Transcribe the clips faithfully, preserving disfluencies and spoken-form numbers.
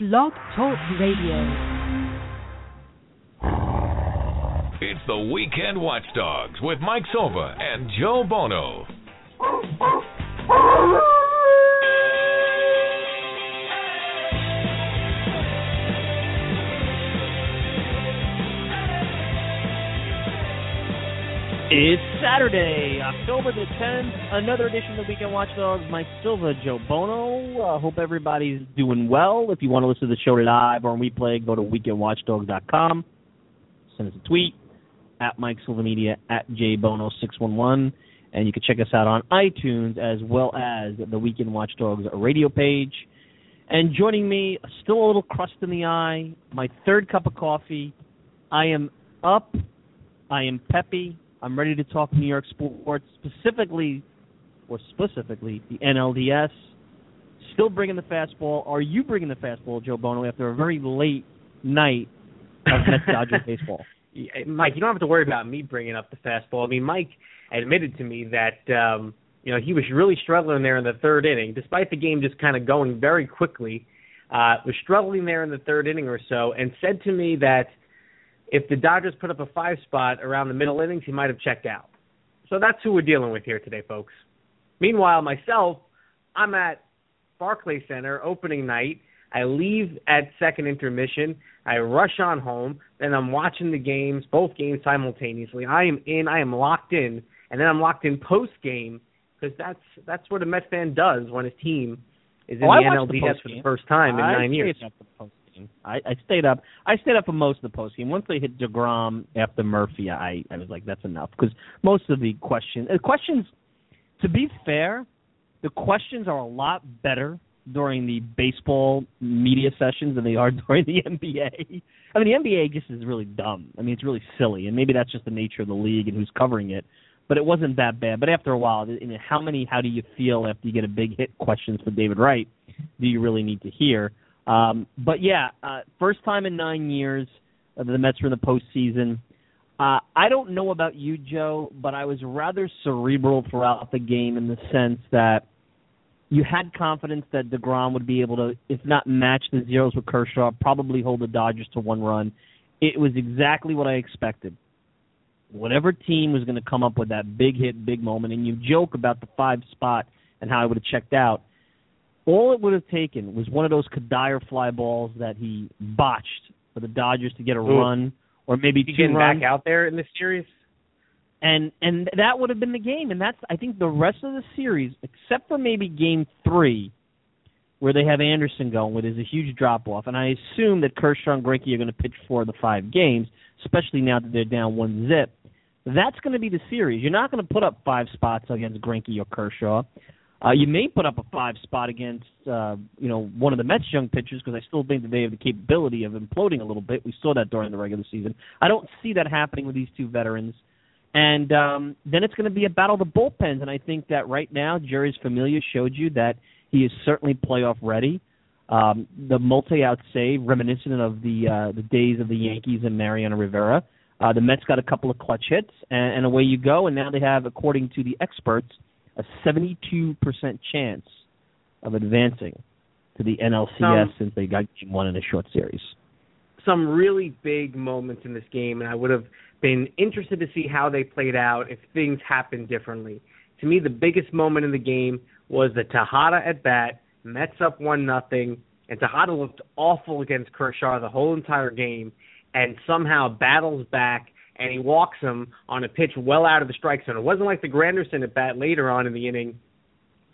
Blog Talk Radio. It's the Weekend Watchdogs with Mike Silva and Joe Buono. It's Saturday, October the tenth, another edition of the Weekend Watchdogs. Mike Silva, Joe Buono. I uh, hope everybody's doing well. If you want to listen to the show live or on replay, go to weekend watchdogs dot com. Send us a tweet, at Mike Silva Media, at J Buono six one one. And you can check us out on iTunes as well as the Weekend Watchdogs radio page. And joining me, still a little crust in the eye, my third cup of coffee. I am up. I am peppy. I'm ready to talk New York sports, specifically, or specifically, the N L D S. Still bringing the fastball. Are you bringing the fastball, Joe Buono, after a very late night of Mets Dodgers baseball? Mike, you don't have to worry about me bringing up the fastball. I mean, Mike admitted to me that um, you know, he was really struggling there in the third inning, despite the game just kind of going very quickly. Uh, was struggling there in the third inning or so, and said to me that if the Dodgers put up a five spot around the middle innings, he might have checked out. So that's who we're dealing with here today, folks. Meanwhile, myself, I'm at Barclays Center opening night. I leave at second intermission. I rush on home. Then I'm watching the games, both games simultaneously. I am in. I am locked in. And then I'm locked in post-game because that's that's what a Mets fan does when his team is in oh, the N L D S the for the first time in I nine years. I, I stayed up. I stayed up for most of the postgame. Once they hit DeGrom after Murphy, I, I was like, that's enough. Because most of the question, uh, questions, to be fair, the questions are a lot better during the baseball media sessions than they are during the N B A. I mean, the N B A just is really dumb. I mean, it's really silly. And maybe that's just the nature of the league and who's covering it. But it wasn't that bad. But after a while, I mean, how many how do you feel after you get a big hit questions for David Wright do you really need to hear? Um, but, yeah, uh, first time in nine years that the Mets were in the postseason. Uh, I don't know about you, Joe, but I was rather cerebral throughout the game in the sense that you had confidence that DeGrom would be able to, if not match the zeros with Kershaw, probably hold the Dodgers to one run. It was exactly what I expected. Whatever team was going to come up with that big hit, big moment, and you joke about the five spot and how I would have checked out. All it would have taken was one of those Cuddyer fly balls that he botched for the Dodgers to get a Ooh. run, or maybe two getting runs. Back out there in the series, and and that would have been the game. And that's, I think, the rest of the series, except for maybe Game Three, where they have Anderson going, which is a huge drop off. And I assume that Kershaw and Greinke are going to pitch four of the five games, especially now that they're down one zip. That's going to be the series. You're not going to put up five spots against Greinke or Kershaw. Uh, you may put up a five spot against, uh, you know, one of the Mets' young pitchers because I still think that they have the capability of imploding a little bit. We saw that during the regular season. I don't see that happening with these two veterans. And um, then it's going to be a battle of the bullpens. And I think that right now, Jerry's Familia showed you that he is certainly playoff ready. Um, the multi-out save, reminiscent of the uh, the days of the Yankees and Mariano Rivera. Uh, the Mets got a couple of clutch hits, and, and away you go. And now they have, according to the experts, a seventy-two percent chance of advancing to the N L C S some, since they got game one in a short series. Some really big moments in this game, and I would have been interested to see how they played out if things happened differently. To me, the biggest moment in the game was the Tejada at bat, Mets up one nothing, and Tejada looked awful against Kershaw the whole entire game, and somehow battles back, and he walks him on a pitch well out of the strike zone. It wasn't like the Granderson at bat later on in the inning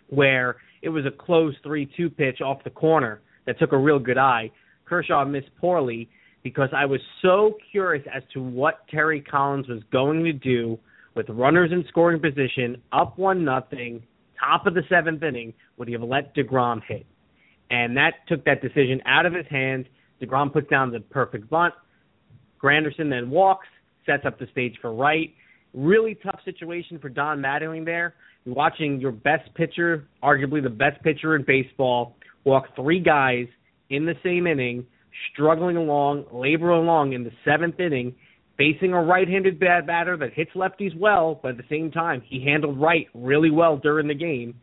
where it was a close three two pitch off the corner that took a real good eye. Kershaw missed poorly because I was so curious as to what Terry Collins was going to do with runners in scoring position, up one nothing, top of the seventh inning, would he have let DeGrom hit? And that took that decision out of his hands. DeGrom puts down the perfect bunt. Granderson then walks, sets up the stage for Wright. Really tough situation for Don Mattingly there. You're watching your best pitcher, arguably the best pitcher in baseball, walk three guys in the same inning, struggling along, labor along in the seventh inning, facing a right-handed bat batter that hits lefties well, but at the same time, he handled Wright really well during the game.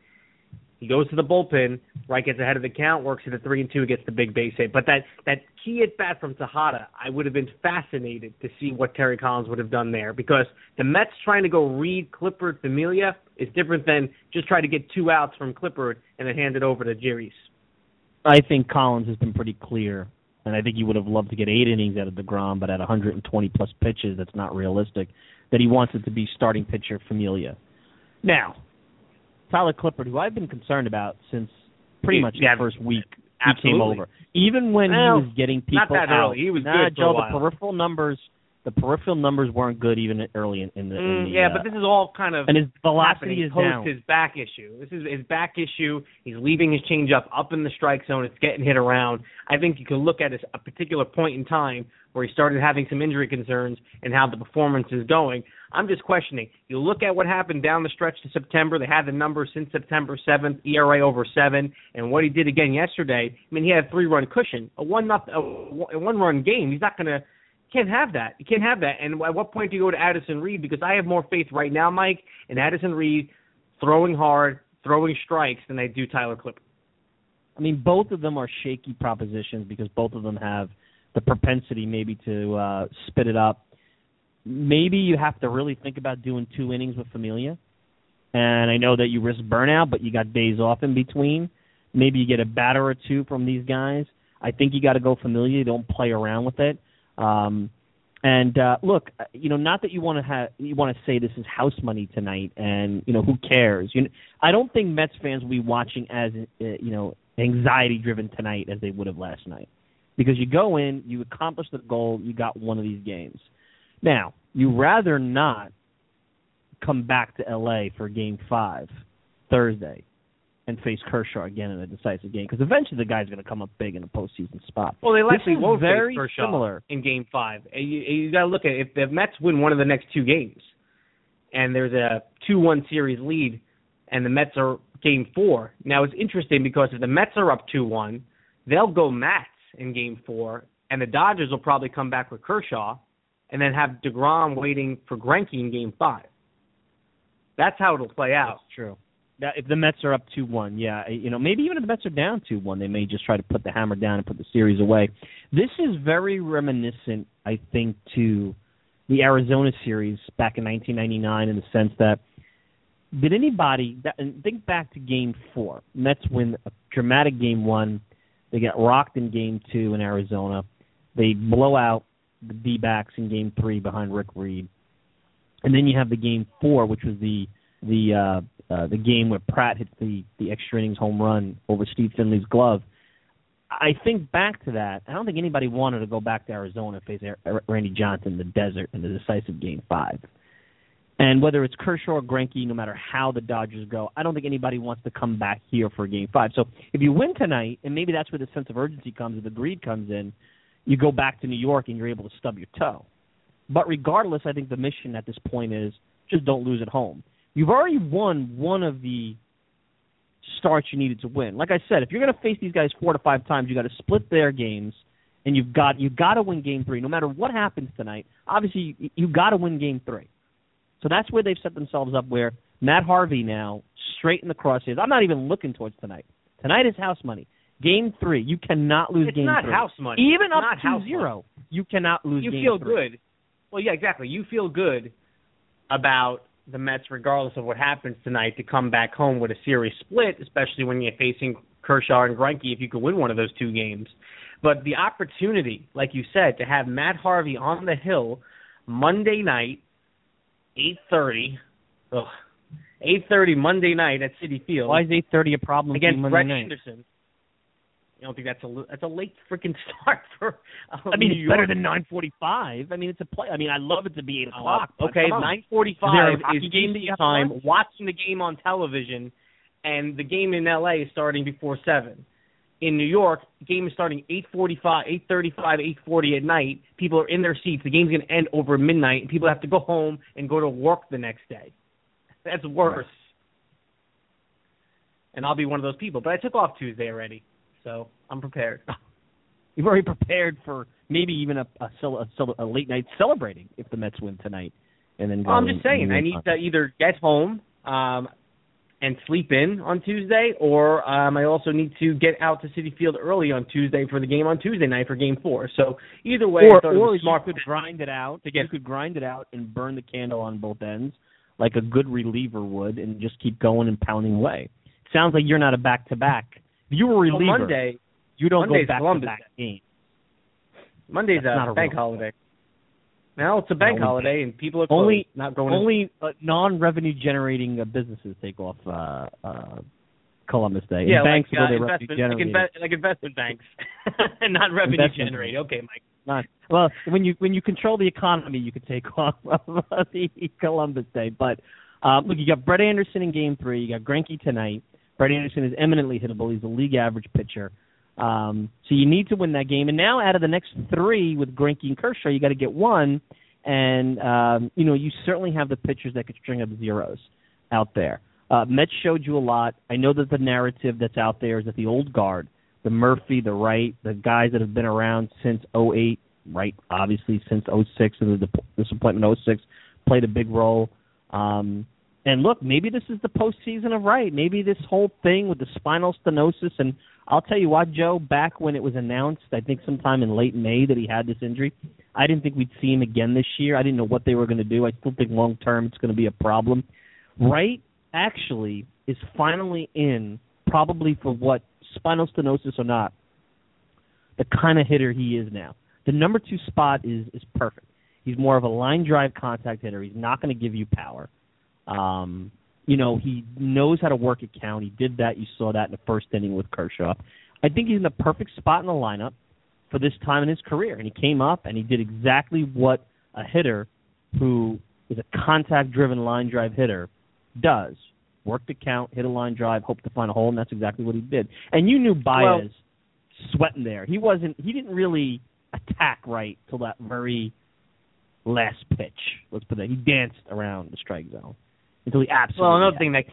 He goes to the bullpen. Wright gets ahead of the count, works it at three and two, gets the big base hit. But that, that key at bat from Tejada, I would have been fascinated to see what Terry Collins would have done there, because the Mets trying to go read Clippard, Familia is different than just try to get two outs from Clippard and then hand it over to Jerry's. I think Collins has been pretty clear, and I think he would have loved to get eight innings out of DeGrom, but at one hundred twenty plus pitches, that's not realistic, that he wants it to be starting pitcher Familia. Now, Tyler Clippard, who I've been concerned about since pretty much yeah, the first week absolutely. He came over. Even when well, he was getting people not that out, early. He was nah, good for Joe, a while. The peripheral numbers, the peripheral numbers weren't good even early in, in the. Mm, in the yeah, uh, but this is all kind of and his velocity is post down. His back issue. This is his back issue. He's leaving his changeup up in the strike zone. It's getting hit around. I think you can look at a particular point in time where he started having some injury concerns and how the performance is going. I'm just questioning. You look at what happened down the stretch to September. They had the numbers since September seventh, E R A over seven, and what he did again yesterday. I mean, he had a three-run cushion, a one not a one-run game. He's not going to can't have that. You can't have that. And at what point do you go to Addison Reed? Because I have more faith right now, Mike, in Addison Reed throwing hard, throwing strikes than I do Tyler Clippard. I mean, both of them are shaky propositions because both of them have the propensity maybe to uh, spit it up. Maybe you have to really think about doing two innings with Familia. And I know that you risk burnout, but you got days off in between. Maybe you get a batter or two from these guys. I think you got to go Familia. Don't play around with it. Um, and uh, look, you know, not that you want to have you want to say this is house money tonight, and you know who cares. You know, I don't think Mets fans will be watching as uh, you know anxiety driven tonight as they would have last night, because you go in, you accomplish the goal, you got one of these games. Now, you'd rather not come back to L A for Game five Thursday and face Kershaw again in a decisive game, because eventually the guy's going to come up big in a postseason spot. Well, they likely won't face Kershaw similar. in Game five. You, you got to look at it. If the Mets win one of the next two games and there's a two one series lead and the Mets are Game four. Now, it's interesting because if the Mets are up two one, they'll go Mats in Game four, and the Dodgers will probably come back with Kershaw, and then have DeGrom waiting for Greinke in Game Five. That's how it'll play out. That's true. That, if the Mets are up two one, yeah, you know, maybe even if the Mets are down two one, they may just try to put the hammer down and put the series away. This is very reminiscent, I think, to the Arizona series back in nineteen ninety-nine, in the sense that did anybody that, and think back to Game Four? Mets win a dramatic Game One. They get rocked in Game Two in Arizona. They blow out the D-backs in Game Three behind Rick Reed, and then you have the Game Four, which was the the uh, uh, the game where Pratt hits the the extra innings home run over Steve Finley's glove. I think back to that. I don't think anybody wanted to go back to Arizona and face Ar- Randy Johnson in the desert in the decisive Game Five. And whether it's Kershaw or Greinke, no matter how the Dodgers go, I don't think anybody wants to come back here for Game Five. So if you win tonight, and maybe that's where the sense of urgency comes, if the greed comes in, you go back to New York and you're able to stub your toe. But regardless, I think the mission at this point is just don't lose at home. You've already won one of the starts you needed to win. Like I said, if you're going to face these guys four to five times, you got to split their games, and you've got you've got to win Game Three. No matter what happens tonight, obviously you, you've got to win Game Three. So that's where they've set themselves up, where Matt Harvey now straight in the crosshairs. I'm not even looking towards tonight. Tonight is house money. Game three, you cannot lose it's game three. It's not house money. Even it's up to zero, money. You cannot lose you game three. You feel good. Well, yeah, exactly. You feel good about the Mets, regardless of what happens tonight, to come back home with a series split, especially when you're facing Kershaw and Greinke, if you could win one of those two games. But the opportunity, like you said, to have Matt Harvey on the hill Monday night, eight thirty, ugh, eight thirty Monday night at Citi Field. Why is eight thirty a problem against Brett Anderson? I don't think that's a that's a late freaking start for. Um, I mean, it's better than nine forty-five. I mean, it's a play. I mean, I love it to be eight o'clock. Uh, okay, nine forty-five is game time. Watching the game on television, and the game in L A is starting before seven. In New York, the game is starting eight forty-five, eight thirty-five, eight forty at night. People are in their seats. The game's going to end over midnight, and people have to go home and go to work the next day. That's worse. And I'll be one of those people. But I took off Tuesday already. So I'm prepared. You've already prepared for maybe even a, a, a, a late night celebrating if the Mets win tonight. And then well, I'm just saying, I need to either get home um, and sleep in on Tuesday, or um, I also need to get out to Citi Field early on Tuesday for the game on Tuesday night for Game Four. So either way, or, I thought or it was smart you could grind it out. To get you could grind it out and burn the candle on both ends, like a good reliever would, and just keep going and pounding away. Sounds like you're not a back to back. If you were a reliever, well, Monday, you don't Monday's go back to back game. Monday's That's a, a bank holiday. Now it's a bank no, holiday, and people are closed, only not going. Only uh, non-revenue generating uh, businesses take off uh, uh, Columbus Day. Yeah, and like, banks uh, where uh, they revenue like, inve- like investment banks, not revenue generating. Okay, Mike. Not, well, when you when you control the economy, you can take off of uh, the Columbus Day. But uh, look, you got Brett Anderson in Game Three. You got Greinke tonight. Brett Anderson is eminently hittable. He's a league average pitcher. Um, so you need to win that game. And now out of the next three with Greinke and Kershaw, you got to get one. And, um, you know, you certainly have the pitchers that could string up zeros out there. Uh, Mets showed you a lot. I know that the narrative that's out there is that the old guard, the Murphy, the Wright, the guys that have been around since oh eight, Wright obviously since oh six, and the disappointment in oh six played a big role. Um, and look, maybe this is the postseason of Wright. Maybe this whole thing with the spinal stenosis and I'll tell you what, Joe, back when it was announced, I think sometime in late May that he had this injury, I didn't think we'd see him again this year. I didn't know what they were going to do. I still think long-term it's going to be a problem. Wright actually is finally in, probably for what, spinal stenosis or not, the kind of hitter he is now. The number two spot is, is perfect. He's more of a line drive contact hitter. He's not going to give you power. Um You know, he knows how to work a count. He did that. You saw that in the first inning with Kershaw. I think he's in the perfect spot in the lineup for this time in his career. And he came up and he did exactly what a hitter who is a contact-driven line drive hitter does. Work the count, hit a line drive, hope to find a hole, and that's exactly what he did. And you knew Baez well, sweating there. He wasn't. He didn't really attack right till that very last pitch. Let's put that. He danced around the strike zone. Until he absolutely well, another had. thing that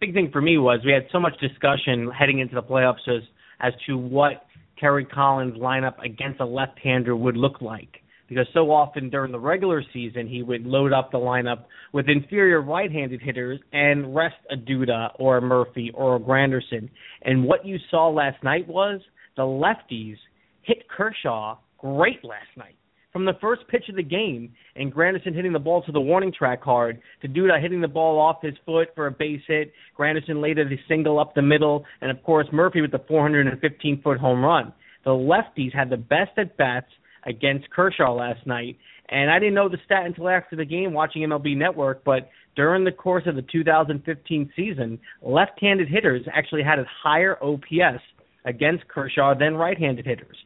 big thing for me was we had so much discussion heading into the playoffs as as to what Terry Collins' lineup against a left-hander would look like, because so often during the regular season he would load up the lineup with inferior right-handed hitters and rest a Duda or a Murphy or a Granderson. And what you saw last night was the lefties hit Kershaw great last night. From the first pitch of the game, and Granderson hitting the ball to the warning track hard, to Duda hitting the ball off his foot for a base hit, Granderson later the single up the middle, and of course Murphy with the four hundred fifteen foot home run. The lefties had the best at-bats against Kershaw last night, and I didn't know the stat until after the game watching M L B Network, but during the course of the two thousand fifteen season, left-handed hitters actually had a higher O P S against Kershaw than right-handed hitters.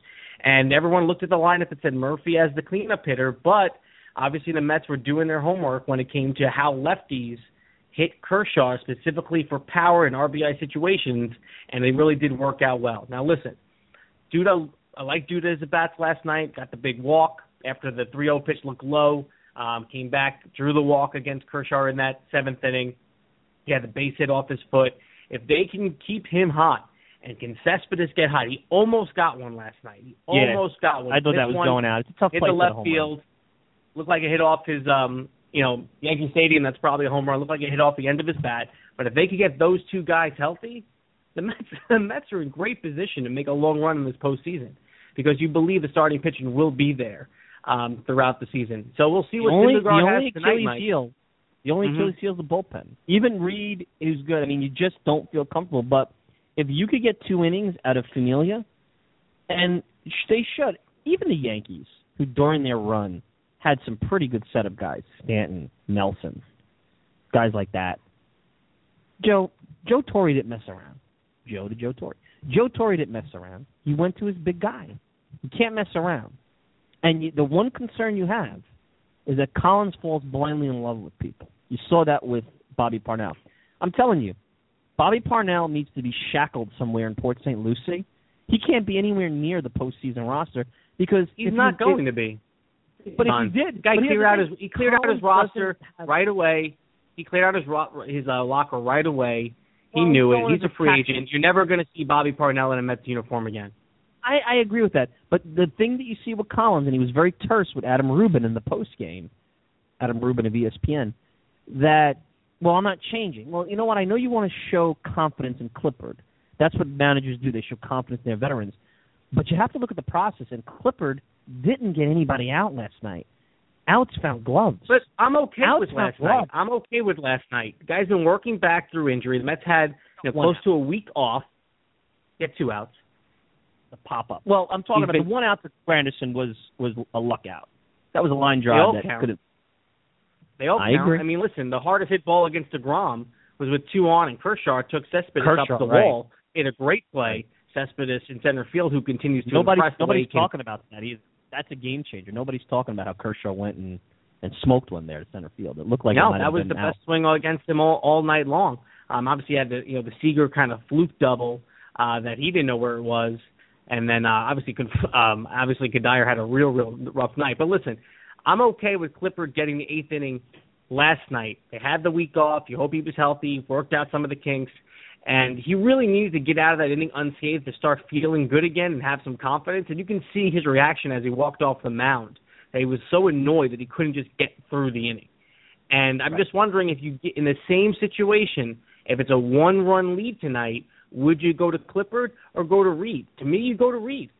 And everyone looked at the lineup and said Murphy as the cleanup hitter, but obviously the Mets were doing their homework when it came to how lefties hit Kershaw specifically for power and R B I situations, and they really did work out well. Now listen, Duda, I like Duda's at-bats last night, got the big walk after the three oh pitch looked low, um, came back, drew the walk against Kershaw in that seventh inning. He had the base hit off his foot. If they can keep him hot, and can Cespedes get hot? He almost got one last night. He almost yeah, got one. I thought this that was one, going out. It's a tough play. Hit the left field. Run. Looked like it hit off his, um, you know, Yankee Stadium. That's probably a home run. Looked like it hit off the end of his bat. But if they could get those two guys healthy, the Mets, the Mets are in great position to make a long run in this postseason, because you believe the starting pitching will be there um, throughout the season. So we'll see what Syndergaard has tonight, Mike. Deal, the only mm-hmm. Achilles heel is the bullpen. Even Reed is good. I mean, you just don't feel comfortable, but if you could get two innings out of Familia, and they should. Even the Yankees, who during their run had some pretty good setup guys, Stanton, Nelson, guys like that. Joe Joe Torre didn't mess around. Joe to Joe Torre. Joe Torre didn't mess around. He went to his big guy. You can't mess around. And you, the one concern you have is that Collins falls blindly in love with people. You saw that with Bobby Parnell. I'm telling you, Bobby Parnell needs to be shackled somewhere in Port Saint Lucie. He can't be anywhere near the postseason roster because he's not he, going it, to be. But if he did, guy cleared out his he cleared Collins out his roster right away. He cleared out his ro- his uh, locker right away. He well, knew it. He's a free tactic. agent. You're never going to see Bobby Parnell in a Mets uniform again. I, I agree with that. But the thing that you see with Collins, and he was very terse with Adam Rubin in the postgame, Adam Rubin of E S P N, that well, I'm not changing. Well, you know what? I know you want to show confidence in Clippard. That's what managers do. They show confidence in their veterans. But you have to look at the process, and Clippard didn't get anybody out last night. Outs found gloves. But I'm okay Outs with last gloves. night. I'm okay with last night. The guy's been working back through injury. The Mets had you know, close out. to a week off. Get two outs. The pop-up. Well, I'm talking He's about been, the one out that Granderson was, was a luck out. That was a line drive that could have. They all count. I agree. I mean, listen, the hardest hit ball against DeGrom was with two on, and Kershaw took Cespedes Kershaw, up the right. wall in a great play. Cespedes in center field, who continues to Nobody, impress. Nobody's talking can... about that either. That's a game changer. Nobody's talking about how Kershaw went and, and smoked one there at center field. It looked like no, it might that have was been the out. best swing against him all, all night long. Um, obviously, he had the you know the Seager kind of fluke double uh, that he didn't know where it was, and then uh, obviously um, obviously Cuddyer had a real real rough night. But listen, I'm okay with Clippard getting the eighth inning last night. They had the week off. You hope he was healthy, worked out some of the kinks, and he really needed to get out of that inning unscathed to start feeling good again and have some confidence. And you can see his reaction as he walked off the mound. That he was so annoyed that he couldn't just get through the inning. And I'm right. just wondering if you get in the same situation, if it's a one-run lead tonight, would you go to Clippard or go to Reed? To me, you go to Reed.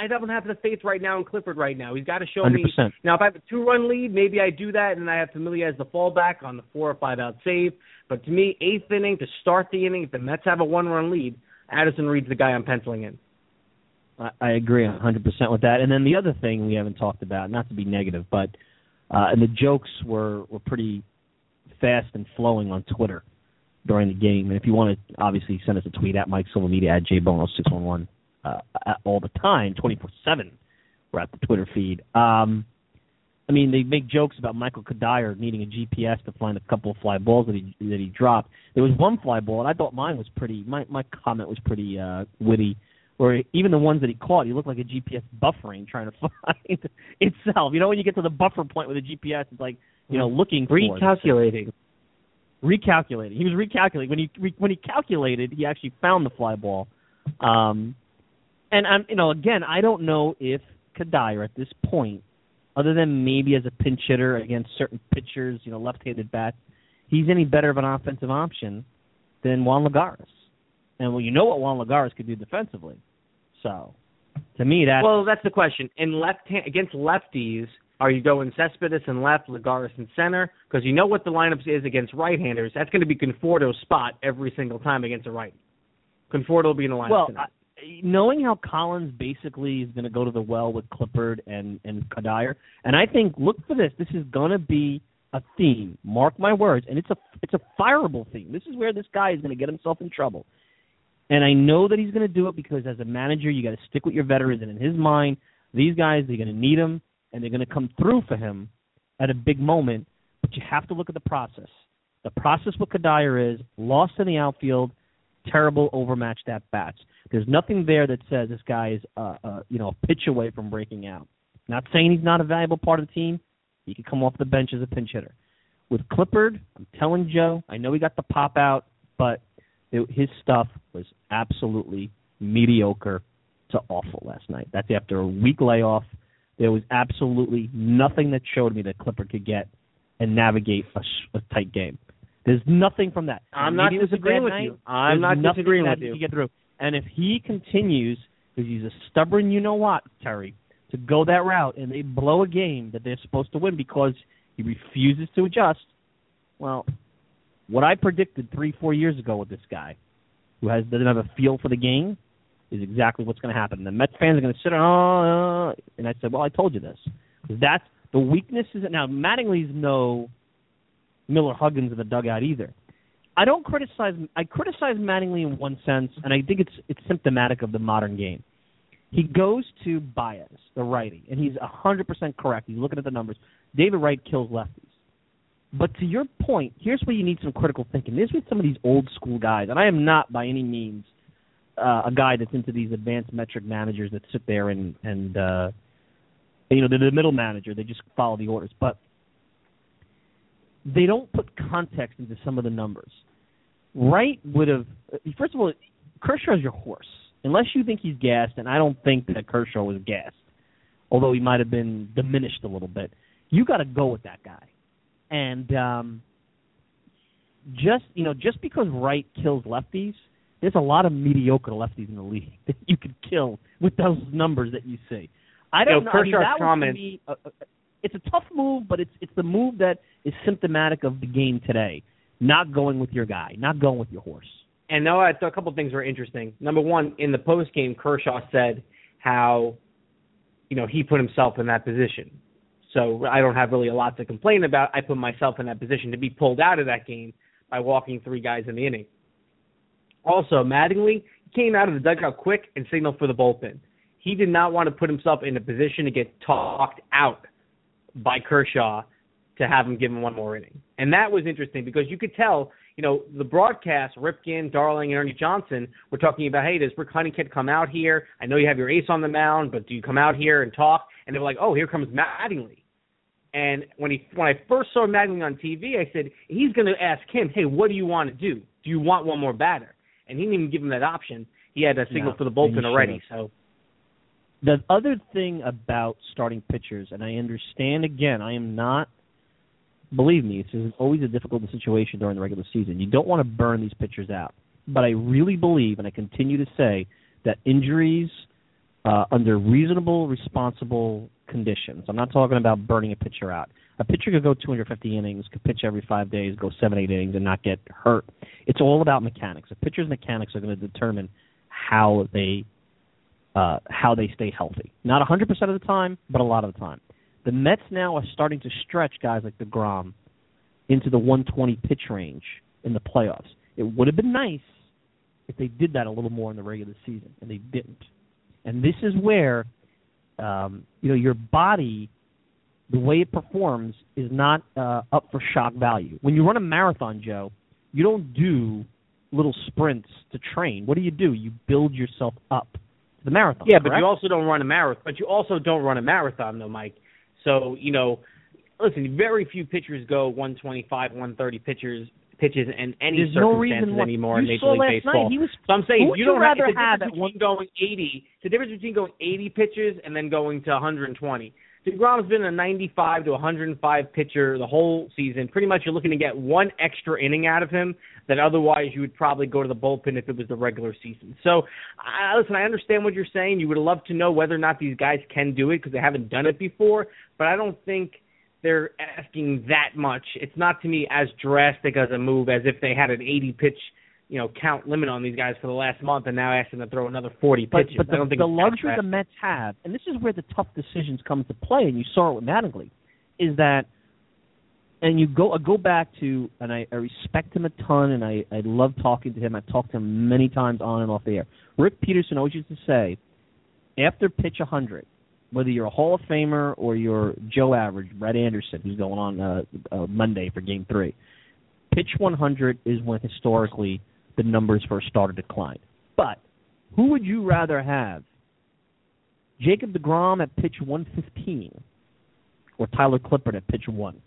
I don't have the faith right now in Clippard right now. He's got to show one hundred percent. Me. Now, if I have a two-run lead, maybe I do that, and I have Familia as the fallback on the four or five-out save. But to me, eighth inning to start the inning, if the Mets have a one-run lead, Addison Reed's the guy I'm penciling in. I, I agree one hundred percent with that. And then the other thing we haven't talked about, not to be negative, but uh, and the jokes were, were pretty fast and flowing on Twitter during the game. And if you want to, obviously, send us a tweet at Mike Silva Media, at J Bono six one one. Uh, all the time, twenty-four seven, we're at the Twitter feed. Um, I mean, they make jokes about Michael Cuddyer needing a G P S to find a couple of fly balls that he that he dropped. There was one fly ball, and I thought mine was pretty. My my comment was pretty uh, witty. Or even the ones that he caught, he looked like a G P S buffering trying to find itself. You know, when you get to the buffer point with a G P S, it's like you know looking recalculating, for recalculating. He was recalculating when he when he calculated, he actually found the fly ball. Um, And, I'm, you know, again, I don't know if Cuddyer at this point, other than maybe as a pinch hitter against certain pitchers, you know, left-handed bats, he's any better of an offensive option than Juan Lagares. And, well, you know what Juan Lagares could do defensively. So, to me, that's... Well, that's the question. In left hand, against lefties, are you going Cespedes in left, Lagares in center? Because you know what the lineup is against right-handers. That's going to be Conforto's spot every single time against a righty. Conforto will be in the lineup well, tonight. I, Knowing how Collins basically is going to go to the well with Clippard and, and Cuddyer, and I think, look for this. This is going to be a theme. Mark my words. And it's a it's a fireable theme. This is where this guy is going to get himself in trouble. And I know that he's going to do it because as a manager, you got to stick with your veterans. And in his mind, these guys, they're going to need him, and they're going to come through for him at a big moment. But you have to look at the process. The process with Cuddyer is lost in the outfield, terrible overmatched at-bats. There's nothing there that says this guy is, uh, uh, you know, a pitch away from breaking out. Not saying he's not a valuable part of the team. He could come off the bench as a pinch hitter. With Clippard, I'm telling Joe, I know he got the pop out, but it, his stuff was absolutely mediocre to awful last night. That's after a week layoff. There was absolutely nothing that showed me that Clippard could get and navigate a, a tight game. There's nothing from that. I'm not disagreeing with you. I'm not disagreeing with you. Get through. And if he continues, because he's a stubborn you-know-what, Terry, to go that route and they blow a game that they're supposed to win because he refuses to adjust, well, what I predicted three, four years ago with this guy, who has doesn't have a feel for the game, is exactly what's going to happen. And the Mets fans are going to sit on, oh, and I said, well, I told you this. That's the weakness is that now Mattingly's no Miller-Huggins in the dugout either. I don't criticize. I criticize Mattingly in one sense, and I think it's it's symptomatic of the modern game. He goes to Baez, the righty, and he's one hundred percent correct. He's looking at the numbers. David Wright kills lefties. But to your point, here's where you need some critical thinking. This is with some of these old school guys, and I am not by any means uh, a guy that's into these advanced metric managers that sit there and and uh, you know they're the middle manager. They just follow the orders, but. They don't put context into some of the numbers. Wright would have, first of all, Kershaw's your horse. Unless you think he's gassed, and I don't think that Kershaw was gassed, although he might have been diminished a little bit, you got to go with that guy. And um, just you know, just because Wright kills lefties, there's a lot of mediocre lefties in the league that you could kill with those numbers that you see. I don't you know. know. I mean, that would be a, a, it's a tough move, but it's it's the move that is symptomatic of the game today. Not going with your guy, not going with your horse. And no, I thought a couple of things were interesting. Number one, in the post game, Kershaw said how, you know, he put himself in that position. So I don't have really a lot to complain about. I put myself in that position to be pulled out of that game by walking three guys in the inning. Also, Mattingly came out of the dugout quick and signaled for the bullpen. He did not want to put himself in a position to get talked out by Kershaw to have him give him one more inning. And that was interesting because you could tell, you know, the broadcast, Ripken, Darling, and Ernie Johnson were talking about, hey, does Rick Huntington come out here? I know you have your ace on the mound, but do you come out here and talk? And they were like, oh, here comes Mattingly. And when he when I first saw Mattingly on T V, I said, he's going to ask him, hey, what do you want to do? Do you want one more batter? And he didn't even give him that option. He had a signal no, for the bullpen already. So the other thing about starting pitchers, and I understand, again, I am not – believe me, this is always a difficult situation during the regular season. You don't want to burn these pitchers out. But I really believe, and I continue to say, that injuries uh, under reasonable, responsible – conditions. I'm not talking about burning a pitcher out. A pitcher could go two hundred fifty innings, could pitch every five days, go seven, eight innings, and not get hurt. It's all about mechanics. A pitcher's mechanics are going to determine how they uh, how they stay healthy. Not one hundred percent of the time, but a lot of the time. The Mets now are starting to stretch guys like DeGrom into the one twenty pitch range in the playoffs. It would have been nice if they did that a little more in the regular season, and they didn't. And this is where Um, you know, your body, the way it performs, is not uh, up for shock value. When you run a marathon, Joe, you don't do little sprints to train. What do you do? You build yourself up to the marathon. Yeah, correct? But you also don't run a marathon. But you also don't run a marathon, though, Mike. So you know, listen, very few pitchers go one twenty-five, one thirty pitchers pitches in any There's circumstances no anymore in Major League Baseball. Night, was, so I'm saying you don't you have, rather have that one going eighty. It's the difference between going eighty pitches and then going to one twenty. DeGrom's been a ninety-five to one oh five pitcher the whole season. Pretty much you're looking to get one extra inning out of him that otherwise you would probably go to the bullpen if it was the regular season. So, I, listen, I understand what you're saying. You would love to know whether or not these guys can do it because they haven't done it before, but I don't think they're asking that much. It's not to me as drastic as a move as if they had an eighty pitch, you know, count limit on these guys for the last month and now asking them to throw another forty but, pitches. But the, I don't think the luxury the Mets have, and this is where the tough decisions come to play, and you saw it with Mattingly, is that, and you go go back to, and I, I respect him a ton, and I, I love talking to him. I've talked to him many times on and off the air. Rick Peterson always used to say, after pitch one hundred, whether you're a Hall of Famer or you're Joe Average, Brett Anderson, who's going on uh, uh, Monday for Game three, pitch one hundred is when historically the numbers for a starter decline. But who would you rather have, Jacob DeGrom at pitch one fifteen or Tyler Clippard at pitch one?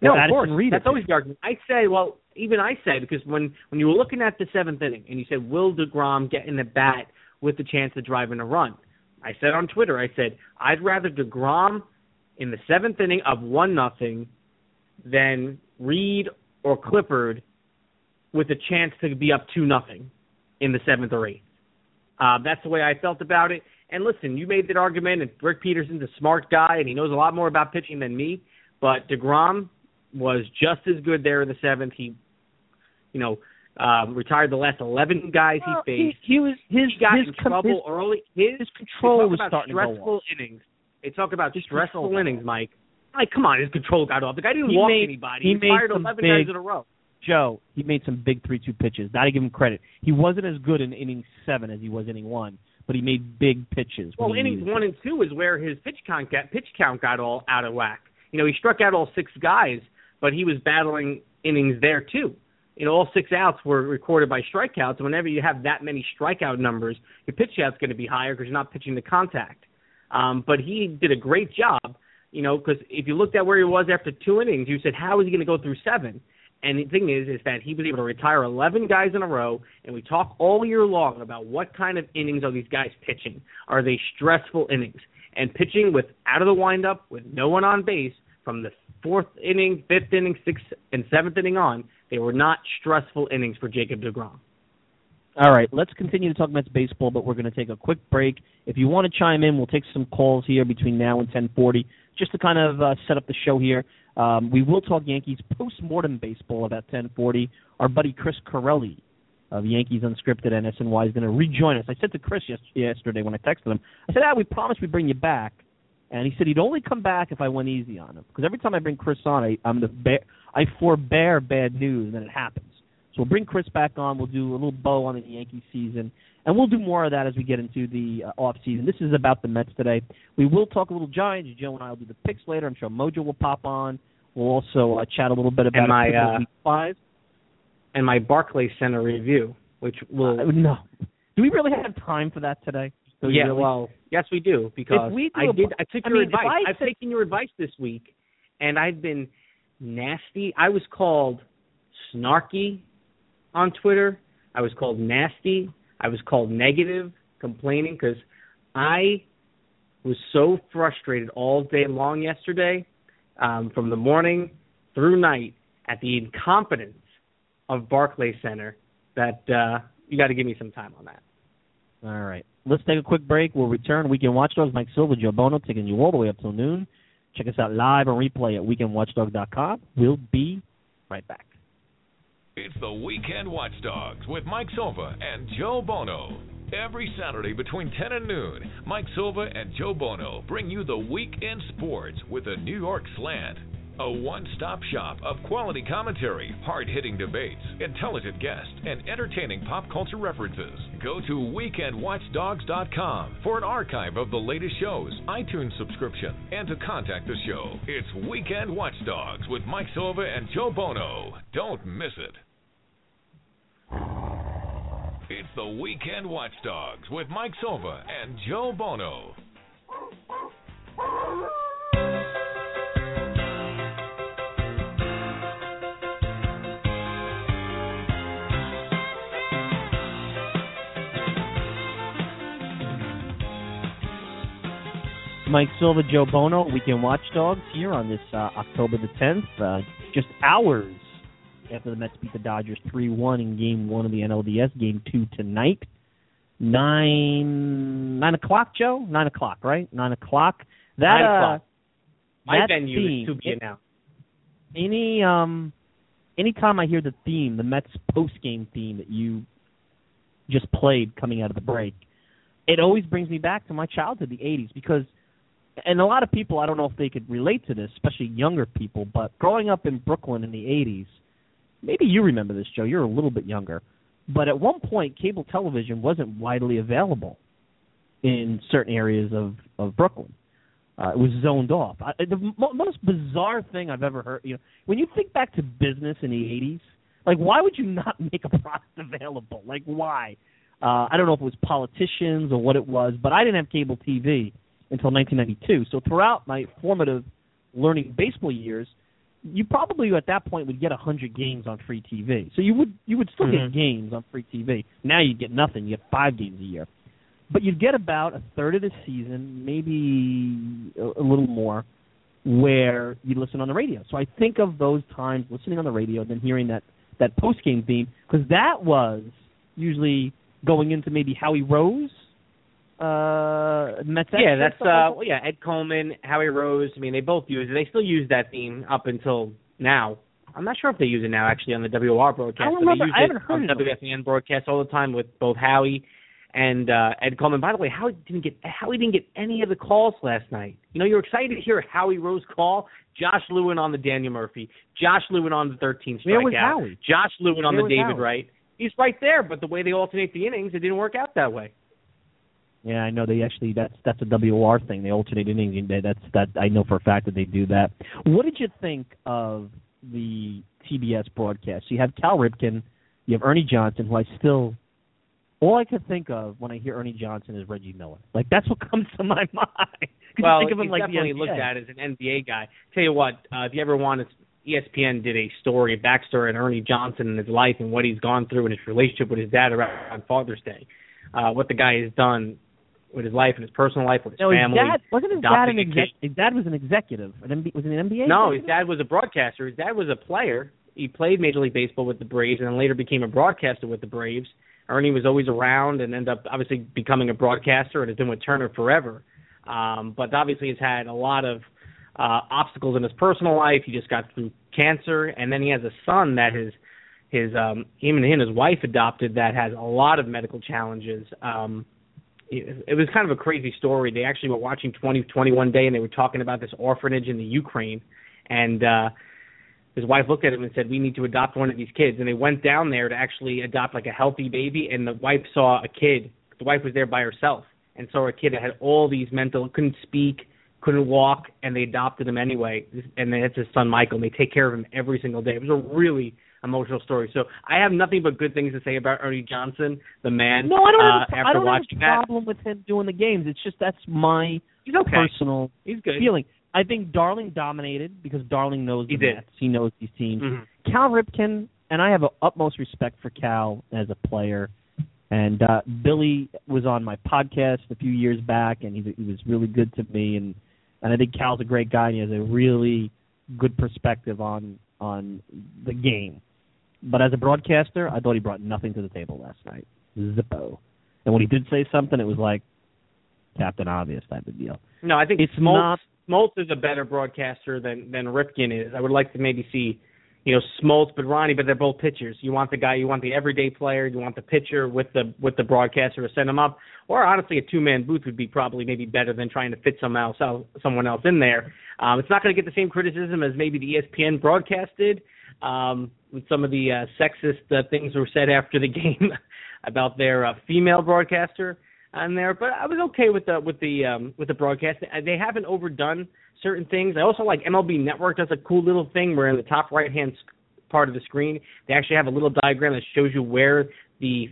No, of course. That's always the argument. I say, well, even I say, because when, when you were looking at the seventh inning and you said, will DeGrom get in the bat with the chance to drive in a run? I said on Twitter, I said, I'd rather DeGrom in the seventh inning of one nothing than Reed or Clippard with a chance to be up two nothing in the seventh or eighth. Uh, that's the way I felt about it. And listen, you made that argument, and Rick Peterson's a smart guy, and he knows a lot more about pitching than me, but DeGrom was just as good there in the seventh. He, you know, Um, retired the last eleven guys he well, faced. He, he was his he got his, in trouble his, early. His, his control was starting to go off. Stressful innings. They talk about his stressful innings, Mike. Like, come on, his control got off. The guy didn't he walk made, anybody. He, he fired eleven big, guys in a row. Joe, he made some big three two pitches. Got to give him credit. He wasn't as good in inning seven as he was inning one, but he made big pitches. Well, innings one and two is where his pitch count got pitch count got all out of whack. You know, he struck out all six guys, but he was battling innings there too. You know, all six outs were recorded by strikeouts. Whenever you have that many strikeout numbers, your pitch out's going to be higher because you're not pitching to contact. Um, but he did a great job, you know, because if you looked at where he was after two innings, you said, how is he going to go through seven? And the thing is, is that he was able to retire eleven guys in a row, and we talk all year long about what kind of innings are these guys pitching. Are they stressful innings? And pitching with out of the windup, with no one on base, from the fourth inning, fifth inning, sixth, and seventh inning on, they were not stressful innings for Jacob DeGrom. All right, let's continue to talk Mets baseball, but we're going to take a quick break. If you want to chime in, we'll take some calls here between now and ten forty, just to kind of uh, set up the show here. Um, we will talk Yankees post-mortem baseball about ten forty. Our buddy Chris Corelli of Yankees Unscripted and S N Y is going to rejoin us. I said to Chris yes- yesterday when I texted him, I said, ah, we promised we'd bring you back. And he said he'd only come back if I went easy on him. Because every time I bring Chris on, I, I'm the bear, I forbear bad news, and then it happens. So we'll bring Chris back on. We'll do a little bow on the Yankee season, and we'll do more of that as we get into the uh, off season. This is about the Mets today. We will talk a little Giants. Joe and I will do the picks later. I'm sure Mojo will pop on. We'll also uh, chat a little bit about and my uh, week five and my Barclays Center review, which will uh, no. Do we really have time for that today? Do yeah, really? Well, yes, we do because we do I a, did. I took I your mean, advice. I I've said, taken your advice this week, and I've been nasty. I was called snarky on Twitter. I was called nasty. I was called negative, complaining, because I was so frustrated all day long yesterday, um, from the morning through night, at the incompetence of Barclays Center that uh, you got to give me some time on that. All right. Let's take a quick break. We'll return. Weekend Watchdogs, Mike Silva, Joe Buono, taking you all the way up till noon. Check us out live and replay at weekend watchdog dot com. We'll be right back. It's the Weekend Watchdogs with Mike Silva and Joe Buono. Every Saturday between ten and noon, Mike Silva and Joe Buono bring you the week in sports with a New York slant. A one-stop shop of quality commentary, hard-hitting debates, intelligent guests, and entertaining pop culture references. Go to weekend watchdogs dot com for an archive of the latest shows, iTunes subscription, and to contact the show. It's Weekend Watchdogs with Mike Silva and Joe Buono. Don't miss it. It's the Weekend Watchdogs with Mike Silva and Joe Buono. Mike Silva, Joe Buono, Weekend Watchdogs here on this uh, October the tenth, uh, just hours after the Mets beat the Dodgers three one in Game one of the N L D S, Game two tonight. Nine, nine o'clock, Joe? Nine o'clock, right? Nine o'clock. That, nine o'clock. Uh, My venue theme, is to be it, announced. Any, um, anytime I hear the theme, the Mets post-game theme that you just played coming out of the break, it always brings me back to my childhood, the eighties, because, and a lot of people, I don't know if they could relate to this, especially younger people, but growing up in Brooklyn in the eighties, maybe you remember this, Joe. You're a little bit younger. But at one point, cable television wasn't widely available in certain areas of, of Brooklyn. Uh, it was zoned off. I, the mo- most bizarre thing I've ever heard, you know, when you think back to business in the eighties, like, why would you not make a product available? Like, why? Uh, I don't know if it was politicians or what it was, but I didn't have cable T V until nineteen ninety-two. So throughout my formative learning baseball years, you probably at that point would get one hundred games on free T V. So you would you would still mm-hmm. get games on free T V. Now you get nothing. You get five games a year. But you'd get about a third of the season, maybe a, a little more, where you listen on the radio. So I think of those times listening on the radio and then hearing that, that post-game theme, because that was usually going into maybe Howie Rose. Uh, Mets yeah, that's uh, well, yeah. Ed Coleman, Howie Rose. I mean, they both use it. They still use that theme up until now. I'm not sure if they use it now actually on the W O R broadcast. I don't remember. I haven't heard it on W F A N broadcast all the time with both Howie and uh, Ed Coleman. By the way, Howie didn't get Howie didn't get any of the calls last night. You know, you're excited to hear Howie Rose call. Josh Lewin on the Daniel Murphy. Josh Lewin on the thirteenth strikeout. Josh Lewin on the David Wright. He's right there, but the way they alternate the innings, it didn't work out that way. Yeah, I know they actually, that's that's a W O R thing. They alternate innings. That's, that, I know for a fact that they do that. What did you think of the T B S broadcast? You have Cal Ripken, you have Ernie Johnson, who I still, all I could think of when I hear Ernie Johnson is Reggie Miller. Like, that's what comes to my mind. Well, think of him he's like definitely the looked at as an N B A guy. Tell you what, uh, if you ever want to, E S P N did a story, a backstory on Ernie Johnson and his life and what he's gone through and his relationship with his dad around on Father's Day, uh, what the guy has done with his life and his personal life with his no, family. His dad, wasn't his dad an exec- his dad was an executive? An M B- was it an N B A? No, executive? His dad was a broadcaster. His dad was a player. He played Major League Baseball with the Braves and then later became a broadcaster with the Braves. Ernie was always around and ended up obviously becoming a broadcaster and has been with Turner forever. Um, but obviously he's had a lot of uh, obstacles in his personal life. He just got through cancer, and then he has a son that his his um, him and him, his wife adopted that has a lot of medical challenges. Um, it, it was kind of a crazy story. They actually were watching twenty twenty one day, and they were talking about this orphanage in the Ukraine, and uh, his wife looked at him and said, "We need to adopt one of these kids." And they went down there to actually adopt like a healthy baby, and the wife saw a kid. The wife was there by herself and saw a kid that had all these mental, couldn't speak, couldn't walk, and they adopted him anyway. And that's his son, Michael, and they take care of him every single day. It was a really emotional story. So I have nothing but good things to say about Ernie Johnson, the man. No, I don't have, uh, after I don't watching have a problem that. with him doing the games. It's just that's my He's okay. personal He's good. feeling. I think Darling dominated because Darling knows the Mets. He knows these teams. Mm-hmm. Cal Ripken, and I have an utmost respect for Cal as a player. And uh, Billy was on my podcast a few years back, and he, he was really good to me. And, and I think Cal's a great guy, and he has a really good perspective on on the game. But as a broadcaster, I thought he brought nothing to the table last night. Zippo. And when he did say something, it was like Captain Obvious type of deal. No, I think it's Smoltz, not, Smoltz is a better broadcaster than, than Ripken is. I would like to maybe see... You know, Smoltz, but Ronnie, but they're both pitchers. You want the guy, you want the everyday player, you want the pitcher with the with the broadcaster to send him up. Or honestly, a two-man booth would be probably maybe better than trying to fit someone else someone else in there. Um, it's not going to get the same criticism as maybe the E S P N broadcast did. Um, some of the uh, sexist uh, things were said after the game about their uh, female broadcaster on there. But I was okay with the with the um, with the broadcast. They haven't overdone certain things. I also like M L B Network does a cool little thing where in the top right-hand part of the screen, they actually have a little diagram that shows you where the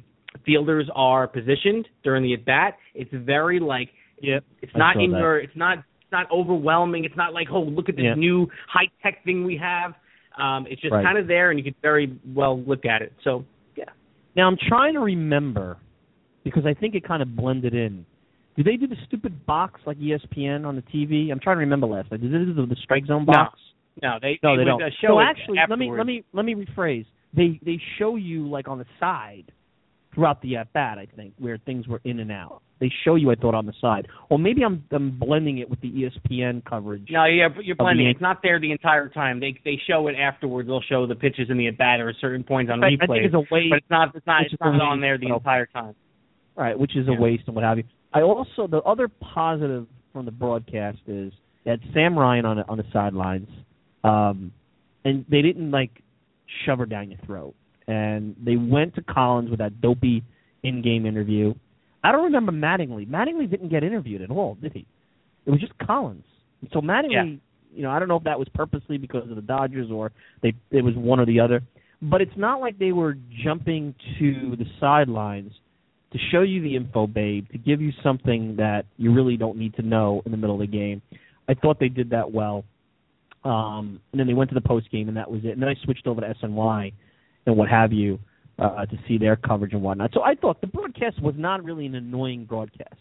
fielders are positioned during the at-bat. It's very, like, yep, it's not in your, it's not it's not overwhelming. It's not like, oh, look at this yep. new high-tech thing we have. Um, it's just right. kind of there, and you can very well look at it. So, yeah. Now, I'm trying to remember, because I think it kind of blended in. Do they do the stupid box like E S P N on the T V? I'm trying to remember last night. Did they do the strike zone box? No, no they, no, they, they don't. Show so actually, let me let me let me rephrase. They they show you like on the side throughout the at bat. I think where things were in and out. They show you, I thought, on the side. Or maybe I'm I'm blending it with the E S P N coverage. No, yeah, you're blending. It's not there the entire time. They they show it afterwards. They'll show the pitches in the at bat or at certain points on replay. I think it's a waste, but it's not it's not it's not on there the entire time. Right, which is a yeah. waste and what have you. I also, the other positive from the broadcast is that Sam Ryan on on the sidelines, um, and they didn't, like, shove her down your throat. And they went to Collins with that dopey in-game interview. I don't remember Mattingly. Mattingly didn't get interviewed at all, did he? It was just Collins. And so Mattingly, yeah. you know, I don't know if that was purposely because of the Dodgers or they it was one or the other. But it's not like they were jumping to the sidelines to show you the info, babe, to give you something that you really don't need to know in the middle of the game. I thought they did that well. Um, and then they went to the postgame, and that was it. And then I switched over to S N Y and what have you uh, to see their coverage and whatnot. So I thought the broadcast was not really an annoying broadcast.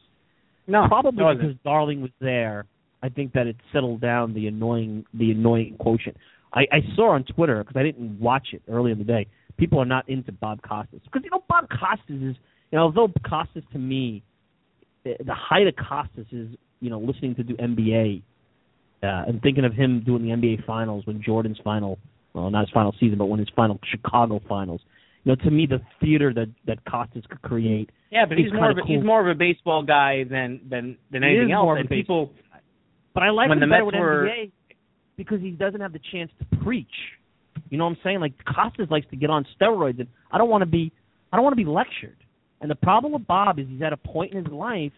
No, probably no, because Darling was there. I think that it settled down the annoying the annoying quotient. I, I saw on Twitter, because I didn't watch it early in the day, people are not into Bob Costas. Because, you know, Bob Costas is... And although Costas, to me, the, the height of Costas is, you know, listening to do N B A uh, and thinking of him doing the N B A Finals when Jordan's final, well, not his final season, but when his final Chicago Finals. You know, to me, the theater that, that Costas could create. Yeah, but he's more of a, cool. he's more of a baseball guy than than, than anything else. And people, but I like him the better Mets with were... N B A because he doesn't have the chance to preach. You know what I'm saying? Like Costas likes to get on steroids, and I don't want to be I don't want to be lectured. And the problem with Bob is he's at a point in his life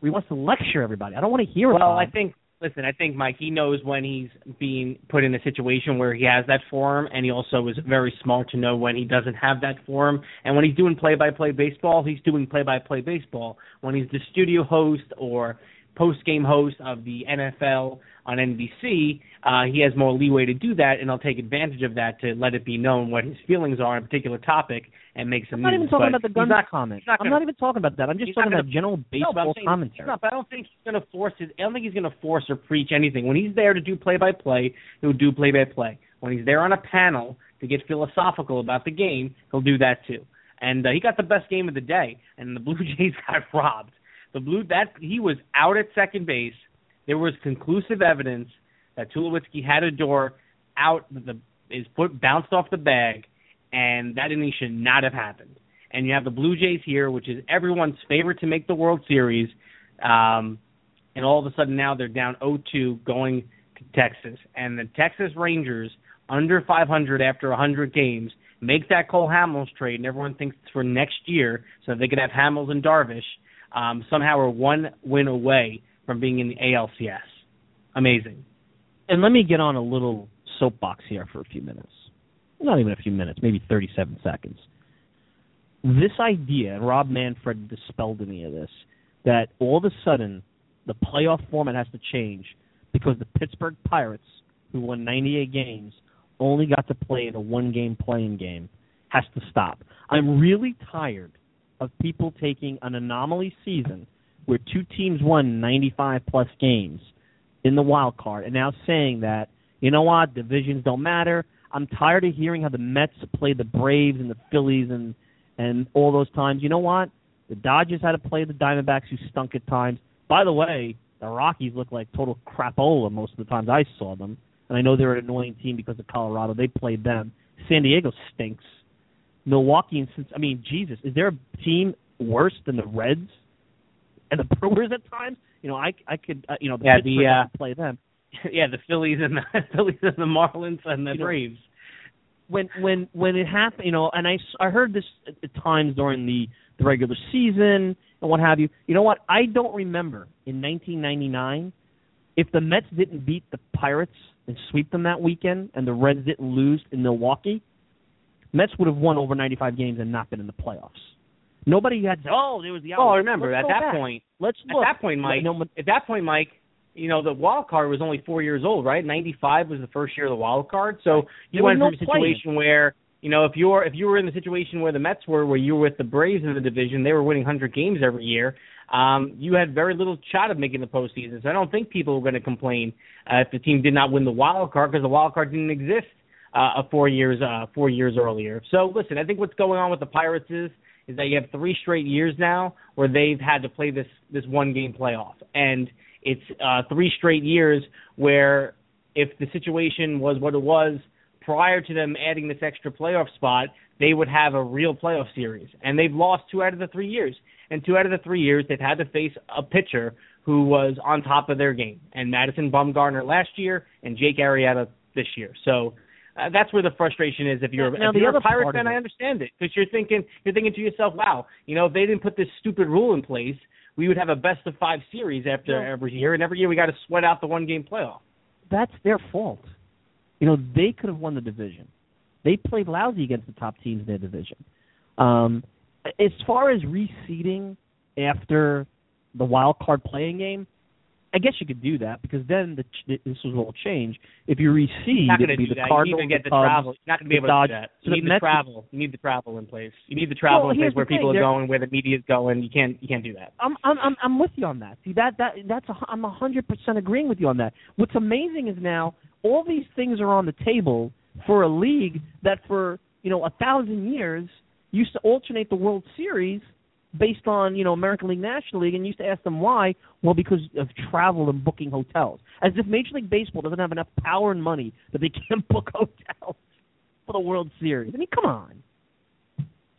where he wants to lecture everybody. I don't want to hear well, about Well, I think, listen, I think, Mike, he knows when he's being put in a situation where he has that for him, and he also is very smart to know when he doesn't have that for him. And when he's doing play-by-play baseball, he's doing play-by-play baseball. When he's the studio host or post-game host of the N F L on N B C, uh, he has more leeway to do that, and I'll take advantage of that to let it be known what his feelings are on a particular topic and make some news. I'm not even talking about the gun comment. I'm not even talking about that. I'm just talking about general baseball commentary. No, but I don't think he's going to force it. I don't think he's going to force or preach anything. When he's there to do play-by-play, he'll do play-by-play. When he's there on a panel to get philosophical about the game, he'll do that too. And uh, he got the best game of the day, and the Blue Jays got robbed. The blue that he was out at second base. There was conclusive evidence that Tulowitzki had a door out. The is put bounced off the bag, and that inning should not have happened. And you have the Blue Jays here, which is everyone's favorite to make the World Series, um, and all of a sudden now they're down oh two going to Texas, and the Texas Rangers under five hundred after one hundred games make that Cole Hamels trade, and everyone thinks it's for next year, so they could have Hamels and Darvish. Um, somehow are one win away from being in the A L C S. Amazing. And let me get on a little soapbox here for a few minutes. Not even a few minutes, maybe thirty-seven seconds. This idea, and Rob Manfred dispelled any of this, that all of a sudden the playoff format has to change because the Pittsburgh Pirates, who won ninety-eight games, only got to play in a one-game play-in game, has to stop. I'm really tired of people taking an anomaly season where two teams won ninety-five plus games in the wild card and now saying that, you know what, divisions don't matter. I'm tired of hearing how the Mets play the Braves and the Phillies and, and all those times. You know what? The Dodgers had to play the Diamondbacks, who stunk at times. By the way, the Rockies look like total crapola most of the times I saw them, and I know they're an annoying team because of Colorado. They played them. San Diego stinks. Milwaukee and since I mean, Jesus, is there a team worse than the Reds and the Brewers at times? You know, I I could uh, you know the yeah, Pittsburgh the, uh, play them. Yeah, the Phillies and the Phillies and the Marlins and the you Braves. Know, when when when it happened, you know, and I, I heard this at, at times during the, the regular season and what have you. You know what? I don't remember in nineteen ninety-nine if the Mets didn't beat the Pirates and sweep them that weekend, and the Reds didn't lose in Milwaukee, Mets would have won over ninety-five games and not been in the playoffs. Nobody had, oh, there was the outcome. Oh, I remember, at that point, let's look. At that point, Mike, at that point, Mike, you know, the wild card was only four years old, right? ninety-five was the first year of the wild card. So you went from a situation where, you know, if you were if you were in the situation where the Mets were, where you were with the Braves in the division, they were winning one hundred games every year, um, you had very little shot of making the postseason. So I don't think people were going to complain uh, if the team did not win the wild card, because the wild card didn't exist Uh, four years, uh, four years earlier. So listen, I think what's going on with the Pirates is, is that you have three straight years now where they've had to play this this one game playoff, and it's uh, three straight years where if the situation was what it was prior to them adding this extra playoff spot, they would have a real playoff series, and they've lost two out of the three years. And two out of the three years, they've had to face a pitcher who was on top of their game, and Madison Bumgarner last year, and Jake Arrieta this year. So. Uh, that's where the frustration is. If you're, now, if you're a Pirate fan, I understand it, because you're thinking you're thinking to yourself, wow, you know, if they didn't put this stupid rule in place, we would have a best of five series after yeah. every year, and every year we got to sweat out the one game playoff. That's their fault. You know, they could have won the division. They played lousy against the top teams in their division. Um, as far as reseeding after the wild card playing game, I guess you could do that, because then the, this will change. If you receive, it would be the Cardinals, you get the, the travel. You're not going to be able Dodge. to do that. You, so need the travel. you need the travel in place. You need the travel well, in place where people are They're, going, where the media is going. You can't you can't do that. I'm I'm I'm with you on that. See that that that's a, I'm one hundred percent agreeing with you on that. What's amazing is now all these things are on the table for a league that for you know a thousand years used to alternate the World Series based on, you know, American League, National League, and used to ask them why. Well, because of travel and booking hotels. As if Major League Baseball doesn't have enough power and money that they can't book hotels for the World Series. I mean, come on.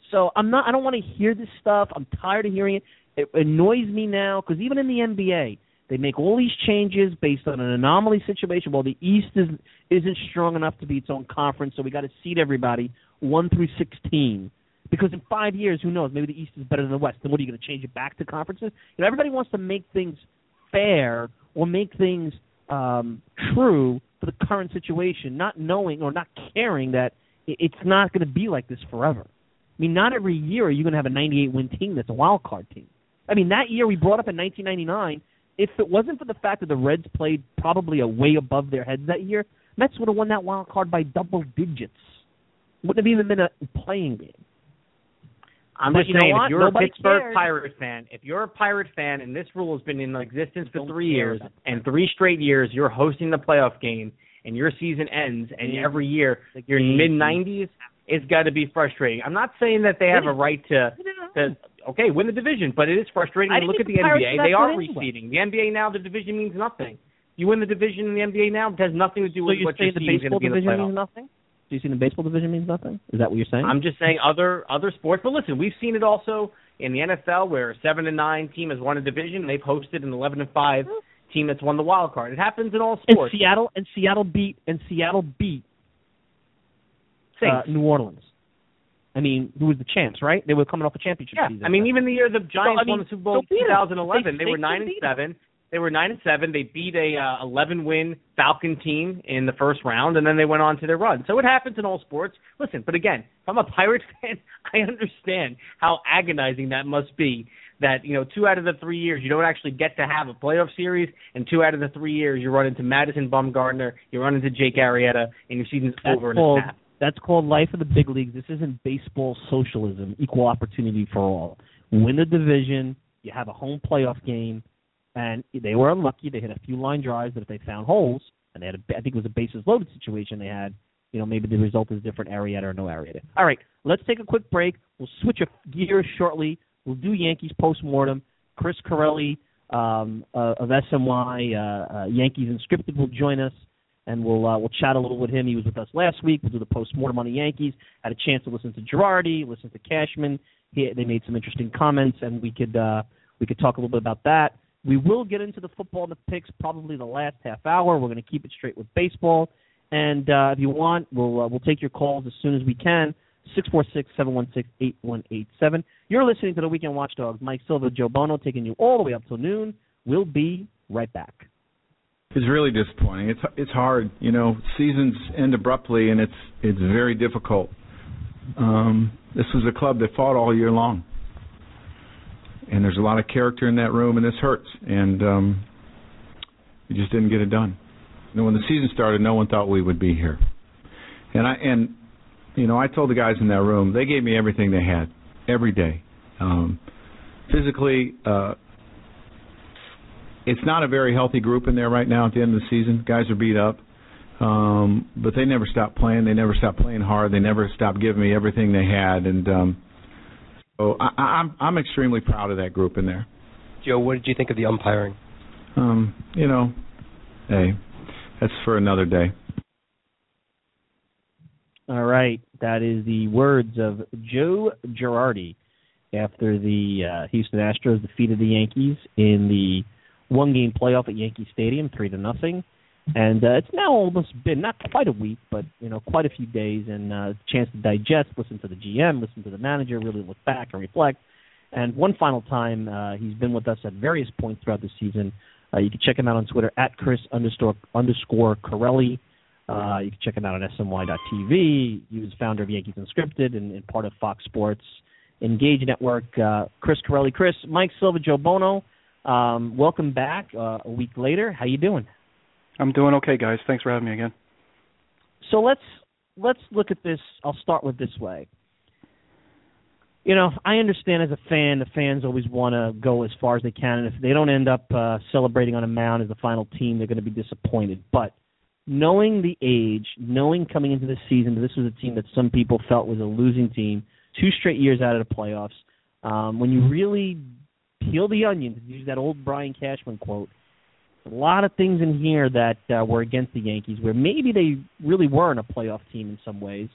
So I'm not, I don't want to hear this stuff. I'm tired of hearing it. It annoys me now, because even in the N B A, they make all these changes based on an anomaly situation. Well, the East is, isn't strong enough to be its own conference, so we got to seed everybody one through sixteen. Because in five years, who knows, maybe the East is better than the West. Then what, are you going to change it back to conferences? You know, everybody wants to make things fair or make things um, true for the current situation, not knowing or not caring that it's not going to be like this forever. I mean, not every year are you going to have a ninety-eight win team that's a wild card team. I mean, that year we brought up in nineteen ninety-nine if it wasn't for the fact that the Reds played probably a way above their heads that year, Mets would have won that wild card by double digits. Wouldn't have even been a playing game. I'm but just you saying, if you're Nobody a Pittsburgh cares. Pirate fan, if you're a Pirate fan, and this rule has been in existence for Don't three years, and three straight years you're hosting the playoff game, and your season ends, and yeah. every year you're in mid nineties, it's got to be frustrating. I'm not saying that they have a right to, to, okay, win the division, but it is frustrating. Look at the N B A. They are receding. The N B A now, the division means nothing. You win the division in the N B A now, it has nothing to do with what your team is going to be in the playoffs. Do you see the baseball division means nothing? Is that what you're saying? I'm just saying other other sports. But listen, we've seen it also in the N F L where a seven and nine team has won a division and they've hosted an eleven and five team that's won the wild card. It happens in all sports. And Seattle and Seattle beat and Seattle beat uh, New Orleans. I mean, who was the champs, right? They were coming off a championship yeah. season. I mean, even the year the Giants so, I mean, won the Super Bowl in two thousand eleven, they, they, they were nine and seven. They were nine and seven. They beat a uh, eleven-win Falcon team in the first round, and then they went on to their run. So it happens in all sports. Listen, but again, if I'm a Pirate fan, I understand how agonizing that must be. That you know, two out of the three years you don't actually get to have a playoff series, and two out of the three years you run into Madison Bumgarner, you run into Jake Arrieta, and your season's that's over. Called, and that's called life of the big leagues. This isn't baseball socialism, equal opportunity for all. Win the division, you have a home playoff game. And they were unlucky. They hit a few line drives, but if they found holes, and they had, a, I think it was a bases-loaded situation they had, you know, maybe the result is different, Arrieta or no Arrieta. All right, let's take a quick break. We'll switch gears shortly. We'll do Yankees postmortem. Chris Corelli um, uh, of S M Y, uh, uh, Yankees Unscripted, will join us, and we'll uh, we'll chat a little with him. He was with us last week. We'll do the postmortem on the Yankees. Had a chance to listen to Girardi, listen to Cashman. He, they made some interesting comments, and we could uh, we could talk a little bit about that. We will get into the football and the picks probably the last half hour. We're going to keep it straight with baseball. And uh, if you want, we'll uh, we'll take your calls as soon as we can, six four six, seven one six, eight one eight seven. You're listening to the Weekend Watchdogs. Mike Silva, Joe Buono, taking you all the way up till noon. We'll be right back. It's really disappointing. It's it's hard. You know, seasons end abruptly, and it's, it's very difficult. Um, this was a club that fought all year long. And there's a lot of character in that room, and this hurts. And um, we just didn't get it done. You know, when the season started, no one thought we would be here. And I and you know, I told the guys in that room, they gave me everything they had every day. Um, physically, uh, it's not a very healthy group in there right now. At the end of the season, guys are beat up, um, but they never stopped playing. They never stopped playing hard. They never stopped giving me everything they had. And um, So I, I'm I'm extremely proud of that group in there. Joe, what did you think of the umpiring? Um, you know, hey, that's for another day. All right, that is the words of Joe Girardi after the uh, Houston Astros defeated the Yankees in the one-game playoff at Yankee Stadium, three to nothing. And uh, it's now almost been not quite a week, but you know, quite a few days, and a uh, chance to digest, listen to the G M, listen to the manager, really look back and reflect. And one final time, uh, he's been with us at various points throughout the season. Uh, you can check him out on Twitter at Chris underscore underscore Corelli. Uh, you can check him out on S M Y dot T V. He was founder of Yankees Unscripted and, and part of Fox Sports Engage Network. Uh, Chris Corelli, Chris, Mike Silva, Joe Buono. Um, welcome back uh, a week later. How you doing? I'm doing okay, guys. Thanks for having me again. So let's let's look at this. I'll start with this way. You know, I understand as a fan, the fans always want to go as far as they can, and if they don't end up uh, celebrating on a mound as the final team, they're going to be disappointed. But knowing the age, knowing coming into the season, this was a team that some people felt was a losing team, two straight years out of the playoffs, um, when you really peel the onion, to use that old Brian Cashman quote, a lot of things in here that uh, were against the Yankees where maybe they really weren't a playoff team in some ways.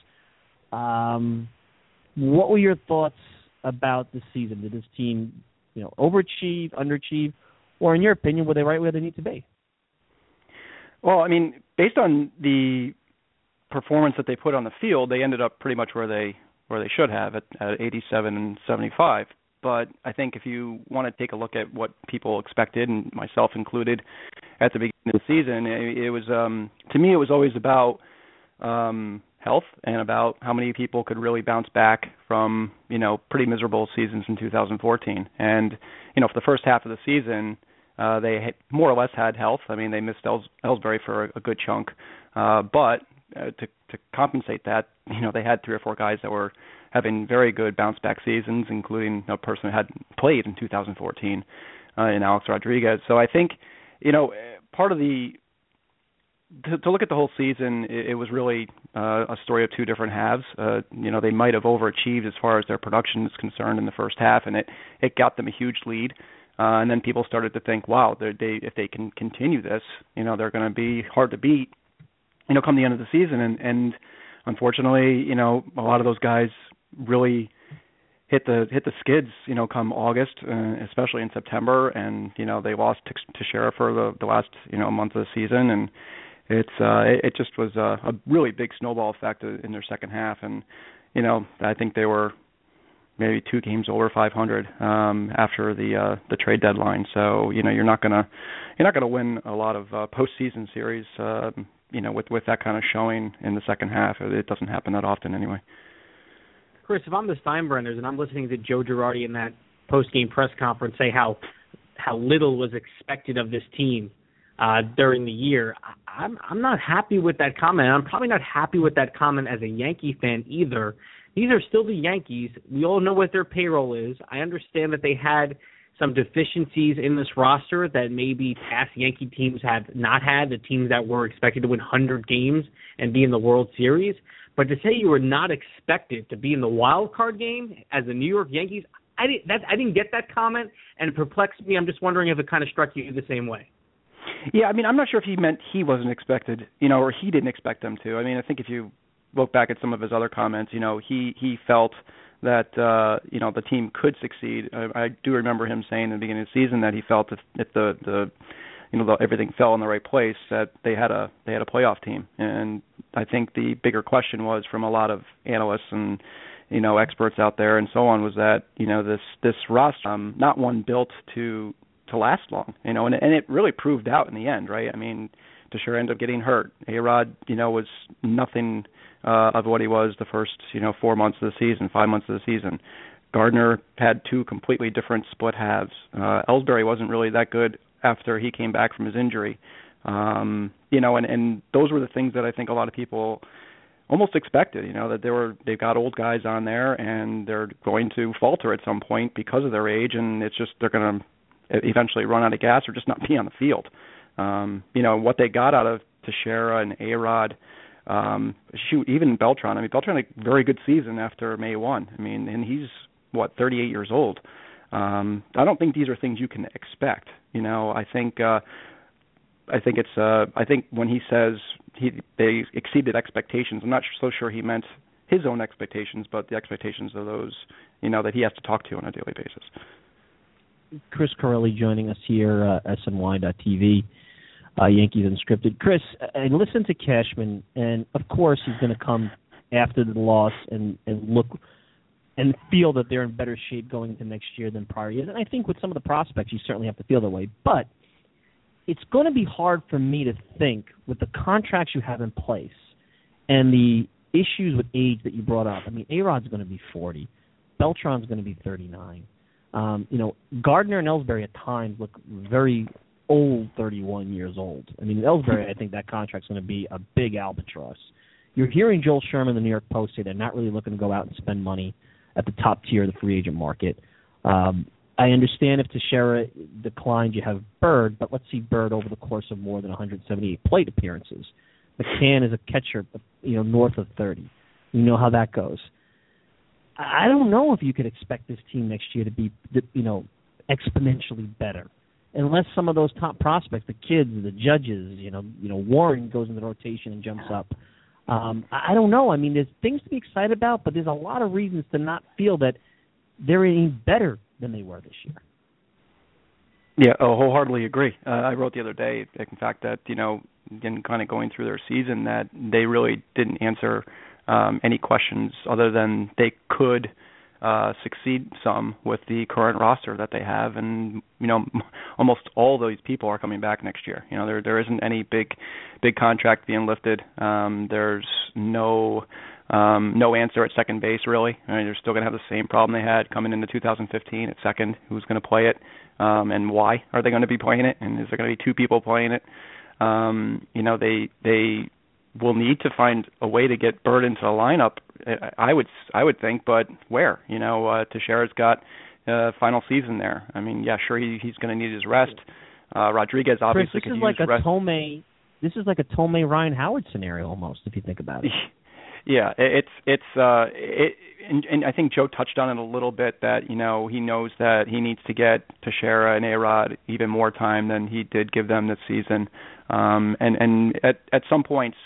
Um, what were your thoughts about this season? Did this team, you know, overachieve, underachieve, or in your opinion, were they right where they need to be? Well, I mean, based on the performance that they put on the field, they ended up pretty much where they where they should have at, at eighty-seven and seventy-five. But I think if you want to take a look at what people expected, and myself included, at the beginning of the season, it, it was um, to me it was always about um, health and about how many people could really bounce back from, you know, pretty miserable seasons in two thousand fourteen. And you know, for the first half of the season, Uh, they had, more or less had health. I mean, they missed Ells- Ellsbury for a, a good chunk. Uh, but uh, to, to compensate that, you know, they had three or four guys that were having very good bounce-back seasons, including a person who had played in two thousand fourteen uh, in Alex Rodriguez. So I think, you know, part of the To, to look at the whole season, it, it was really uh, a story of two different halves. Uh, you know, they might have overachieved as far as their production is concerned in the first half, and it, it got them a huge lead. Uh, and then people started to think, wow, they, if they can continue this, you know, they're going to be hard to beat, you know, come the end of the season. And, and unfortunately, you know, a lot of those guys really hit the hit the skids, you know, come August, uh, especially in September. And, you know, they lost to, to Sheriff for the, the last, you know, month of the season. And It's uh, it just was a, a really big snowball effect in their second half, and you know I think they were maybe two games over five hundred um, after the uh, the trade deadline. So you know you're not gonna you're not gonna win a lot of uh, postseason series, uh, you know, with, with that kind of showing in the second half. It doesn't happen that often anyway. Chris, if I'm the Steinbrenners and I'm listening to Joe Girardi in that post-game press conference say how how little was expected of this team Uh, during the year, I'm I'm not happy with that comment. I'm probably not happy with that comment as a Yankee fan either. These are still the Yankees. We all know what their payroll is. I understand that they had some deficiencies in this roster that maybe past Yankee teams have not had, the teams that were expected to win one hundred games and be in the World Series. But to say you were not expected to be in the wild card game as the New York Yankees, I didn't, that, I didn't get that comment, and it perplexed me. I'm just wondering if it kind of struck you the same way. Yeah, I mean, I'm not sure if he meant he wasn't expected, you know, or he didn't expect them to. I mean, I think if you look back at some of his other comments, you know, he, he felt that, uh, you know, the team could succeed. I, I do remember him saying in the beginning of the season that he felt if, if the, the, you know, the, everything fell in the right place, that they had a they had a playoff team. And I think the bigger question was from a lot of analysts and, you know, experts out there and so on was that, you know, this, this roster, um, not one built to – to last long, you know, and and it really proved out in the end, right? I mean, DeShore ended up getting hurt. A-Rod, you know, was nothing uh, of what he was the first, you know, four months of the season, five months of the season. Gardner had two completely different split halves. Uh, Ellsbury wasn't really that good after he came back from his injury. Um, you know, and, and those were the things that I think a lot of people almost expected, you know, that they were they've got old guys on there and they're going to falter at some point because of their age, and it's just they're going to eventually run out of gas or just not be on the field. Um, you know, what they got out of Teixeira and A-Rod, um, shoot, even Beltran. I mean, Beltran had a very good season after May first. I mean, and he's, what, thirty-eight years old. Um, I don't think these are things you can expect. You know, I think uh, I think it's uh, I think when he says he they exceeded expectations, I'm not so sure he meant his own expectations, but the expectations of those, you know, that he has to talk to on a daily basis. Chris Corelli joining us here, uh, S N Y dot T V, uh, Yankees Unscripted. Chris, I listened to Cashman, and of course he's going to come after the loss and, and look and feel that they're in better shape going into next year than prior years. And I think with some of the prospects, you certainly have to feel that way. But it's going to be hard for me to think with the contracts you have in place and the issues with age that you brought up. I mean, A-Rod's going to be forty. Beltran's going to be thirty-nine. Um, you know, Gardner and Ellsbury at times look very old, thirty-one years old. I mean, Ellsbury, I think that contract's going to be a big albatross. You're hearing Joel Sherman, the New York Post, say they're not really looking to go out and spend money at the top tier of the free agent market. Um, I understand if Teixeira declined, you have Bird, but let's see Bird over the course of more than one hundred seventy-eight plate appearances. McCann is a catcher, you know, north of thirty. You know how that goes. I don't know if you could expect this team next year to be, you know, exponentially better, unless some of those top prospects, the kids, the judges, you know, you know, Warren goes into the rotation and jumps up. Um, I don't know. I mean, there's things to be excited about, but there's a lot of reasons to not feel that they're any better than they were this year. Yeah, I wholeheartedly agree. Uh, I wrote the other day, in fact, that, you know, in kind of going through their season, that they really didn't answer Um, any questions other than they could uh, succeed some with the current roster that they have. And, you know, almost all those people are coming back next year. You know, there there isn't any big big contract being lifted. Um, there's no um, no answer at second base, really. I mean, they're still going to have the same problem they had coming into two thousand fifteen at second, who's going to play it. um, and why are they going to be playing it, and is there going to be two people playing it? Um, you know, they they will need to find a way to get Bird into the lineup, I would I would think, but where? You know, uh, Teixeira's got uh, final season there. I mean, yeah, sure, he, he's going to need his rest. Uh, Rodriguez obviously Chris, could use like rest. Tomei, this is like a Tomei Ryan Howard scenario almost, if you think about it. Yeah, it's it's uh, it, and, and I think Joe touched on it a little bit that, you know, he knows that he needs to get Teixeira and A-Rod even more time than he did give them this season, um, and and at at some points,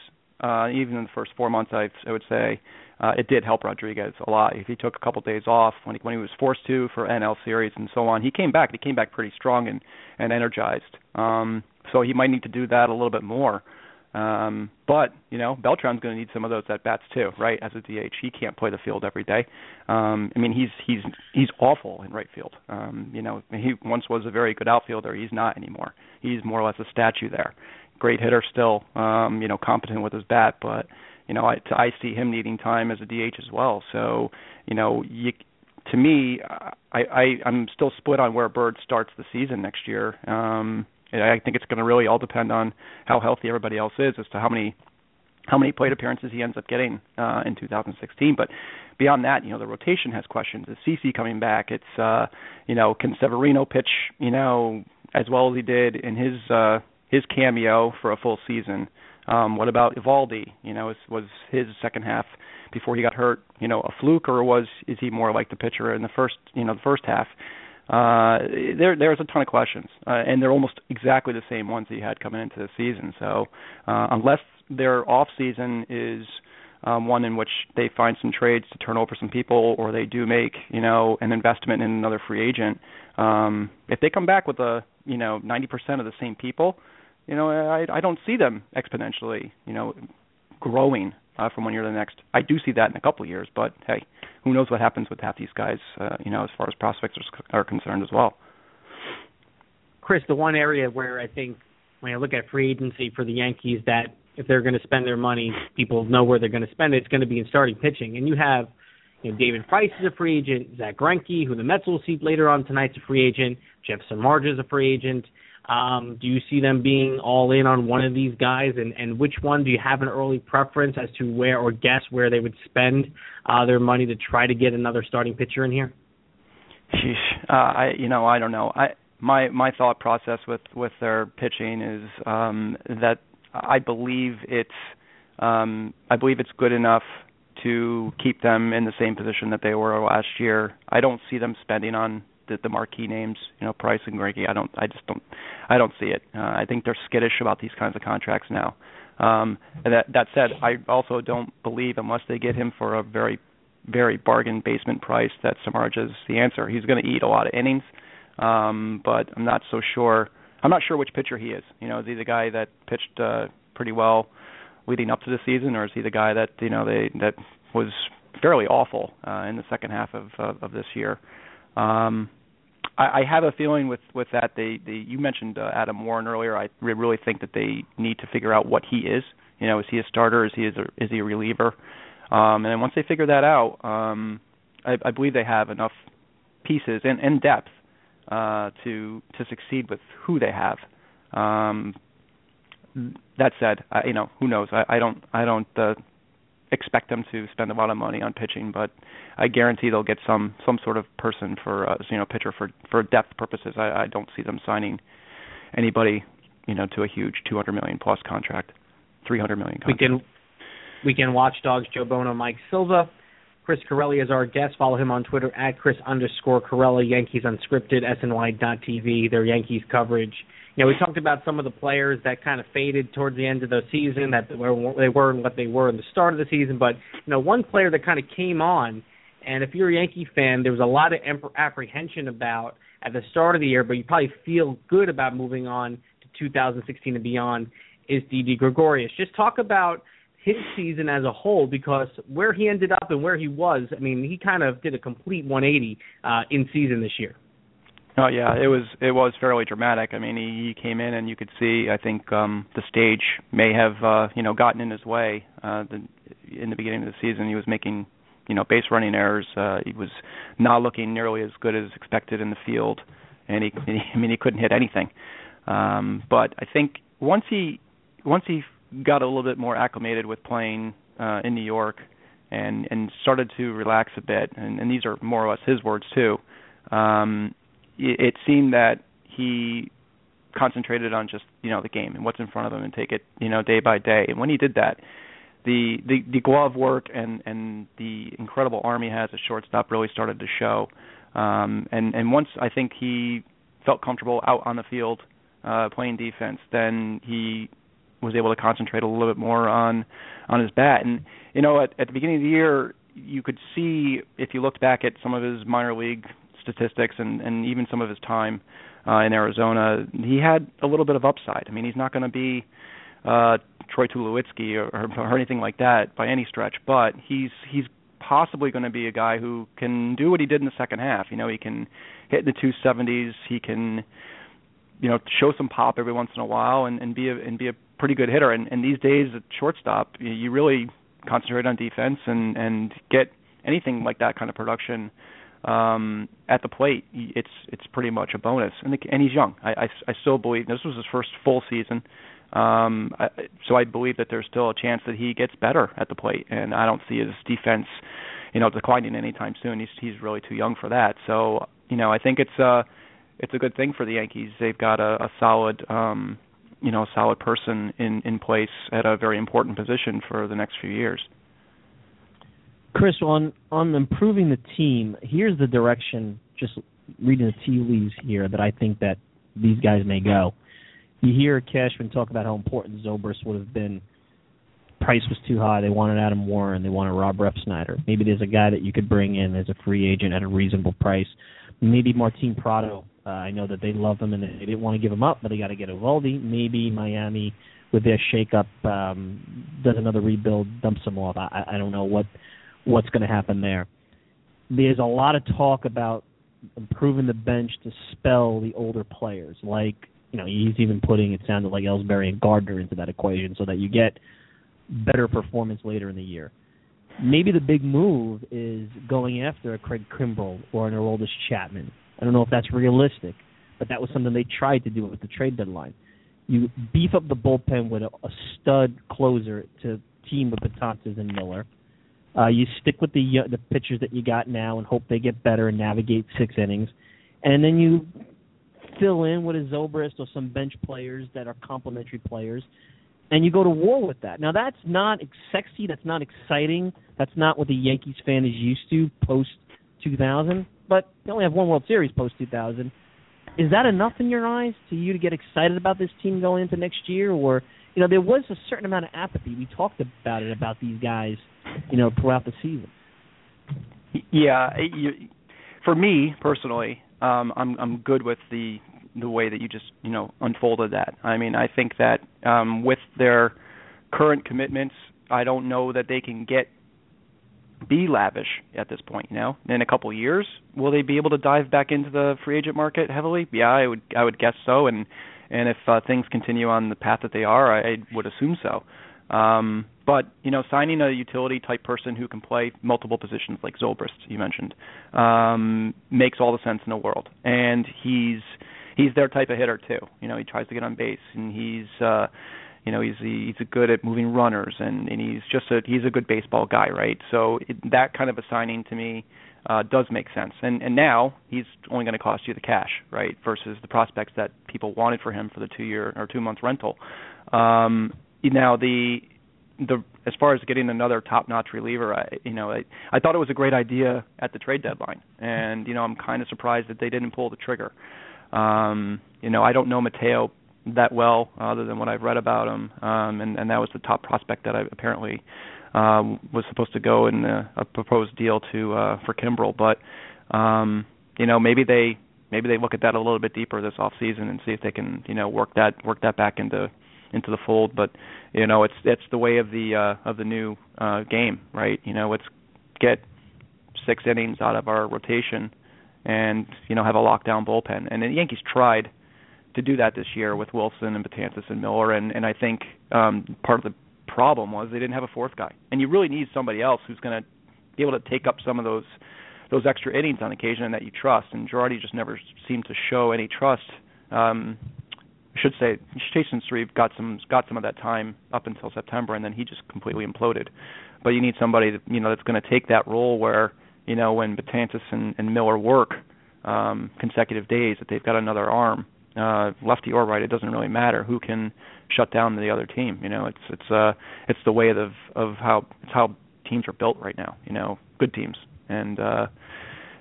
uh, even in the first four months, I, I would say uh, it did help Rodriguez a lot. If he took a couple days off when he, when he was forced to for N L series and so on, he came back. He came back pretty strong and and energized. Um, so he might need to do that a little bit more. Um, but, you know, Beltran's going to need some of those at-bats too, right, as a D H. He can't play the field every day. Um, I mean, he's he's he's awful in right field. Um, you know, he once was a very good outfielder. He's not anymore. He's more or less a statue there. Great hitter still, um, you know, competent with his bat. But, you know, I, I see him needing time as a D H as well. So, you know, you, to me, I, I, I'm still split on where Bird starts the season next year. Um I think it's going to really all depend on how healthy everybody else is as to how many how many plate appearances he ends up getting uh, in two thousand sixteen. But beyond that, you know, the rotation has questions. Is Cece coming back? It's, uh, you know, can Severino pitch, you know, as well as he did in his uh, his cameo for a full season? Um, what about Evaldi? You know, was his second half before he got hurt, you know, a fluke, or was is he more like the pitcher in the first, you know, the first half? Uh, there, there's a ton of questions, uh, and they're almost exactly the same ones that he had coming into the season. So uh, unless their off season is um, one in which they find some trades to turn over some people, or they do make, you know, an investment in another free agent, um, if they come back with a, you know, ninety percent of the same people, you know, I, I don't see them exponentially, you know, growing uh, from one year to the next. I do see that in a couple of years, but hey, who knows what happens with half these guys, uh, you know, as far as prospects are, are concerned as well. Chris, the one area where I think when I look at free agency for the Yankees that if they're going to spend their money, people know where they're going to spend it, it's going to be in starting pitching. And you have, you know, David Price is a free agent, Zach Greinke, who the Mets will see later on tonight's a free agent, Jefferson Marge is a free agent. Um, do you see them being all in on one of these guys, and, and which one do you have an early preference as to where or guess where they would spend uh, their money to try to get another starting pitcher in here? Sheesh, uh, I you know I don't know. I my my thought process with, with their pitching is um, that I believe it's um, I believe it's good enough to keep them in the same position that they were last year. I don't see them spending on The, the marquee names, you know, Price and Greinke. I don't, I just don't, I don't see it. Uh, I think they're skittish about these kinds of contracts now. Um, and that, that said, I also don't believe unless they get him for a very, very bargain basement price that Samardzija is the answer. He's going to eat a lot of innings, um, but I'm not so sure. I'm not sure which pitcher he is. You know, is he the guy that pitched uh, pretty well leading up to the season, or is he the guy that you know they that was fairly awful uh, in the second half of of, of this year? Um, I, I have a feeling with, with that, they, they you mentioned uh, Adam Warren earlier. I re- really think that they need to figure out what he is. You know, is he a starter? Is he is, a, is he a reliever? Um, and then once they figure that out, um, I, I believe they have enough pieces and, and depth uh, to to succeed with who they have. Um, that said, I, you know, who knows? I, I don't I don't uh, expect them to spend a lot of money on pitching, but I guarantee they'll get some, some sort of person for uh, you know pitcher for, for depth purposes. I, I don't see them signing anybody you know to a huge two hundred million plus contract, three hundred million contract. Weekend, Weekend Watchdogs, Joe Buono, Mike Silva, Chris Corelli is our guest. Follow him on Twitter at Chris underscore Corelli. Yankees Unscripted, S N Y dot T V. Their Yankees coverage. You know, we talked about some of the players that kind of faded towards the end of the season, that they were and what they were in the start of the season. But, you know, one player that kind of came on, and if you're a Yankee fan, there was a lot of apprehension about at the start of the year, but you probably feel good about moving on to two thousand sixteen and beyond, is Didi Gregorius. Just talk about his season as a whole, because where he ended up and where he was, I mean, he kind of did a complete one eighty uh, in season this year. Oh yeah, it was it was fairly dramatic. I mean, he, he came in and you could see. I think um, the stage may have uh, you know gotten in his way. Uh, the, in the beginning of the season, he was making you know base running errors. Uh, he was not looking nearly as good as expected in the field. and he, I mean, he couldn't hit anything. Um, but I think once he once he got a little bit more acclimated with playing uh, in New York and, and started to relax a bit, and, and these are more or less his words too, um, it, it seemed that he concentrated on just, you know, the game and what's in front of him and take it, you know, day by day. And when he did that, the, the, the glove work and, and the incredible arm he has at shortstop really started to show. Um, and, and once I think he felt comfortable out on the field uh, playing defense, then he was able to concentrate a little bit more on, on his bat. And, you know, at, at the beginning of the year, you could see, if you looked back at some of his minor league statistics and, and even some of his time uh, in Arizona, he had a little bit of upside. I mean, he's not going to be uh, Troy Tulowitzki or, or, or anything like that by any stretch, but he's he's possibly going to be a guy who can do what he did in the second half. You know, he can hit in the two seventies. He can, you know, show some pop every once in a while and, and be a and be a pretty good hitter. And, and these days at shortstop, you really concentrate on defense and, and get anything like that kind of production um, at the plate. It's it's pretty much a bonus. And the, and he's young. I, I, I still believe this was his first full season. Um, I, so I believe that there's still a chance that he gets better at the plate, and I don't see his defense, you know, declining anytime soon. He's he's really too young for that. So, you know, I think it's a it's a good thing for the Yankees. They've got a, a solid, um, you know, solid person in, in place at a very important position for the next few years. Chris, on on improving the team, here's the direction. Just reading the tea leaves here that I think that these guys may go. You hear Cashman talk about how important Zobrist would have been. Price was too high. They wanted Adam Warren. They wanted Rob Refsnyder. Maybe there's a guy that you could bring in as a free agent at a reasonable price. Maybe Martin Prado. Uh, I know that they love him and they didn't want to give him up, but they got to get Eovaldi. Maybe Miami, with their shakeup, um, does another rebuild, dumps him off. I, I don't know what what's going to happen there. There's a lot of talk about improving the bench to spell the older players, like, you know, he's even putting, it sounded like, Ellsbury and Gardner into that equation so that you get better performance later in the year. Maybe the big move is going after a Craig Kimbrell or an Aroldis Chapman. I don't know if that's realistic, but that was something they tried to do with the trade deadline. You beef up the bullpen with a, a stud closer to team with Betances and Miller. Uh, you stick with the uh, the pitchers that you got now and hope they get better and navigate six innings. And then you fill in with a Zobrist or some bench players that are complementary players, and you go to war with that. Now, that's not sexy. That's not exciting. That's not what the Yankees fan is used to post two thousand, but they only have one World Series post two thousand. Is that enough in your eyes to you to get excited about this team going into next year? Or, you know, there was a certain amount of apathy. We talked about it, about these guys, you know, throughout the season. Yeah. You, for me, personally, Um, I'm I'm good with the the way that you just, you know, unfolded that. I mean, I think that um, with their current commitments, I don't know that they can get be lavish at this point. You know, in a couple of years, will they be able to dive back into the free agent market heavily? Yeah, I would I would guess so. And and if uh, things continue on the path that they are, I, I would assume so. Um, but, you know, signing a utility-type person who can play multiple positions, like Zobrist, you mentioned, um, makes all the sense in the world. And he's he's their type of hitter, too. You know, he tries to get on base, and he's, uh, you know, he's he's good at moving runners, and, and he's just a, he's a good baseball guy, right? So it, that kind of a signing, to me, uh, does make sense. And, and now he's only going to cost you the cash, right, versus the prospects that people wanted for him for the two-year or two-month rental. Um Now, the the as far as getting another top-notch reliever, I, you know, I, I thought it was a great idea at the trade deadline, and, you know, I'm kind of surprised that they didn't pull the trigger. Um, you know, I don't know Mateo that well, other than what I've read about him, um, and, and that was the top prospect that I apparently um, was supposed to go in a, a proposed deal to uh, for Kimbrell. But, um, you know, maybe they maybe they look at that a little bit deeper this offseason and see if they can, you know, work that work that back into. into the fold. But, you know, it's it's the way of the uh, of the new uh, game, right? You know, let's get six innings out of our rotation and, you know, have a lockdown bullpen. And the Yankees tried to do that this year with Wilson and Betances and Miller, and, and I think um, part of the problem was they didn't have a fourth guy. And you really need somebody else who's going to be able to take up some of those those extra innings on occasion and that you trust. And Girardi just never seemed to show any trust. Um, I should say Jason Shreve got some got some of that time up until September, and then he just completely imploded. But you need somebody that, you know, that's going to take that role where, you know, when Betances and, and Miller work um, consecutive days, that they've got another arm, uh, lefty or right. It doesn't really matter who can shut down the other team. You know, it's it's uh, it's the way of of how it's how teams are built right now. You know, good teams, and uh,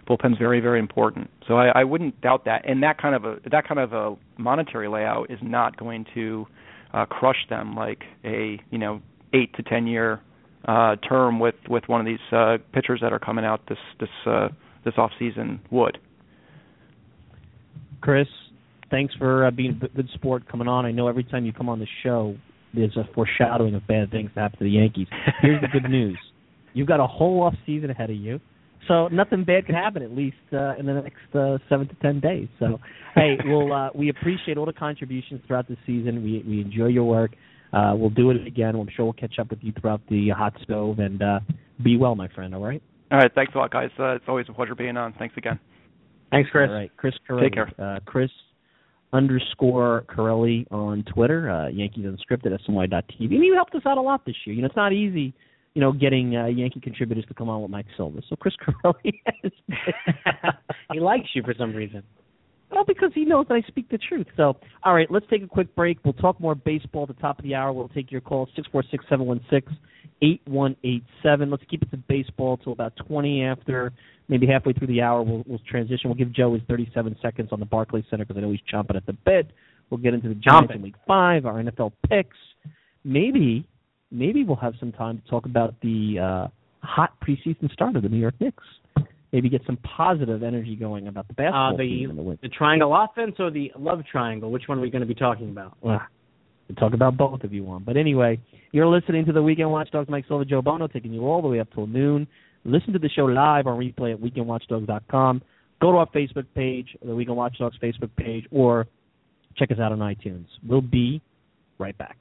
bullpen's very, very important. So I, I wouldn't doubt that. And that kind of a that kind of a monetary layout is not going to uh, crush them like a, you know, eight to ten year uh, term with, with one of these uh, pitchers that are coming out this this uh, this off season would. Chris, thanks for uh, being a good sport coming on. I know every time you come on the show, there's a foreshadowing of bad things to happen to the Yankees. Here's the good news: you've got a whole off season ahead of you. So nothing bad could happen, at least uh, in the next uh, seven to ten days. So, hey, we'll, uh, we appreciate all the contributions throughout the season. We we enjoy your work. Uh, we'll do it again. I'm sure we'll catch up with you throughout the hot stove. And uh, be well, my friend, all right? All right. Thanks a lot, guys. Uh, it's always a pleasure being on. Thanks again. Thanks, Chris. All right. Chris Corelli. Take care. Uh, Chris underscore Corelli on Twitter, uh, Yankees Unscripted, S N Y dot T V. And you helped us out a lot this year. You know, it's not easy, you know, getting uh, Yankee contributors to come on with Mike Silva. So Chris Corelli has he likes you for some reason. Well, because he knows that I speak the truth. So, all right, let's take a quick break. We'll talk more baseball at the top of the hour. We'll take your call, six four six, seven one six, eight one eight seven. Let's keep it to baseball till about twenty after, maybe halfway through the hour. We'll, we'll transition. We'll give Joe his thirty-seven seconds on the Barclays Center because I know he's chomping at the bit. We'll get into the Giants in Week five, our N F L picks. Maybe... Maybe we'll have some time to talk about the uh, hot preseason start of the New York Knicks. Maybe get some positive energy going about the basketball uh, the, team in the winter. The triangle offense or the love triangle? Which one are we going to be talking about? Well, we'll talk about both if you want. But anyway, you're listening to the Weekend Watchdogs. Mike Silva, Joe Buono, taking you all the way up till noon. Listen to the show live on replay at weekend watchdogs dot com. Go to our Facebook page, the Weekend Watchdogs Facebook page, or check us out on iTunes. We'll be right back.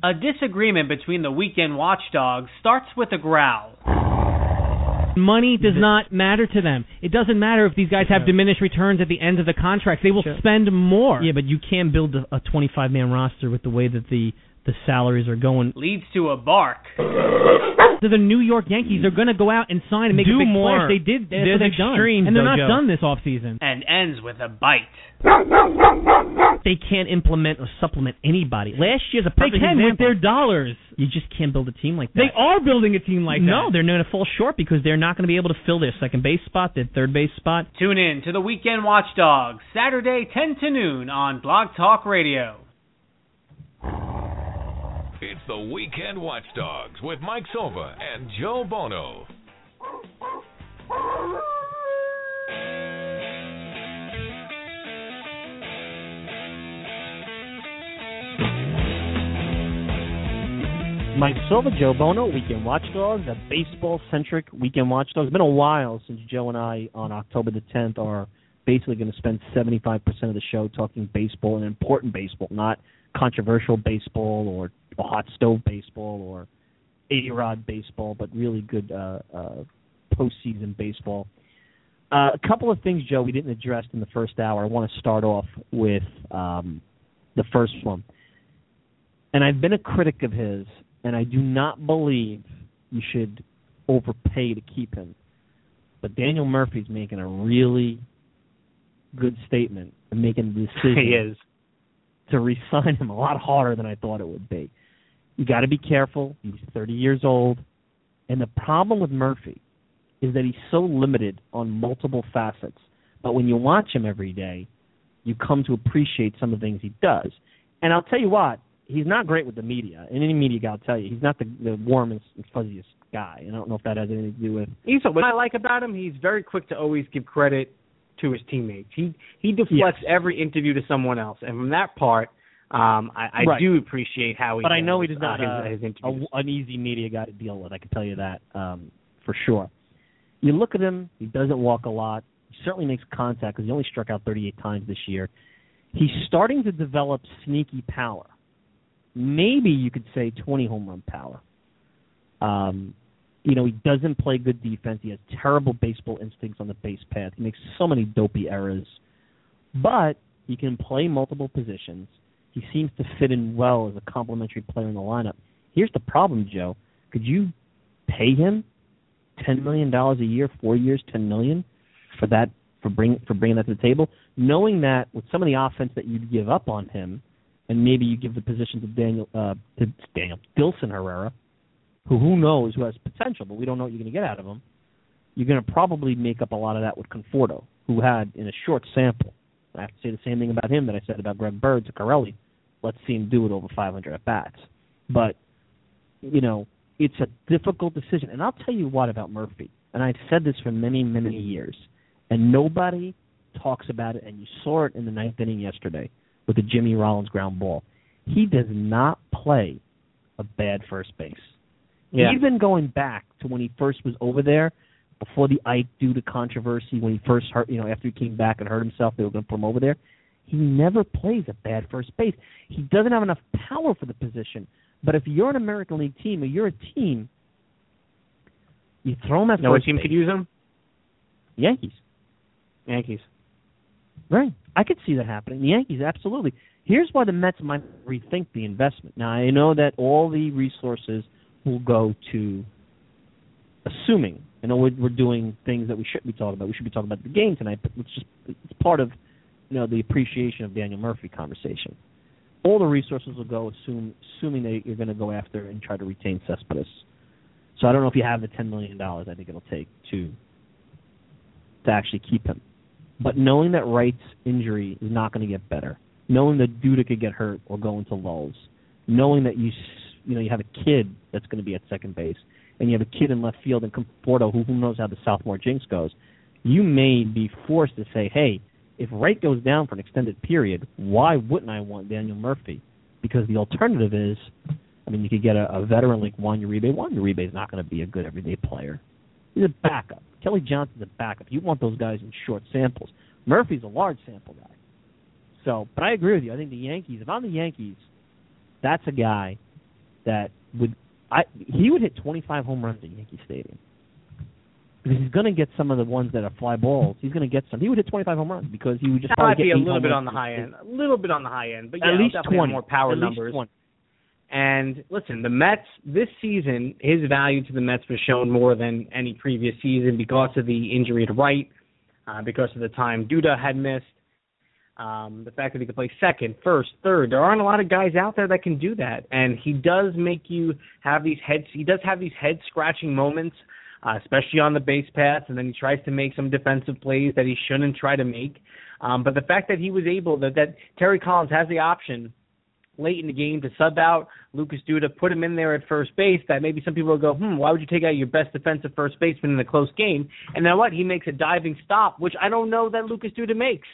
A disagreement between the Weekend Watchdogs starts with a growl. Money does not matter to them. It doesn't matter if these guys have diminished returns at the end of the contract. They will sure. spend more. Yeah, but you can build a twenty-five man roster with the way that the, the salaries are going. Leads to a bark. To the New York Yankees, they're going to go out and sign and make Do a big more. Splash. They did. That's what they've extreme, done. And they're not Joe. Done this offseason. And ends with a bite. They can't implement or supplement anybody. Last year's a perfect They can example. With their dollars. You just can't build a team like that. They are building a team like no, that. No, they're going to fall short because they're not going to be able to fill their second base spot, their third base spot. Tune in to the Weekend Watchdogs, Saturday ten to noon on Blog Talk Radio. It's the Weekend Watchdogs with Mike Silva and Joe Buono. Mike Silva, Joe Buono, Weekend Watchdogs, a baseball-centric Weekend Watchdogs. It's been a while since Joe and I, on October the tenth, are basically going to spend seventy-five percent of the show talking baseball and important baseball, not controversial baseball or hot stove baseball or A-Rod baseball, but really good uh, uh, postseason baseball. Uh, a couple of things, Joe, we didn't address in the first hour. I want to start off with um, the first one. And I've been a critic of his, and I do not believe you should overpay to keep him. But Daniel Murphy's making a really good statement and making the decision. He is. To re-sign him a lot harder than I thought it would be. You got to be careful. He's thirty years old. And the problem with Murphy is that he's so limited on multiple facets. But when you watch him every day, you come to appreciate some of the things he does. And I'll tell you what, he's not great with the media. And any media guy will tell you, he's not the, the warmest and fuzziest guy. And I don't know if that has anything to do with... He's what I like about him, he's very quick to always give credit to his teammates. He he deflects yes. every interview to someone else. And from that part, um, I, I right. do appreciate how he But does, I know he does not uh, his, uh, his interviews. A, an easy media guy to deal with. I can tell you that um, for sure. You look at him, he doesn't walk a lot. He certainly makes contact because he only struck out thirty-eight times this year. He's starting to develop sneaky power. Maybe you could say twenty home run power. Um, You know, he doesn't play good defense. He has terrible baseball instincts on the base path. He makes so many dopey errors. But he can play multiple positions. He seems to fit in well as a complementary player in the lineup. Here's the problem, Joe. Could you pay him ten million dollars a year, four years, ten million dollars for that, for bring for bringing that to the table, knowing that with some of the offense that you'd give up on him, and maybe you give the position to Daniel uh, to Daniel Dilson Herrera, who who knows who has potential, but we don't know what you're going to get out of him. You're going to probably make up a lot of that with Conforto, who had in a short sample. I have to say the same thing about him that I said about Greg Bird to Corelli. Let's see him do it over five hundred at bats. But you know, it's a difficult decision, and I'll tell you what about Murphy. And I've said this for many, many years, and nobody talks about it. And you saw it in the ninth inning yesterday with the Jimmy Rollins ground ball. He does not play a bad first base. Yeah. Even going back to when he first was over there, before the Ike Duda controversy, when he first hurt, you know, after he came back and hurt himself, they were going to put him over there. He never plays a bad first base. He doesn't have enough power for the position. But if you're an American League team or you're a team, you throw him at no, first base. No team could use him? Yankees. Yankees. Right. I could see that happening. The Yankees, absolutely. Here's why the Mets might rethink the investment. Now, I know that all the resources will go to, assuming, I know we're, we're doing things that we shouldn't be talking about. We should be talking about the game tonight, but it's just it's part of, you know, the appreciation of Daniel Murphy conversation. All the resources will go, assume, assuming that you're going to go after and try to retain Cespedes. So I don't know if you have the ten million dollars I think it'll take to to actually keep him. But knowing that Wright's injury is not going to get better, knowing that Duda could get hurt or go into lulls, knowing that you you know you have a kid that's going to be at second base, and you have a kid in left field and Conforto, who who knows how the sophomore jinx goes, you may be forced to say, hey, if Wright goes down for an extended period, why wouldn't I want Daniel Murphy? Because the alternative is, I mean, you could get a, a veteran like Juan Uribe. Juan Uribe is not going to be a good everyday player. He's a backup. Kelly Johnson's a backup. You want those guys in short samples. Murphy's a large sample guy. So, but I agree with you. I think the Yankees, if I'm the Yankees, that's a guy that would, I he would hit twenty-five home runs at Yankee Stadium. Because he's going to get some of the ones that are fly balls. He's going to get some. He would hit twenty-five home runs because he would just that probably get That might be a little bit on the high end. A little bit on the high end, but yeah, at least twenty more power numbers. And listen, the Mets this season, his value to the Mets was shown more than any previous season because of the injury to Wright, uh, because of the time Duda had missed, um, the fact that he could play second, first, third. There aren't a lot of guys out there that can do that, and he does make you have these heads. He does have these head scratching moments, uh, especially on the base paths, and then he tries to make some defensive plays that he shouldn't try to make. Um, but the fact that he was able that that Terry Collins has the option late in the game to sub out Lucas Duda, put him in there at first base, that maybe some people will go, hmm, why would you take out your best defensive first baseman in a close game? And now what? He makes a diving stop, which I don't know that Lucas Duda makes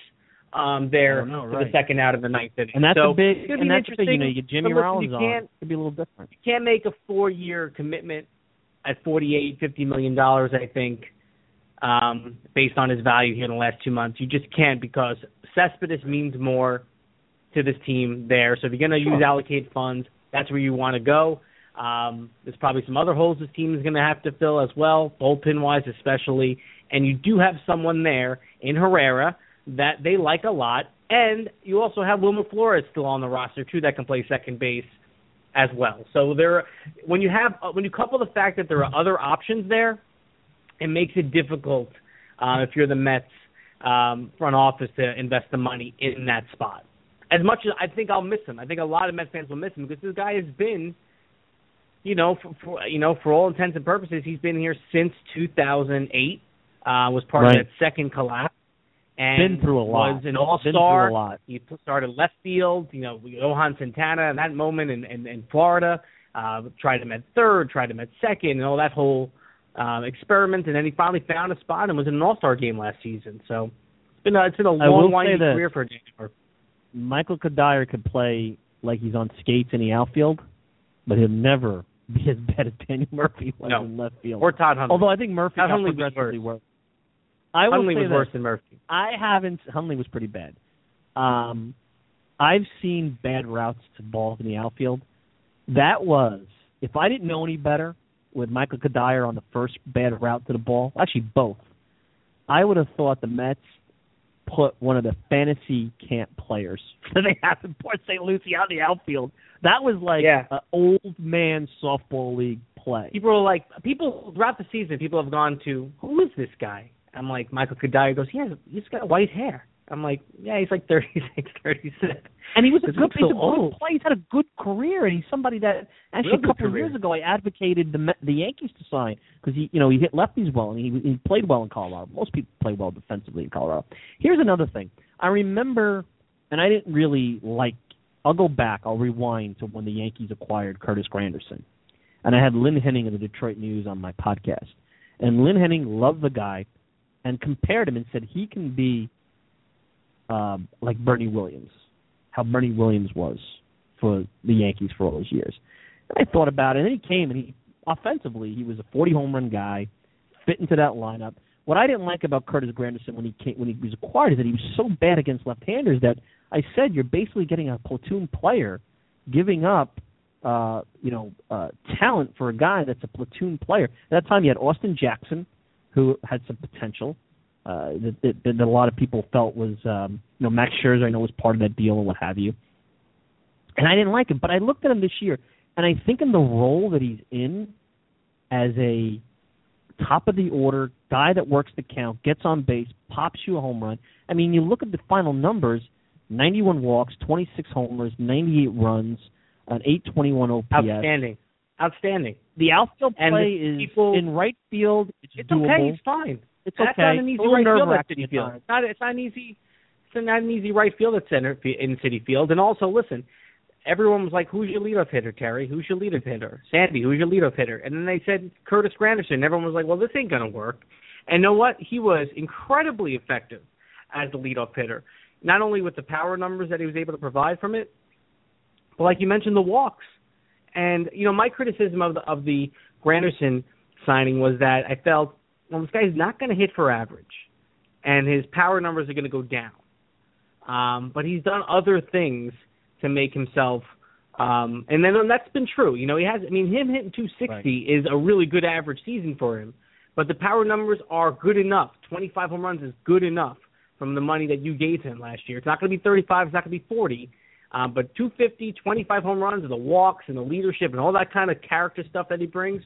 um, there know, right. for the second out of the ninth inning. And that's so a big, and that's a big, you know, you get Jimmy listen, Rollins you on. It could be a little different. You can't make a four-year commitment at forty-eight, fifty million dollars, I think, um, based on his value here in the last two months. You just can't because Cespedes means more to this team there. So if you're going to use allocated funds, that's where you want to go. Um, there's probably some other holes this team is going to have to fill as well, bullpen-wise especially. And you do have someone there in Herrera that they like a lot. And you also have Wilmer Flores still on the roster, too, that can play second base as well. So there, are, when you have when you couple the fact that there are other options there, it makes it difficult uh, if you're the Mets um, front office to invest the money in that spot. As much as I think I'll miss him, I think a lot of Mets fans will miss him because this guy has been, you know, for, for you know, for all intents and purposes, he's been here since two thousand eight. Uh, was part right. of that second collapse, and been through a lot. Was an all-star. Been through a lot. He started left field. You know, Johan Santana in that moment in in, in Florida uh, tried him at third, tried him at second, and all that whole uh, experiment. And then he finally found a spot and was in an all-star game last season. So it's been a, it's been a long, winding career for James. Michael Cuddyer could play like he's on skates in the outfield, but he'll never be as bad as Daniel Murphy was no. in left field. Or Todd Hundley. Although I think Murphy got progressively worse. I will Hundley say was worse than Murphy. I haven't. Hundley was pretty bad. Um, I've seen bad routes to balls in the outfield. That was, if I didn't know any better, with Michael Cuddyer on the first bad route to the ball, actually both, I would have thought the Mets put one of the fantasy camp players that they have in Port Saint Lucie out in the outfield. That was like yeah. an old man softball league play. People are like, people throughout the season, people have gone to, who is this guy? I'm like, Michael Cuddyer goes, he has, he's got white hair. I'm like, yeah, he's like thirty-six, thirty-seven. And he was a good, so he's a old. good player. He's had a good career, and he's somebody that actually Real a couple of years ago I advocated the the Yankees to sign because he, you know, he hit lefties well and he, he played well in Colorado. Most people play well defensively in Colorado. Here's another thing. I remember, and I didn't really like. I'll go back. I'll rewind to when the Yankees acquired Curtis Granderson, and I had Lynn Henning of the Detroit News on my podcast, and Lynn Henning loved the guy and compared him and said he can be. Um, like Bernie Williams, how Bernie Williams was for the Yankees for all those years. And I thought about it, and then he came, and he offensively, he was a forty-home run guy, fit into that lineup. What I didn't like about Curtis Granderson when he came, when he was acquired is that he was so bad against left-handers that I said you're basically getting a platoon player giving up uh, you know, uh, talent for a guy that's a platoon player. At that time, you had Austin Jackson, who had some potential, Uh, that, that, that a lot of people felt was, um, you know, Max Scherzer, I know, was part of that deal and what have you. And I didn't like him, but I looked at him this year, and I think in the role that he's in as a top-of-the-order guy that works the count, gets on base, pops you a home run. I mean, you look at the final numbers, ninety-one walks, twenty-six homers, ninety-eight runs, an eight twenty-one O P S. Outstanding. Outstanding. The outfield play and is people, in right field. It's, it's doable. okay. It's fine. It's That's okay. not an easy right field at City Field. It's not, it's not an easy, it's not an easy right field at center in City Field. And also, listen, everyone was like, "Who's your leadoff hitter, Terry? Who's your leadoff hitter, Sandy? Who's your leadoff hitter?" And then they said Curtis Granderson. Everyone was like, "Well, this ain't gonna work." And know what? He was incredibly effective as the leadoff hitter. Not only with the power numbers that he was able to provide from it, but like you mentioned, the walks. And you know, my criticism of the, of the Granderson signing was that I felt. Well, this guy's not going to hit for average, and his power numbers are going to go down. Um, but he's done other things to make himself, um, and then and that's been true. You know, he has. I mean, him hitting two sixty right. is a really good average season for him. But the power numbers are good enough. twenty-five home runs is good enough from the money that you gave him last year. It's not going to be thirty-five. It's not going to be forty. Uh, but two fifty, twenty-five home runs, and the walks, and the leadership, and all that kind of character stuff that he brings.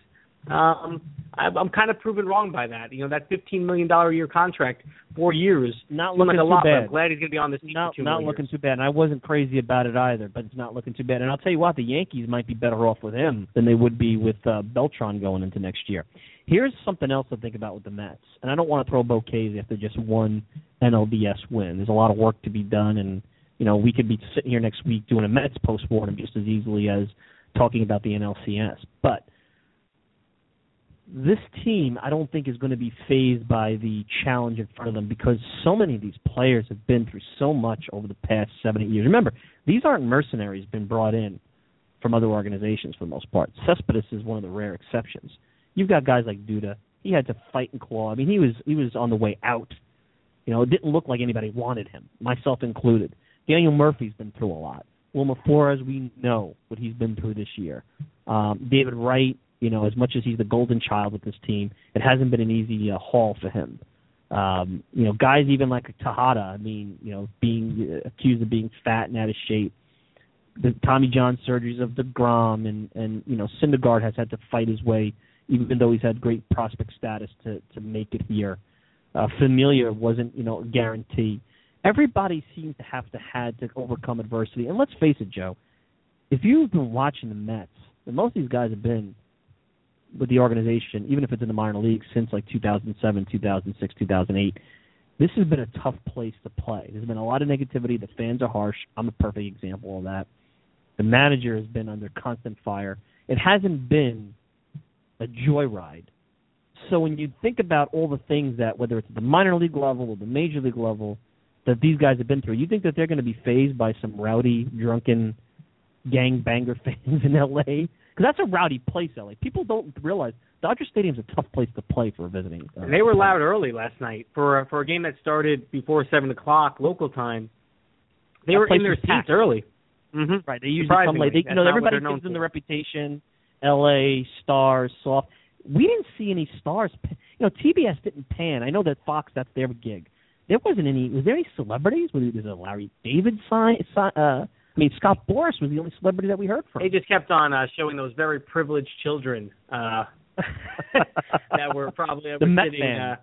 Um, I'm kind of proven wrong by that. You know, that fifteen million dollars a year contract, four years, not looking like a lot, too bad. But I'm glad he's going to be on this team not, for two Not looking years. too bad, and I wasn't crazy about it either, but it's not looking too bad. And I'll tell you what, the Yankees might be better off with him than they would be with uh, Beltran going into next year. Here's something else to think about with the Mets, and I don't want to throw bouquets after just one N L D S win. There's a lot of work to be done, and, you know, we could be sitting here next week doing a Mets postmortem just as easily as talking about the N L C S. But this team, I don't think, is going to be fazed by the challenge in front of them because so many of these players have been through so much over the past seven, eight years. Remember, these aren't mercenaries been brought in from other organizations for the most part. Cespedes is one of the rare exceptions. You've got guys like Duda. He had to fight and claw. I mean, he was he was on the way out. You know, it didn't look like anybody wanted him, myself included. Daniel Murphy's been through a lot. Wilmer Flores, we know what he's been through this year. Um, David Wright. You know, as much as he's the golden child with this team, it hasn't been an easy uh, haul for him. Um, you know, guys even like Tejada, I mean, you know, being uh, accused of being fat and out of shape. The Tommy John surgeries of DeGrom and, and, you know, Syndergaard has had to fight his way, even though he's had great prospect status to, to make it here. Uh, Familia wasn't, you know, a guarantee. Everybody seems to have to had to overcome adversity. And let's face it, Joe, if you've been watching the Mets, and most of these guys have been, with the organization, even if it's in the minor leagues, since like two thousand seven, two thousand six, two thousand eight, this has been a tough place to play. There's been a lot of negativity. The fans are harsh. I'm a perfect example of that. The manager has been under constant fire. It hasn't been a joyride. So when you think about all the things that, whether it's at the minor league level or the major league level, that these guys have been through, you think that they're going to be fazed by some rowdy, drunken, gangbanger fans in L A? Because that's a rowdy place, L A. People don't realize Dodger Stadium's a tough place to play for visiting. Uh, and they were loud early last night for a, for a game that started before seven o'clock local time. They that were in their seats early, mm-hmm. right? They usually come late. They, you know, everybody gives them the reputation. L A. Stars, soft. we didn't see any stars. You know, T B S didn't pan. I know that Fox, that's their gig. There wasn't any. Was there any celebrities? Was there a Larry David sign? sign uh, I mean, Scott Boris was the only celebrity that we heard from. They just kept on uh, showing those very privileged children uh, that were probably ever sitting uh,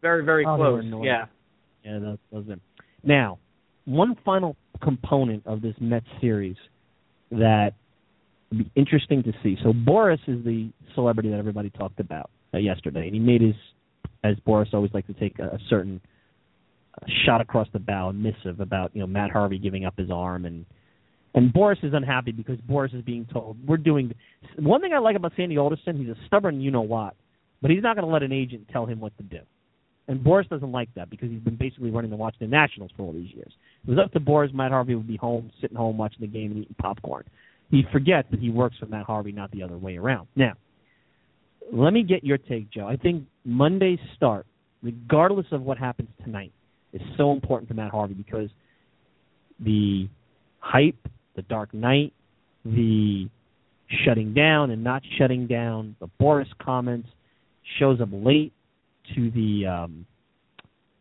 very, very oh, close. Yeah, yeah, that was them. Now, one final component of this Mets series that would be interesting to see. So Boris is the celebrity that everybody talked about uh, yesterday, and he made his, as Boris always liked to take, a, a certain uh, shot across the bow, and missive about you know Matt Harvey giving up his arm and. And Boris is unhappy because Boris is being told, we're doing... One thing I like about Sandy Alderson, he's a stubborn you-know-what, but he's not going to let an agent tell him what to do. And Boris doesn't like that because he's been basically running the Washington Nationals for all these years. If it was up to Boris, Matt Harvey would be home, sitting home, watching the game and eating popcorn. He forgets that he works for Matt Harvey, not the other way around. Now, let me get your take, Joe. I think Monday's start, regardless of what happens tonight, is so important for Matt Harvey because the hype, the Dark Knight, the shutting down and not shutting down, the Boris comments, shows up late to the um,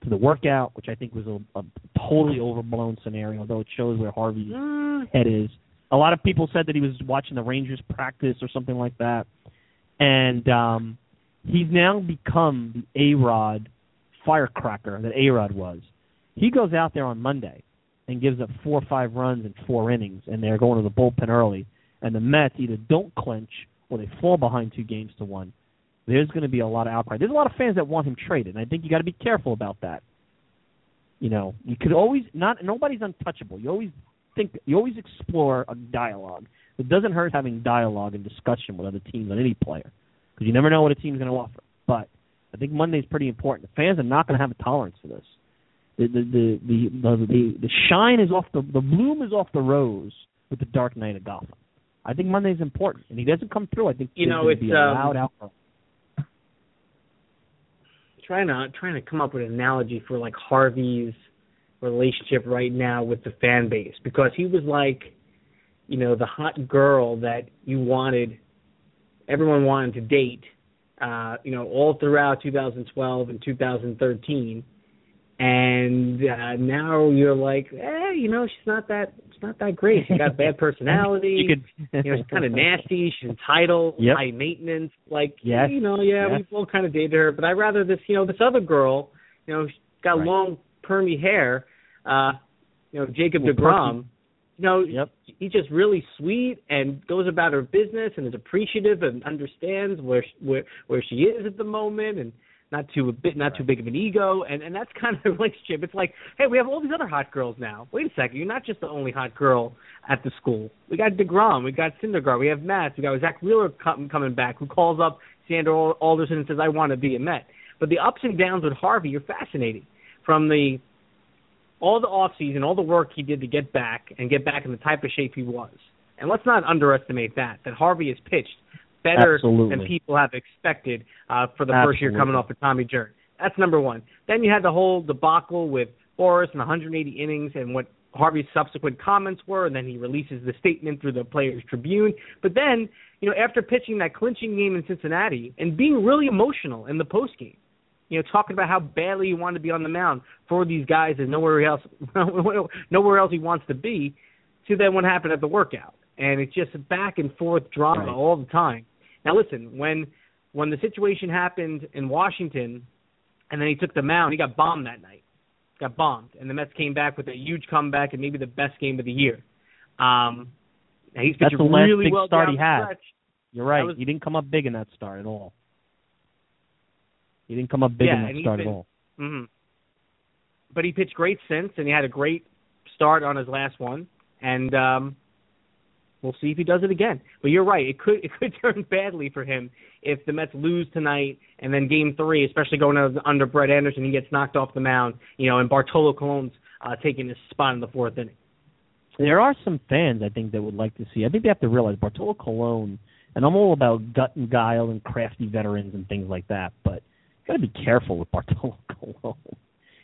to the workout, which I think was a, a totally overblown scenario, though it shows where Harvey's mm. head is. A lot of people said that he was watching the Rangers practice or something like that. And um, he's now become the A-Rod firecracker that A-Rod was. He goes out there on Monday and gives up four or five runs in four innings, and they're going to the bullpen early, and the Mets either don't clinch or they fall behind two games to one, there's going to be a lot of outcry. There's a lot of fans that want him traded, and I think you got to be careful about that. You know, you could always not. Nobody's untouchable. You always think, you always explore a dialogue. It doesn't hurt having dialogue and discussion with other teams on any player because you never know what a team's going to offer. But I think Monday's pretty important. The fans are not going to have a tolerance for this. The the the, the the the shine is off the the bloom is off the rose with the Dark Knight of Gotham. I think Monday's important, and he doesn't come through. I think you know it's be a um, loud outcry. Trying to trying to come up with an analogy for like Harvey's relationship right now with the fan base because he was like, you know, the hot girl that you wanted, everyone wanted to date, uh, you know, all throughout two thousand twelve and two thousand thirteen. And uh, now you're like, eh, you know, she's not that, she's not that great. She's got a bad personality. you, could, you know, she's kind of nasty. She's entitled, yep. High maintenance. Like, yes. you know, yeah, yes. We've all kind of dated her, but I'd rather this, you know, this other girl, you know, she's got right. long permy hair. Uh, you know, Jacob well, DeGrom. You know, yep. he's just really sweet and goes about her business and is appreciative and understands where she, where where she is at the moment and. Not too a bit, not right. too big of an ego, and, and that's kind of the relationship. It's like, hey, we have all these other hot girls now. Wait a second, you're not just the only hot girl at the school. We got DeGrom, we got Syndergaard, we have Mats, we got Zach Wheeler com- coming back, who calls up Sandy Alderson and says, I want to be a Met. But the ups and downs with Harvey are fascinating. From the all the offseason, all the work he did to get back and get back in the type of shape he was. And let's not underestimate that, that Harvey has pitched better Absolutely. Than people have expected uh, for the Absolutely. First year coming off of Tommy John. That's number one. Then you had the whole debacle with Boris and one hundred eighty innings and what Harvey's subsequent comments were, and then he releases the statement through the Players' Tribune. But then, you know, after pitching that clinching game in Cincinnati and being really emotional in the postgame, you know, talking about how badly he wanted to be on the mound for these guys and nowhere else, nowhere else he wants to be, to then what happened at the workout. And it's just back and forth drama right. all the time. Now, listen, when when the situation happened in Washington and then he took the mound, he got bombed that night, got bombed. And the Mets came back with a huge comeback and maybe the best game of the year. Um, he's pitched really well down the stretch. That's the last big start he had. You're right. Was, he didn't come up big in that start at all. He didn't come up big yeah, in that start been, at all. Mm-hmm. But he pitched great since, and he had a great start on his last one. And um, we'll see if he does it again. But you're right. It could it could turn badly for him if the Mets lose tonight and then game three, especially going under Brett Anderson, he gets knocked off the mound, you know, and Bartolo Colon's uh, taking his spot in the fourth inning. There are some fans, I think, that would like to see. I think they have to realize Bartolo Colon, and I'm all about gut and guile and crafty veterans and things like that, but you've got to be careful with Bartolo Colon.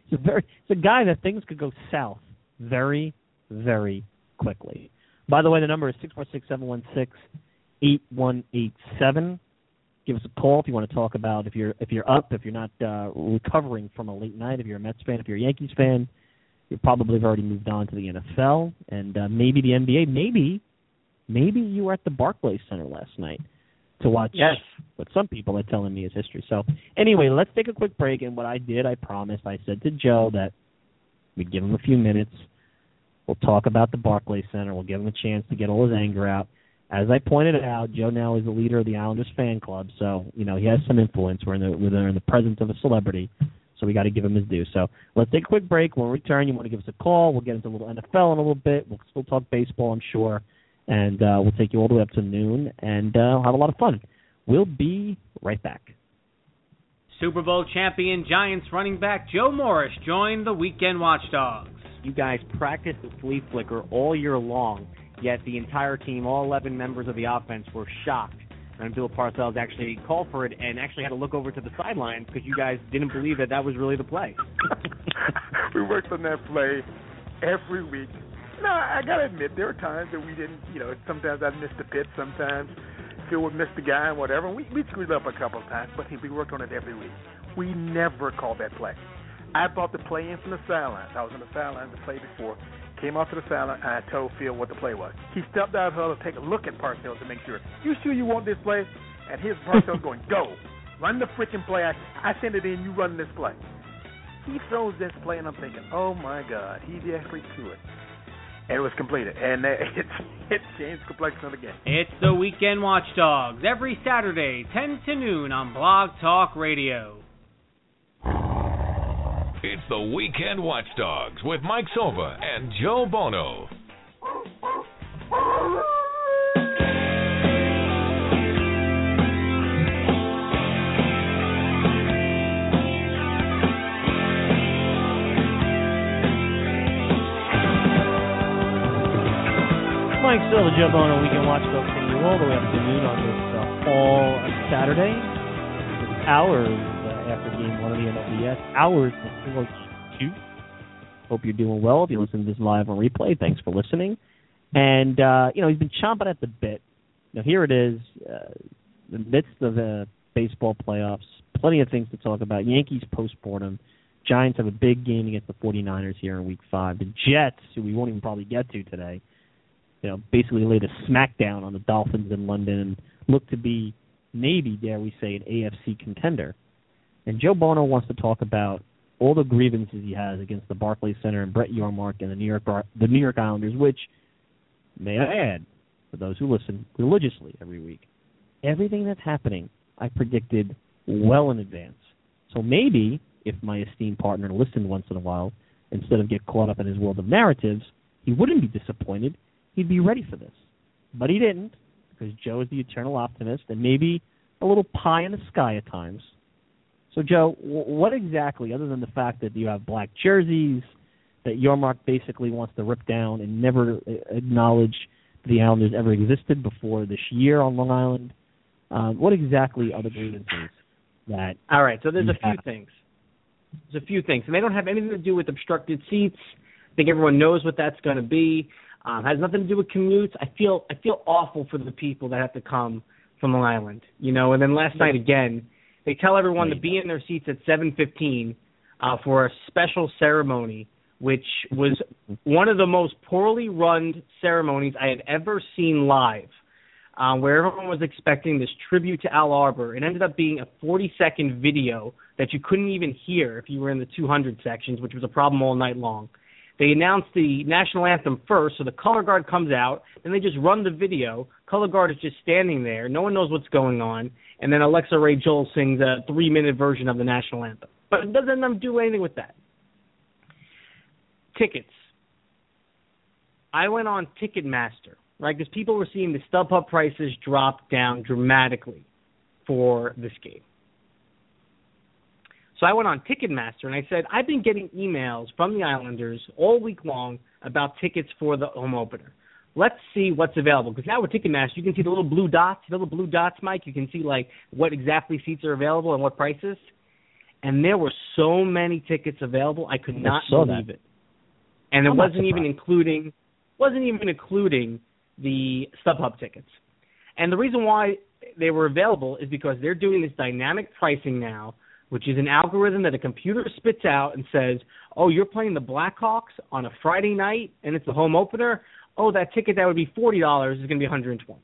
He's a, very, he's a guy that things could go south very, very quickly. By the way, the number is six four six, seven one six, eight one eight seven. give us a call if you want to talk about if you're if you're up, if you're not uh, recovering from a late night, if you're a Mets fan, if you're a Yankees fan, you probably have already moved on to the N F L and uh, maybe the N B A. Maybe maybe you were at the Barclays Center last night to watch yes. what some people are telling me is history. So anyway, let's take a quick break. And what I did, I promised, I said to Joe that we'd give him a few minutes. We'll talk about the Barclays Center. We'll give him a chance to get all his anger out. As I pointed out, Joe now is the leader of the Islanders fan club, so you know he has some influence. We're in the, we're in the presence of a celebrity, so we got to give him his due. So let's take a quick break. When we return, you want to give us a call. We'll get into a little N F L in a little bit. We'll still talk baseball, I'm sure, and uh, we'll take you all the way up to noon and uh, have a lot of fun. We'll be right back. Super Bowl champion Giants running back Joe Morris joined the Weekend Watchdogs. You guys practice the flea flicker all year long, yet the entire team, all eleven members of the offense, were shocked. And Bill Parcells actually called for it and actually had to look over to the sidelines because you guys didn't believe that that was really the play. We worked on that play every week. No, I got to admit, there were times that we didn't, you know, sometimes I missed the pitch, sometimes Phil would miss the guy and whatever. And we, we screwed up a couple of times, but we worked on it every week. We never called that play. I brought the play in from the sidelines. I was on the sidelines the play before. Came off to the sideline, and I told Phil what the play was. He stepped out of huddle to take a look at Parcells to make sure. You sure you want this play? And here's Parcells going, go. Run the freaking play. I, I send it in. You run this play. He throws this play, and I'm thinking, oh, my God. He's actually to it. And it was completed. And it, it, it changed the complexion of the game. It's the Weekend Watchdogs every Saturday, ten to noon on Blog Talk Radio. It's the Weekend Watchdogs with Mike Silva and Joe Buono. Mike Silva, Joe Buono, Weekend Watchdogs from you all the way up to noon on this uh, all Saturday. It's hours after game one of the N L D S, hours before two. Hope you're doing well. If you listen to this live on replay, thanks for listening. And, uh, you know, he's been chomping at the bit. Now, here it is, uh, the midst of the baseball playoffs, plenty of things to talk about. Yankees postmortem. Giants have a big game against the forty-niners here in week five. The Jets, who we won't even probably get to today, you know, basically laid a smackdown on the Dolphins in London and look to be maybe, dare we say, an A F C contender. And Joe Buono wants to talk about all the grievances he has against the Barclays Center and Brett Yormark and the New York Bar- the New York Islanders, which, may I add, for those who listen religiously every week, everything that's happening I predicted well in advance. So maybe if my esteemed partner listened once in a while, instead of get caught up in his world of narratives, he wouldn't be disappointed. He'd be ready for this. But he didn't, because Joe is the eternal optimist and maybe a little pie in the sky at times. So, Joe, what exactly, other than the fact that you have black jerseys, that Yormark basically wants to rip down and never acknowledge the Islanders ever existed before this year on Long Island, um, what exactly are the grievances that... All right, so there's a few have? things. There's a few things. And they don't have anything to do with obstructed seats. I think everyone knows what that's going to be. Um, has nothing to do with commutes. I feel I feel awful for the people that have to come from Long Island, you know. And then last night again... They tell everyone to be in their seats at seven fifteen uh, for a special ceremony, which was one of the most poorly run ceremonies I had ever seen live, uh, where everyone was expecting this tribute to Al Arbor. It ended up being a forty-second video that you couldn't even hear if you were in the two hundred sections, which was a problem all night long. They announced the national anthem first, so the color guard comes out, and they just run the video. Color guard is just standing there. No one knows what's going on. And then Alexa Ray Joel sings a three-minute version of the national anthem. But it doesn't do anything with that. Tickets. I went on Ticketmaster, right, because people were seeing the StubHub prices drop down dramatically for this game. So I went on Ticketmaster, and I said, I've been getting emails from the Islanders all week long about tickets for the home opener. Let's see what's available. Because now with Ticketmaster, you can see the little blue dots. The little blue dots, Mike, you can see, like, what exactly seats are available and what prices. And there were so many tickets available, I could not I believe that. it. And it wasn't even including wasn't even including the StubHub tickets. And the reason why they were available is because they're doing this dynamic pricing now, which is an algorithm that a computer spits out and says, oh, you're playing the Blackhawks on a Friday night and it's the home opener. Oh, that ticket that would be forty dollars is going to be one hundred twenty dollars.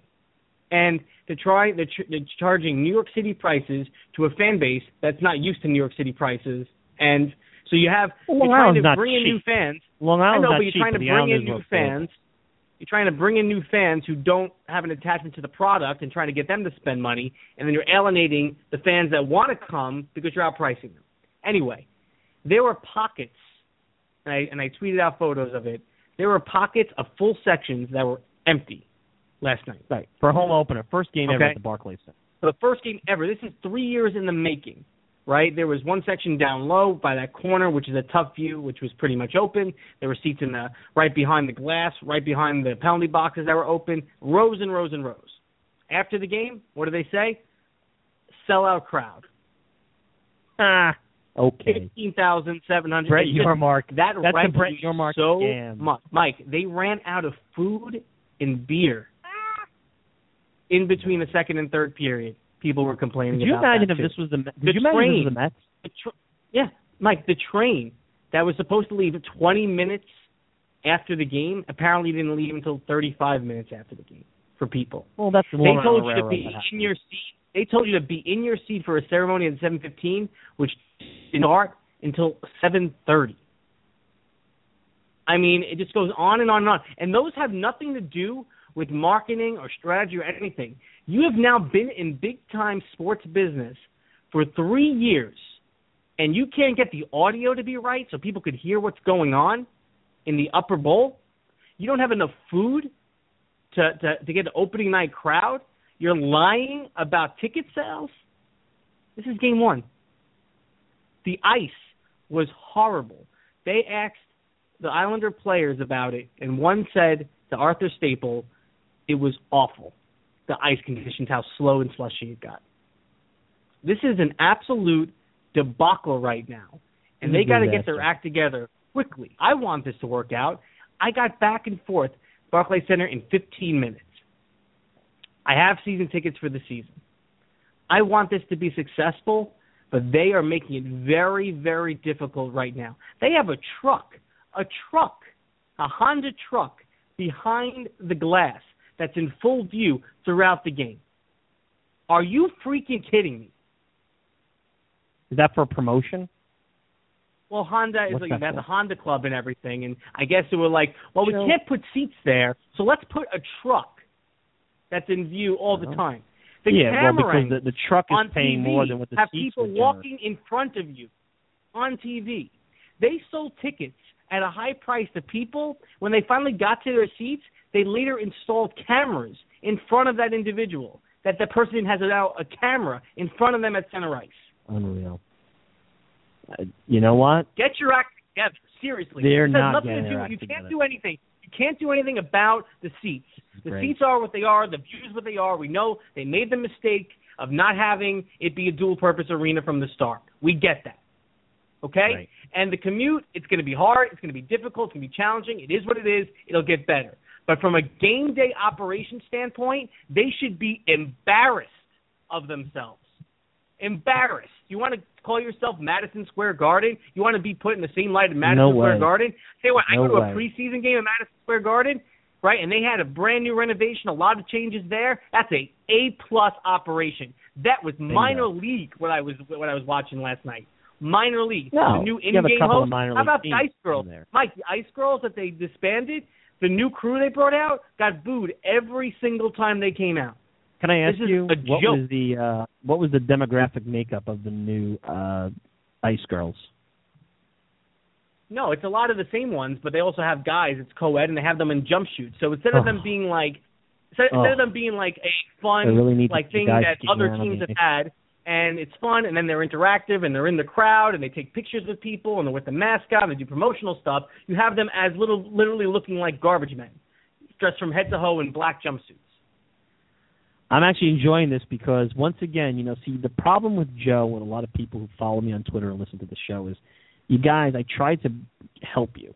And to try, they're, ch- they're charging New York City prices to a fan base that's not used to New York City prices. And so you have, well, you're trying to bring in cheap. new fans. Long I know, but you're cheap, trying to bring in new fans. Good. You're trying to bring in new fans who don't have an attachment to the product and trying to get them to spend money, and then you're alienating the fans that want to come because you're outpricing them. Anyway, there were pockets, and I, and I tweeted out photos of it, there were pockets of full sections that were empty last night. Right, for a home opener, first game okay. ever at the Barclays Center. For the first game ever. This is three years in the making, right? There was one section down low by that corner, which is a tough view, which was pretty much open. There were seats in the right behind the glass, right behind the penalty boxes that were open, rows and rows and rows. After the game, what do they say? Sellout crowd. Ah, okay. fifteen thousand seven hundred. Brett Yormark. That That's ranked Brett Yormark so scam. much. Mike, they ran out of food and beer in between the second and third period. People were complaining about that. Did you imagine if this was the Mets? Did you imagine this was the Mets? The tra- yeah, Mike, the train that was supposed to leave twenty minutes after the game apparently didn't leave until thirty-five minutes after the game for people. Well, that's the they told you to be in your seat. They told you to be in your seat for a ceremony at seven fifteen, which didn't start until seven thirty. I mean, it just goes on and on and on. And those have nothing to do with marketing or strategy or anything. You have now been in big-time sports business for three years, and you can't get the audio to be right so people could hear what's going on in the upper bowl. You don't have enough food to, to, to get an opening night crowd. You're lying about ticket sales. This is game one. The ice was horrible. They asked the Islander players about it, and one said to Arthur Staple, it was awful, the ice conditions, how slow and slushy it got. This is an absolute debacle right now, and they got to get their act together quickly. I want this to work out. I got back and forth Barclays Center in fifteen minutes. I have season tickets for the season. I want this to be successful, but they are making it very, very difficult right now. They have a truck, a truck, a Honda truck behind the glass that's in full view throughout the game. Are you freaking kidding me? Is that for promotion? Well, Honda is like that's a Honda club and everything, and I guess they were like, well, we can't put seats there, so let's put a truck that's in view all the time. The yeah, well, because the, the truck is paying more than what the seats have people walking in front of you on T V. They sold tickets at a high price to people. When they finally got to their seats, they later installed cameras in front of that individual, that the person has now a camera in front of them at center ice. Unreal. Uh, you know what? Get your act together. Seriously. They're not getting their act together. You can't do anything. You can't do anything about the seats. The Great. seats are what they are. The views what they are. We know they made the mistake of not having it be a dual-purpose arena from the start. We get that. Okay? Right. And the commute, it's going to be hard. It's going to be difficult. It's going to be challenging. It is what it is. It'll get better. But from a game day operation standpoint, they should be embarrassed of themselves. Embarrassed. You want to call yourself Madison Square Garden? You want to be put in the same light as Madison no Square way. Garden? Say what? No I go to a preseason game at Madison Square Garden, right? And they had a brand new renovation, a lot of changes there. That's a A-plus operation. That was minor league what I was what I was watching last night. Minor league. No, the new in-game host. How about the Ice Girls? Mike, the Ice Girls that they disbanded, the new crew they brought out, got booed every single time they came out. Can I ask you, what was the uh, what was the demographic makeup of the new uh, Ice Girls? No, it's a lot of the same ones, but they also have guys. It's co-ed, and they have them in jump shoots. So instead of oh. them being like, instead, oh. instead of them being like a fun really like thing that other teams have had. And it's fun, and then they're interactive, and they're in the crowd, and they take pictures with people, and they're with the mascot, and they do promotional stuff. You have them as little, literally looking like garbage men, dressed from head to toe in black jumpsuits. I'm actually enjoying this because, once again, you know, see, the problem with Joe and a lot of people who follow me on Twitter and listen to the show is, you guys, I tried to help you.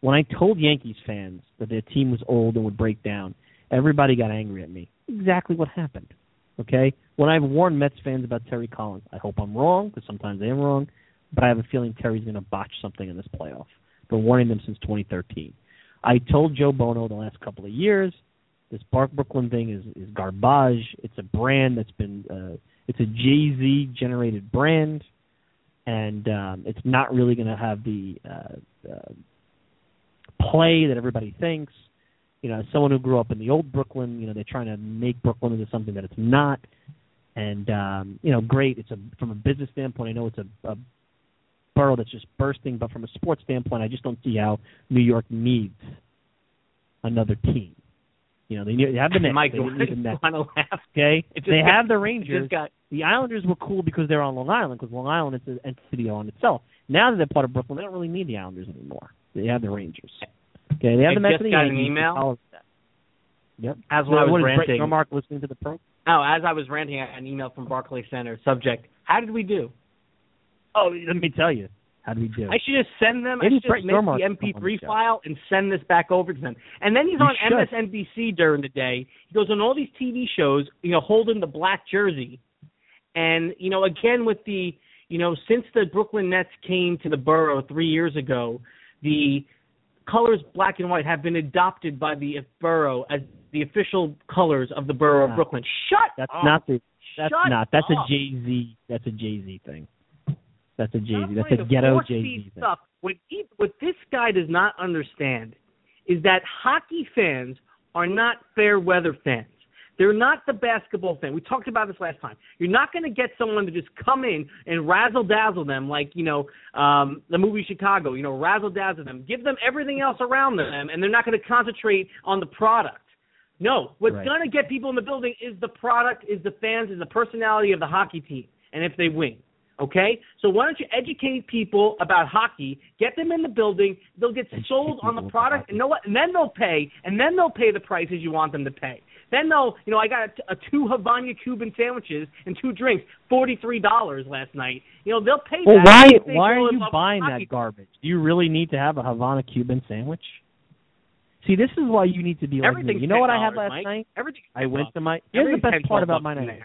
When I told Yankees fans that their team was old and would break down, everybody got angry at me. Exactly what happened. okay? When I've warned Mets fans about Terry Collins, I hope I'm wrong, because sometimes I am wrong, but I have a feeling Terry's going to botch something in this playoff. Been warning them since twenty thirteen. I told Joe Buono the last couple of years, this Park Brooklyn thing is, is garbage. It's a brand that's been uh, – it's a Jay-Z-generated brand, and um, it's not really going to have the uh, uh, play that everybody thinks. You know, as someone who grew up in the old Brooklyn, you know, they're trying to make Brooklyn into something that it's not. And, um, you know, great. It's a from a business standpoint, I know it's a, a borough that's just bursting. But from a sports standpoint, I just don't see how New York needs another team. You know, they, they have the Mets. Mike, they didn't need the laugh. Okay? They got, have the Rangers. Got... The Islanders were cool because they're on Long Island, because Long Island is an entity on itself. Now that they're part of Brooklyn, they don't really need the Islanders anymore. They have the Rangers. Okay, they have I just got an email. Yep. As well, so I was ranting. No mark listening to the pro. Oh, as I was ranting, I got an email from Barclays Center. Subject: How did we do? Oh, let me tell you. How did we do? I should just send them. Maybe I should Brett just make Normark the M P three the file and send this back over to them. And then he's you on should. M S N B C during the day. He goes on all these T V shows, you know, holding the black jersey, and you know, again with the, you know, since the Brooklyn Nets came to the borough three years ago, the colors black and white have been adopted by the borough as the official colors of the borough yeah. of Brooklyn. Shut that's up. Not the, that's Shut not. That's up. a Jay-Z. That's a Jay-Z thing. That's a Jay-Z. That's a ghetto Jay-Z thing. Stuff. What, he, what this guy does not understand is that hockey fans are not fair weather fans. They're not the basketball fan. We talked about this last time. You're not going to get someone to just come in and razzle-dazzle them like, you know, um, the movie Chicago, you know, razzle-dazzle them. Give them everything else around them, and they're not going to concentrate on the product. No, what's right. going to get people in the building is the product, is the fans, is the personality of the hockey team, and if they win. Okay? So why don't you educate people about hockey, get them in the building, they'll get educate sold on the product, and, know what? and then they'll pay, and then they'll pay the prices you want them to pay. Then they'll, you know, I got a, a two Havana Cuban sandwiches and two drinks, forty-three dollars last night. You know, they'll pay well, that. Well, why, why are you buying that garbage? Do you really need to have a Havana Cuban sandwich? See, this is why you need to be like me. You know what I had last Mike. night? I went up. to my, here's the best part about my night.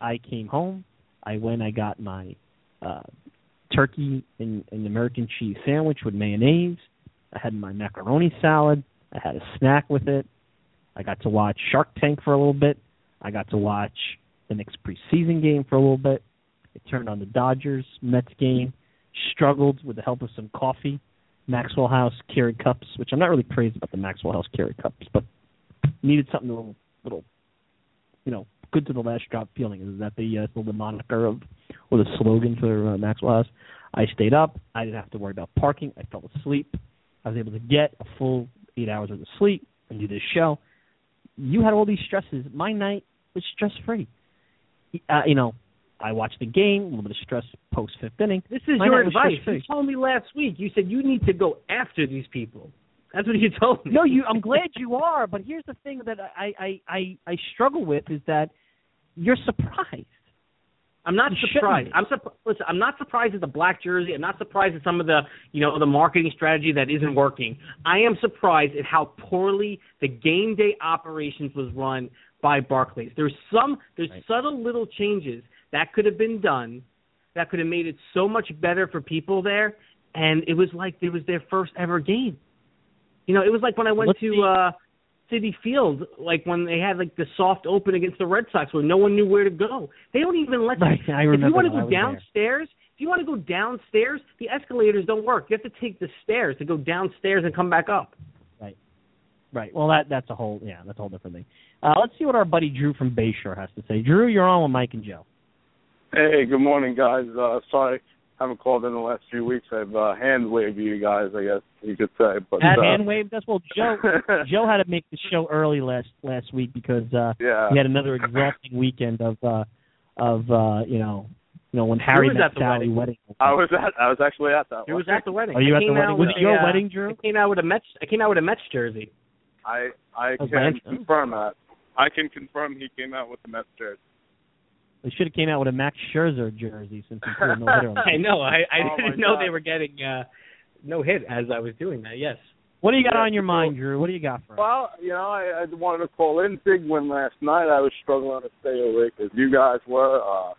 I came home. I went, I got my uh, turkey and, and American cheese sandwich with mayonnaise. I had my macaroni salad. I had a snack with it. I got to watch Shark Tank for a little bit. I got to watch the Knicks preseason game for a little bit. I turned on the Dodgers Mets game, struggled with the help of some coffee, Maxwell House carry cups, which I'm not really crazy about the Maxwell House carry cups, but needed something a little, little you know, good to the last drop feeling. Is that the, uh, still the moniker of or the slogan for uh, Maxwell House? I stayed up. I didn't have to worry about parking. I fell asleep. I was able to get a full eight hours of sleep and do this show. You had all these stresses. My night was stress-free. Uh, you know, I watched the game, a little bit of stress post-fifth inning. This is My your advice. You told me last week. You said you need to go after these people. That's what you told me. No, you, I'm glad you are, but here's the thing that I, I, I, I struggle with is that you're surprised. I'm not you surprised. I'm surprised. Listen, I'm not surprised at the black jersey. I'm not surprised at some of the, you know, the marketing strategy that isn't working. I am surprised at how poorly the game day operations was run by Barclays. There's some, there's right. subtle little changes that could have been done that could have made it so much better for people there, and it was like it was their first ever game. You know, it was like when I went Let's to uh, City Field, like when they had like the soft open against the Red Sox where no one knew where to go. They don't even let right, you. I remember if you want to go downstairs, there. if you want to go downstairs, the escalators don't work. You have to take the stairs to go downstairs and come back up. Right. Right. Well, that that's a whole, yeah, that's a whole different thing. Uh, let's see what our buddy Drew from Bayshore has to say. Drew, you're on with Mike and Joe. Hey, good morning, guys. Uh, sorry. I haven't called in the last few weeks. I've uh, hand-waved you guys, I guess you could say. But, that uh, hand-waved us? Well, Joe Joe had to make the show early last, last week because uh, yeah. we had another exhausting weekend of, uh, of uh, you know, you know when Harry met Sally wedding. wedding. I was at, I was actually at that. He was at the wedding. Are you I at the wedding? Was it your uh, wedding, Drew? I came out with a Mets. I came out with a Mets jersey. I I oh, can Brandon. confirm that. I can confirm he came out with a Mets jersey. They should have came out with a Max Scherzer jersey since he played no hitter. I know. I, I oh didn't know God. they were getting uh, no hit as I was doing that. Yes. What do you got yeah, on your mind, Drew? What do you got for us? Well, you know, I, I wanted to call in. Big win last night. I was struggling to stay awake as you guys were. Uh,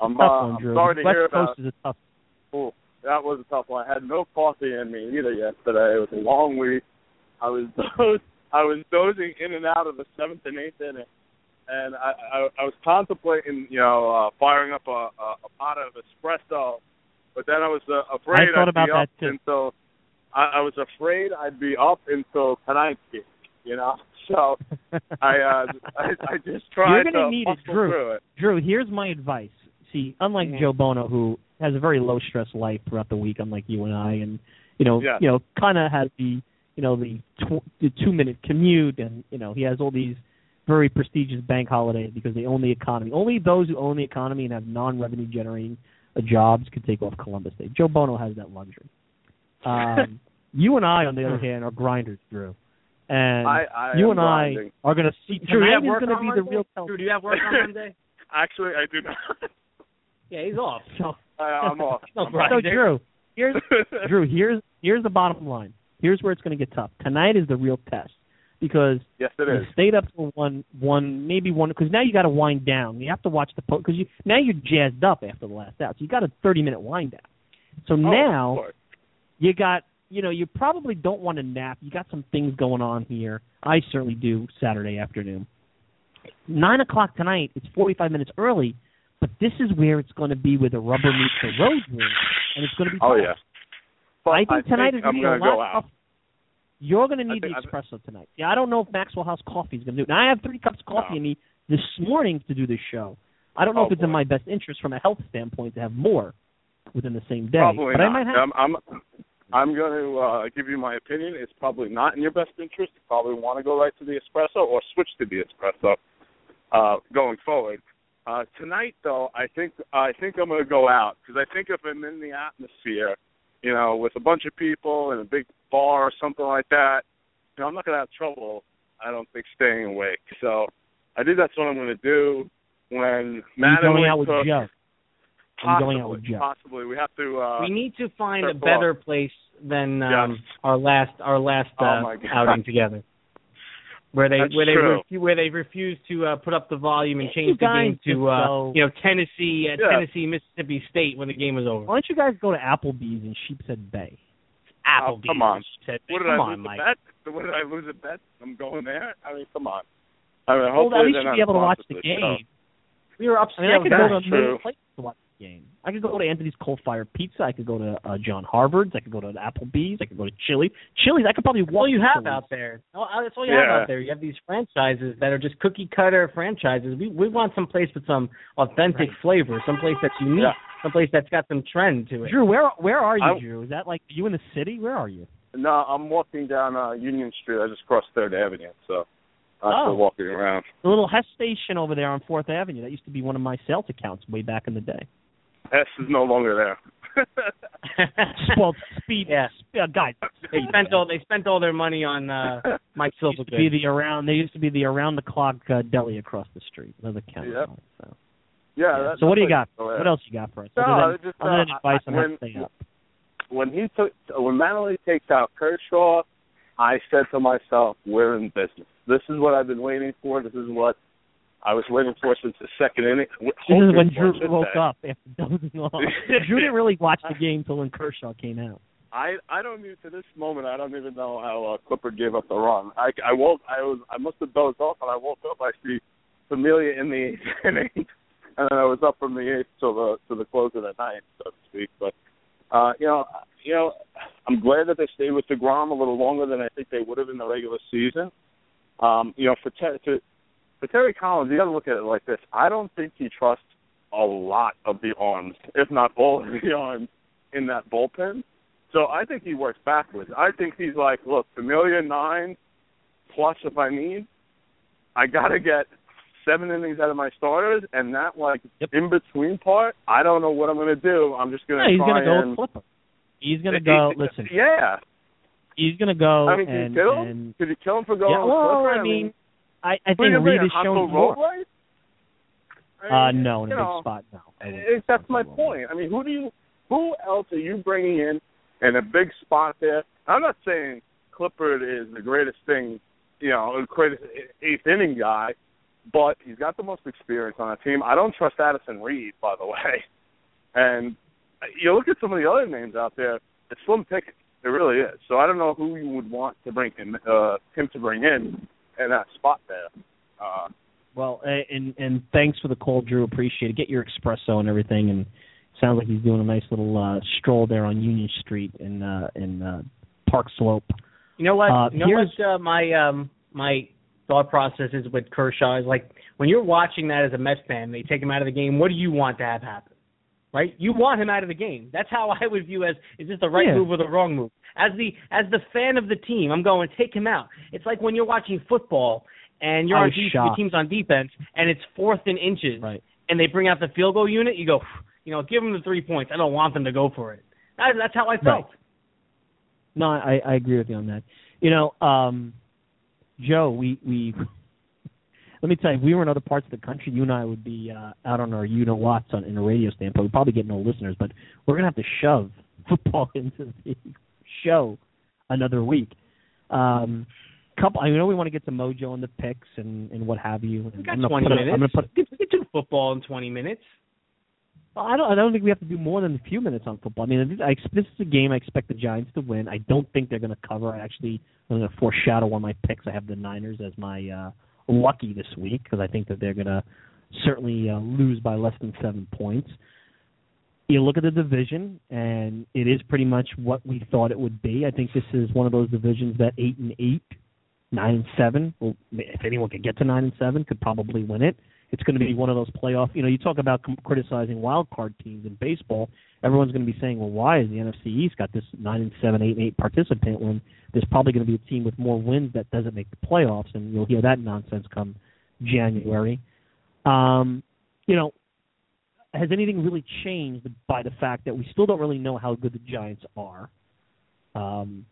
I'm, uh, one, I'm sorry to West hear Coast about. Is a tough one. That was a tough one. I had no coffee in me either yesterday. It was a long week. I was doz- I was dozing in and out of the seventh and eighth inning, and I I, I was contemplating, you know, uh, firing up a, a, a pot of espresso, but then I was uh, afraid I I'd be up until. I, I was afraid I'd be up until tonight's game, you know. So I, uh, I I just tried You're gonna to need it, Drew. Through it. Drew, here's my advice. See, unlike mm-hmm. Joe Buono, who has a very low stress life throughout the week, unlike you and I, and you know, yeah. you know, kind of has the you know the, tw- the two minute commute, and you know, he has all these very prestigious bank holidays because they own the economy. Only those who own the economy and have non revenue generating jobs could take off Columbus Day. Joe Buono has that luxury. um, you and I, on the other hand, are grinders, Drew. And I, I you and grinding. I are going to see. Drew, Tonight is going to be the real Drew, do you have work on Monday? Actually, I do not. Yeah, he's off. So. I, I'm off. no, I'm so, Drew, here's, Drew here's, here's the bottom line. Here's where it's going to get tough. Tonight is the real test. Because yes, it is. You stayed up for one, one, maybe one, because now you got to wind down. You have to watch the post, because you, now you're jazzed up after the last out. So you got a thirty-minute wind down. So oh, now... You got, you know, you probably don't want to nap. You got some things going on here. I certainly do Saturday afternoon. Nine o'clock tonight, it's forty-five minutes early, but this is where it's going to be where the rubber meets the road, and it's going to be tough. Oh, yeah. But I think I tonight think is going to be a lot tougher. You're going to need think, the espresso think... tonight. Yeah, I don't know if Maxwell House Coffee is going to do it. Now, I have three cups of coffee no. in me this morning to do this show. I don't know oh, if it's boy. in my best interest from a health standpoint to have more within the same day. Probably but not. I might have... I'm, I'm... I'm going to uh, give you my opinion. It's probably not in your best interest. You probably want to go right to the espresso or switch to the espresso uh, going forward. Uh, tonight, though, I think I think I'm going to go out, because I think if I'm in the atmosphere, you know, with a bunch of people in a big bar or something like that, you know, I'm not going to have trouble, I don't think, staying awake. So I think that's what I'm going to do when Matt and I took... Joe. Possibly, going out with Jeff. possibly. We have to. Uh, we need to find a better off. place than um, yes. our last our last uh, oh outing together, where they That's where true. they refu- where they refused to uh, put up the volume and change the game to uh, you know Tennessee uh, yeah. Tennessee Mississippi State when the game was over. Why don't you guys go to Applebee's in Sheepshead Bay? Applebee's. Oh, come on, Sheepshead Bay. What did come I lose on, Mike. Bet? What did I lose a bet? I'm going there. I mean, come on. I mean, well, at least you'll be able to watch the game. Show. We were upstairs. I, mean, I could That's go to true. Place to watch. Game. I could go to Anthony's Coal Fire Pizza. I could go to uh, John Harvard's. I could go to Applebee's. I could go to Chili's. Chili's, I could probably walk. That's all you have Chili's. out there. That's all you yeah. have out there. You have these franchises that are just cookie-cutter franchises. We we want some place with some authentic right. flavor, some place that's unique, yeah. some place that's got some trend to it. Drew, where where are you, I, Drew? Is that like you in the city? Where are you? No, I'm walking down uh, Union Street. I just crossed third avenue, so I'm oh. still walking around. The little Hess Station over there on fourth avenue. That used to be one of my sales accounts way back in the day. S is no longer there. Well, speed, yeah. Uh, guys, they spent all they spent all their money on uh, Mike Silva. Be the around. They used to be the around the clock uh, deli across the street. Another counter. Yep. So. Yeah. yeah. That, so what do you got? What else you got for us? No, other than, just, uh, other than advice I, on when, how to stay up. When he took, when Mattingly takes out Kershaw, I said to myself, "We're in business. This is what I've been waiting for. This is what." I was waiting for since the second inning. This is when Drew woke up after dozing off. Drew didn't really watch the game until when Kershaw came out. I, I don't even to this moment. I don't even know how uh, Clippard gave up the run. I, I woke. I was. I must have dozed off, and I woke up. I see Familia in the eighth inning, and then I was up from the eighth till the to the close of the ninth, so to speak. But uh, you know, you know, I'm glad that they stayed with DeGrom a little longer than I think they would have in the regular season. Um, you know, for te- to. But Terry Collins, you got to look at it like this. I don't think he trusts a lot of the arms, if not all of the arms, in that bullpen. So I think he works backwards. I think he's like, look, Familia nine plus if I need. I got to get seven innings out of my starters, and that like yep. in between part, I don't know what I'm going to do. I'm just going to. Yeah, he's going to go and flip him. He's going to go. He, listen. Yeah. He's going to go. I mean, and, could you kill him? And... Could you kill him for going? Yeah, well, flipper? I mean. I, I think Reed has shown more. Right? I mean, uh, no, in a big know, spot, no. That's my point. I mean, who do you, who else are you bringing in in a big spot there? I'm not saying Clippard is the greatest thing, you know, greatest eighth inning guy, but he's got the most experience on that team. I don't trust Addison Reed, by the way. And you look at some of the other names out there, it's slim pickings. It really is. So I don't know who you would want to bring in, uh, him to bring in in that spot there. Uh, well, and and thanks for the call, Drew. Appreciate it. Get your espresso and everything. And sounds like he's doing a nice little uh, stroll there on Union Street in uh, in uh, Park Slope. You know what? Uh, you know what uh, my um, my thought process is with Kershaw is like when you're watching that as a Mets fan, they take him out of the game. What do you want to have happen? Right? You want him out of the game. That's how I would view as, is this the right yeah. move or the wrong move? As the as the fan of the team, I'm going, take him out. It's like when you're watching football and you're on de- your team's on defense and it's fourth and inches right. and they bring out the field goal unit, you go, you know, give them the three points. I don't want them to go for it. That, that's how I felt. Right. No, I, I agree with you on that. You know, um, Joe, we, we – let me tell you, if we were in other parts of the country, you and I would be uh, out on our you-know-whats on, in a radio standpoint. We'd probably get no listeners, but we're going to have to shove football into the show another week. Um, couple, I know we want to get to Mojo and the picks and, and what have you. We've got twenty put minutes. A, I'm gonna put, we can do football in twenty minutes. Well, I don't, I don't think we have to do more than a few minutes on football. I mean, I, this is a game I expect the Giants to win. I don't think they're going to cover. I actually I'm going to foreshadow one of my picks. I have the Niners as my uh, – lucky this week because I think that they're going to certainly uh, lose by less than seven points. You look at the division, and it is pretty much what we thought it would be. I think this is one of those divisions that eight and eight, nine and seven. Well, if anyone could get to nine and seven, could probably win it. It's going to be one of those playoff. You know, you talk about com- criticizing wild card teams in baseball. Everyone's going to be saying, "Well, why is the N F C East got this nine and seven, eight and eight participant when there's probably going to be a team with more wins that doesn't make the playoffs?" And you'll hear that nonsense come January. Um, you know, has anything really changed by the fact that we still don't really know how good the Giants are? Um,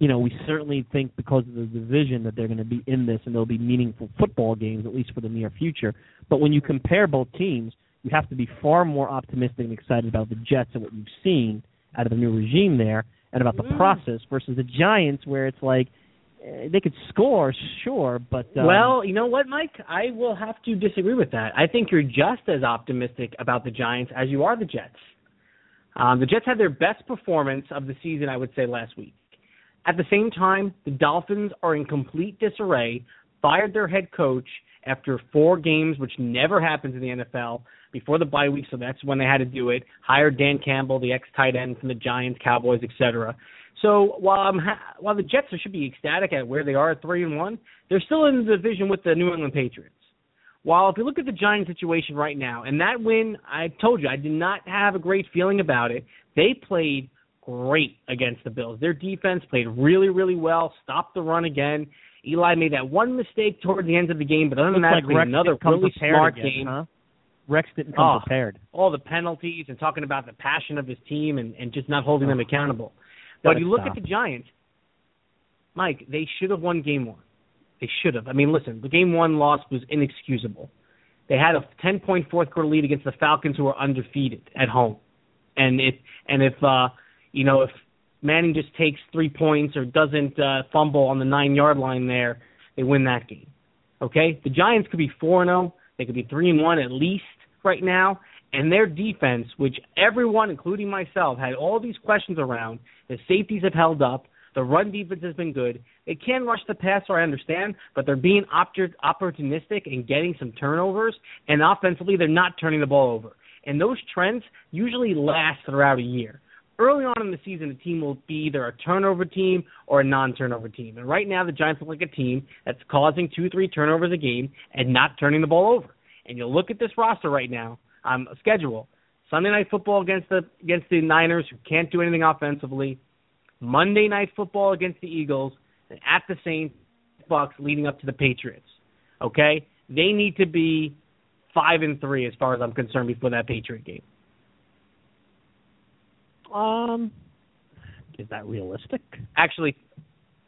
you know, we certainly think because of the division that they're going to be in this and there'll be meaningful football games, at least for the near future. But when you compare both teams, you have to be far more optimistic and excited about the Jets and what you've seen out of the new regime there and about the process versus the Giants where it's like they could score, sure, but... Um, well, you know what, Mike? I will have to disagree with that. I think you're just as optimistic about the Giants as you are the Jets. Um, the Jets had their best performance of the season, I would say, last week. At the same time, the Dolphins are in complete disarray, fired their head coach after four games, which never happens in the N F L, before the bye week, so that's when they had to do it, hired Dan Campbell, the ex-tight end from the Giants, Cowboys, et cetera. So while I'm ha- while the Jets should be ecstatic at where they are at three and one, they're still in the division with the New England Patriots. While if you look at the Giants situation right now, and that win, I told you, I did not have a great feeling about it. They played great against the Bills. Their defense played really, really well, stopped the run again. Eli made that one mistake toward the end of the game, but other than that, like Rex another really smart again, game. Huh? Rex didn't come oh, prepared. All the penalties and talking about the passion of his team and, and just not holding oh, them accountable. But you look stop. at the Giants, Mike, they should have won game one. They should have. I mean, listen, the game one loss was inexcusable. They had a ten-point fourth-quarter lead against the Falcons, who were undefeated at home. And if, and if uh, you know, if Manning just takes three points or doesn't uh, fumble on the nine-yard line there, they win that game. Okay? The Giants could be four and oh. They could be three and one at least right now. And their defense, which everyone, including myself, had all these questions around, the safeties have held up, the run defense has been good. They can rush the passer, I understand, but they're being opportunistic and getting some turnovers, and offensively they're not turning the ball over. And those trends usually last throughout a year. Early on in the season, the team will be either a turnover team or a non-turnover team. And right now, the Giants look like a team that's causing two, three turnovers a game and not turning the ball over. And you'll look at this roster right now, um, schedule. Sunday night football against the against the Niners, who can't do anything offensively. Monday night football against the Eagles, and at the Saints, Bucks, leading up to the Patriots. Okay? They need to be five and three, as far as I'm concerned, before that Patriot game. Um, is that realistic? Actually,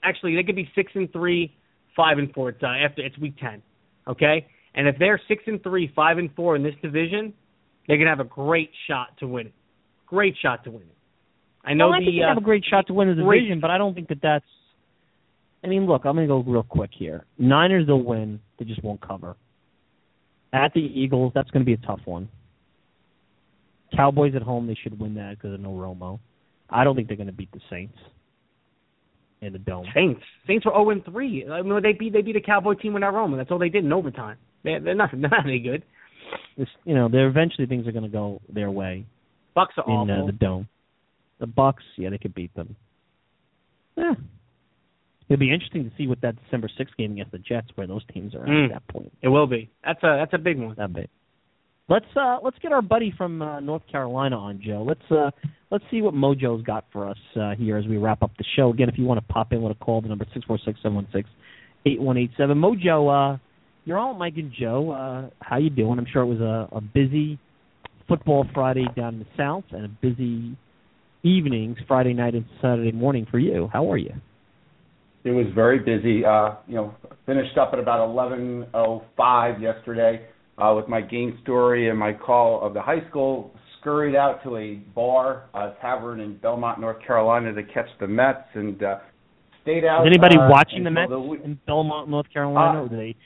actually, they could be six and three, five and four. It's uh, after it's week ten, okay. And if they're six and three, five and four in this division, they're gonna have a great shot to win it. Great shot to win it. I know well, I the uh, have a great shot to win the division, but I don't think that that's. I mean, look, I'm going to go real quick here. Niners will win; they just won't cover. At the Eagles, that's going to be a tough one. Cowboys at home, they should win that because of no Romo. I don't think they're going to beat the Saints in the dome. Saints, Saints were oh and three. I mean, they beat they beat a Cowboy team without Romo. That's all they did in overtime. They, they're not not any good. It's, you know, they're eventually things are going to go their way. Bucks are in, awful. Uh, the dome. The Bucks, yeah, they could beat them. Yeah. It'll be interesting to see what that December sixth game against the Jets, where those teams are at, mm. at that point. It will be. That's a that's a big one. That big. Let's uh, let's get our buddy from uh, North Carolina on, Joe. Let's uh, let's see what Mojo's got for us uh, here as we wrap up the show. Again, if you want to pop in with a call, the number six four six seven one six eight one eight seven. Mojo, uh, you're on, Mike and Joe. Uh, how you doing? I'm sure it was a, a busy football Friday down in the South and a busy evenings Friday night and Saturday morning for you. How are you? It was very busy. Uh, you know, finished up at about eleven oh five yesterday uh, with my game story and my call of the high school. Scurried out to a bar, a tavern in Belmont, North Carolina, to catch the Mets and uh, stayed out. Is anybody uh, watching the Mets the we- in Belmont, North Carolina? Uh, or they-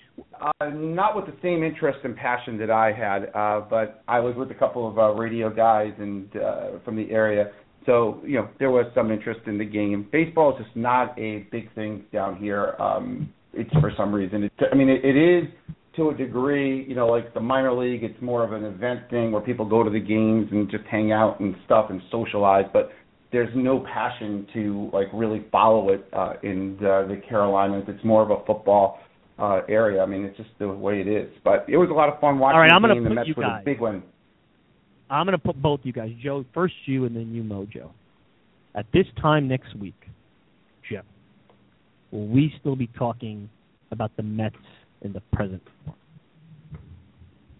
uh, not with the same interest and passion that I had, uh, but I was with a couple of uh, radio guys and uh, from the area. So, you know, there was some interest in the game. Baseball is just not a big thing down here. Um, it's for some reason. It, I mean, it, it is to a degree, you know, like the minor league, it's more of an event thing where people go to the games and just hang out and stuff and socialize. But there's no passion to, like, really follow it uh, in the, the Carolinas. It's more of a football uh, area. I mean, it's just the way it is. But it was a lot of fun watching. All right, I'm gonna the game. The Mets was a big one. I'm going to put both you guys, Joe, first you and then you, Mojo. At this time next week, Joe, will we still be talking about the Mets in the present form?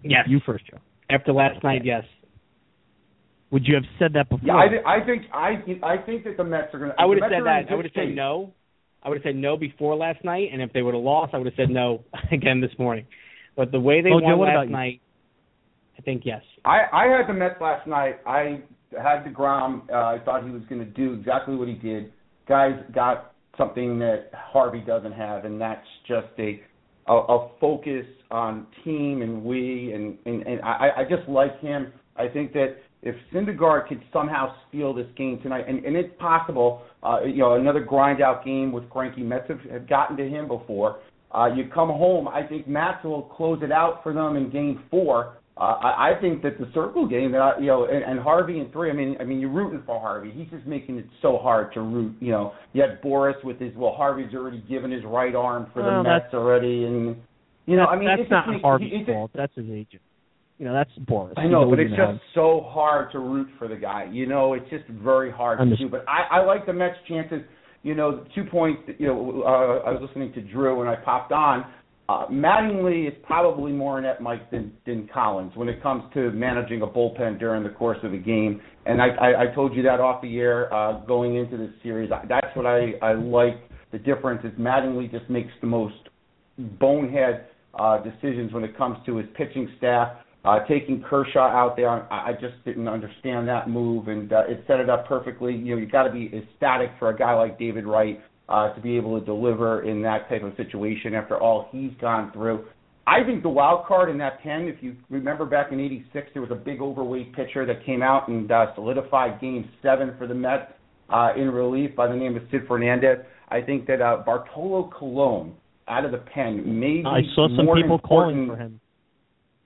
Yes. You first, Joe. After last okay. night, yes. Would you have said that before? Yeah, I, I think I I think that the Mets are going to. I would have said that. I would have said no. I would have said no before last night, and if they would have lost, I would have said no again this morning. But the way they Mojo, won last night, I think yes. I, I had the Mets last night. I had DeGrom. Uh, I thought he was going to do exactly what he did. Guys got something that Harvey doesn't have, and that's just a a, a focus on team and we. And, and, and I, I just like him. I think that if Syndergaard could somehow steal this game tonight, and, and it's possible, uh, you know, another grind-out game with Greinke. Mets have, have gotten to him before. Uh, you come home, I think Mats will close it out for them in game four. Uh, I, I think that the circle game, that I, you know, and, and Harvey and three. I mean, I mean, you're rooting for Harvey. He's just making it so hard to root. You know, you had Boris with his. Well, Harvey's already given his right arm for well, the Mets already, and you know, I mean, that's not makes, Harvey's it, fault. That's his agent. You know, that's Boris. I know, but it's just have. so hard to root for the guy. You know, it's just very hard Understood. to do. But I, I like the Mets' chances. You know, two points. You know, uh, I was listening to Drew when I popped on. Uh, Mattingly is probably more an at Mike than, than Collins when it comes to managing a bullpen during the course of a game. And I, I, I told you that off the air uh, going into this series. That's what I, I like. The difference is Mattingly just makes the most bonehead uh, decisions when it comes to his pitching staff. Uh, taking Kershaw out there, I, I just didn't understand that move, and uh, it set it up perfectly. You know, you got to be ecstatic for a guy like David Wright. Uh, to be able to deliver in that type of situation after all he's gone through. I think the wild card in that pen, if you remember back in eighty-six, there was a big overweight pitcher that came out and uh, solidified Game seven for the Mets uh, in relief by the name of Sid Fernandez. I think that uh, Bartolo Colon out of the pen may be I saw some more people important. calling for him.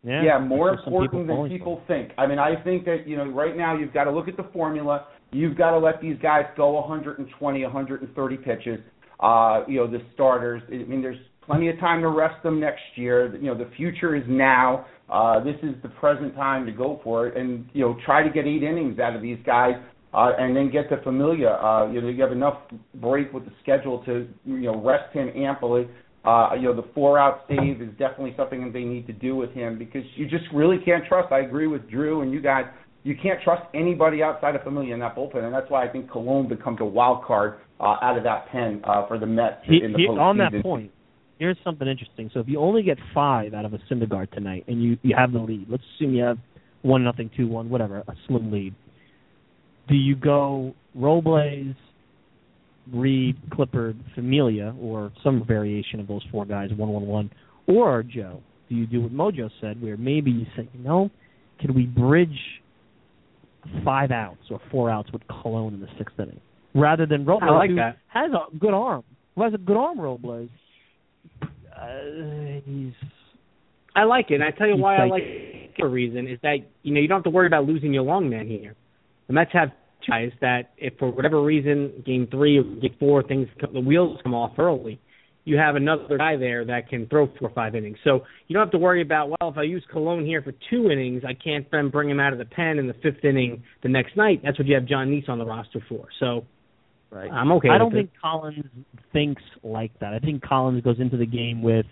Yeah, yeah more important people than people think. I mean, I think that, you know, right now you've got to look at the formula. You've got to let these guys go one twenty, one thirty pitches, uh, you know, the starters. I mean, there's plenty of time to rest them next year. You know, the future is now. Uh, this is the present time to go for it and, you know, try to get eight innings out of these guys uh, and then get to Familia. Uh, you know, you have enough break with the schedule to, you know, rest him amply. Uh, you know, the four-out save is definitely something that they need to do with him because you just really can't trust. I agree with Drew and you guys. You can't trust anybody outside of Familia in that bullpen, and that's why I think Colon becomes a wild card uh, out of that pen uh, for the Mets he, in the he, postseason. On that point, here's something interesting. So if you only get five out of a Syndergaard tonight and you, you have the lead, let's assume you have one nothing, two one, whatever, a slim lead, do you go Robles, Reed, Clippard, Familia, or some variation of those four guys, one, one, one, or Joe? Do you do what Mojo said, where maybe you say, you know, can we bridge five outs or four outs with Cologne in the sixth inning? Rather than Robles, like who that. has a good arm. Who has a good arm, Robles? Uh, he's... I like it, and I tell you why I like it for a reason, is that, you know, you don't have to worry about losing your long man here. The Mets have two guys that if for whatever reason, game three or game four, things the wheels come off early, you have another guy there that can throw four or five innings. So you don't have to worry about, well, if I use Cologne here for two innings, I can't then bring him out of the pen in the fifth inning the next night. That's what you have John Neese on the roster for. So right. I'm okay I with don't it. think Collins thinks like that. I think Collins goes into the game with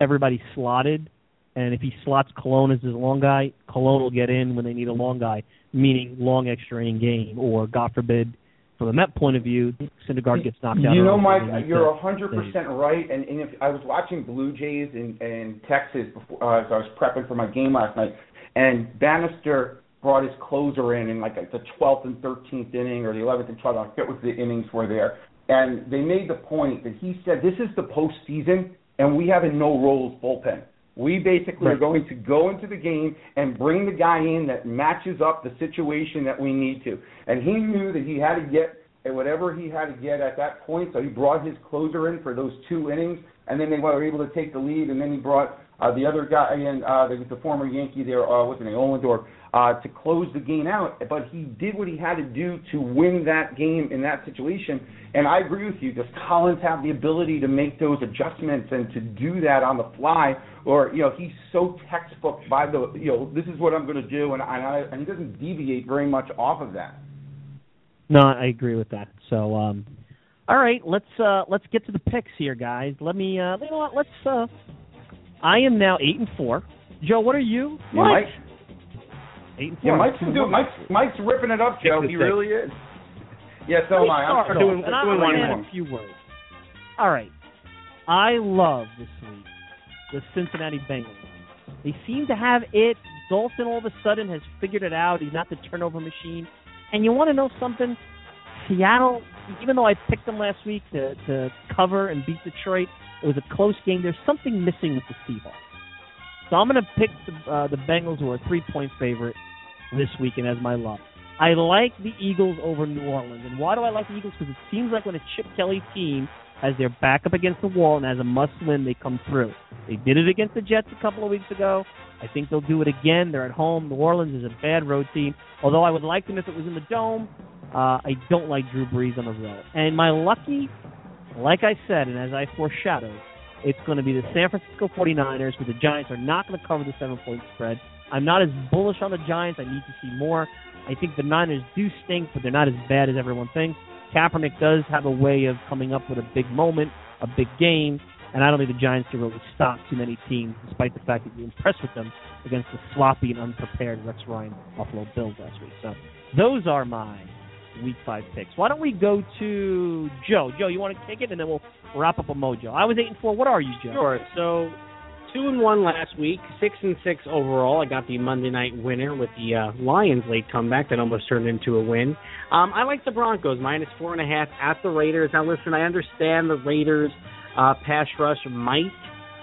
everybody slotted, and if he slots Cologne as his long guy, Cologne will get in when they need a long guy, meaning long extra inning game, or, God forbid, from the Met point of view, Syndergaard gets knocked out. You know, Mike, you're one hundred percent right. And, and if I was watching Blue Jays in, in Texas before, uh, as I was prepping for my game last night, and Bannister brought his closer in in like the twelfth and thirteenth inning or the eleventh and twelfth. I forget what the innings were there. And they made the point that he said, this is the postseason, and we have a no-rolls bullpen. We basically right. are going to go into the game and bring the guy in that matches up the situation that we need to. And he knew that he had to get whatever he had to get at that point, so he brought his closer in for those two innings, and then they were able to take the lead, and then he brought uh, the other guy in, uh, the, the former Yankee there, uh, what's his name, Ohlendorf, uh, to close the game out. But he did what he had to do to win that game in that situation. And I agree with you. Does Collins have the ability to make those adjustments and to do that on the fly? Or, you know, he's so textbook by the, you know, this is what I'm going to do, and, I, and he doesn't deviate very much off of that. No, I agree with that. So, um, all right, let's uh, let's get to the picks here, guys. Let me, uh, you know what, let's, uh, I am now eight and four. Joe, what are you? Yeah, what? Mike. Eight and four. Yeah, Mike's, doing, Mike's, Mike's ripping it up, Joe. He six. really is. Yeah, so am I. I'm doing, doing I'm one more. A few words. All right. I love this week the Cincinnati Bengals. They seem to have it. Dalton all of a sudden has figured it out. He's not the turnover machine. And you want to know something? Seattle, even though I picked them last week to, to cover and beat Detroit, it was a close game. There's something missing with the Seahawks. So I'm going to pick the, uh, the Bengals, who are a three-point favorite this weekend, as my love. I like the Eagles over New Orleans. And why do I like the Eagles? Because it seems like when a Chip Kelly team has their back up against the wall and has a must-win, they come through. They did it against the Jets a couple of weeks ago. I think they'll do it again. They're at home. New Orleans is a bad road team. Although I would like them if it was in the Dome, uh, I don't like Drew Brees on the road. And my lucky, like I said, and as I foreshadowed, it's going to be the San Francisco forty-niners, but the Giants are not going to cover the seven-point spread. I'm not as bullish on the Giants. I need to see more. I think the Niners do stink, but they're not as bad as everyone thinks. Kaepernick does have a way of coming up with a big moment, a big game, and I don't think the Giants can really stop too many teams, despite the fact that you're impressed with them against the sloppy and unprepared Rex Ryan Buffalo Bills last week. So those are my Week five picks. Why don't we go to Joe? Joe, you want to kick it, and then we'll wrap up a Mojo. I was eight and four. What are you, Joe? Sure. So two and one last week, six and six overall. I got the Monday night winner with the uh, Lions late comeback that almost turned into a win. Um, I like the Broncos minus four and a half at the Raiders. Now listen, I understand the Raiders uh, pass rush might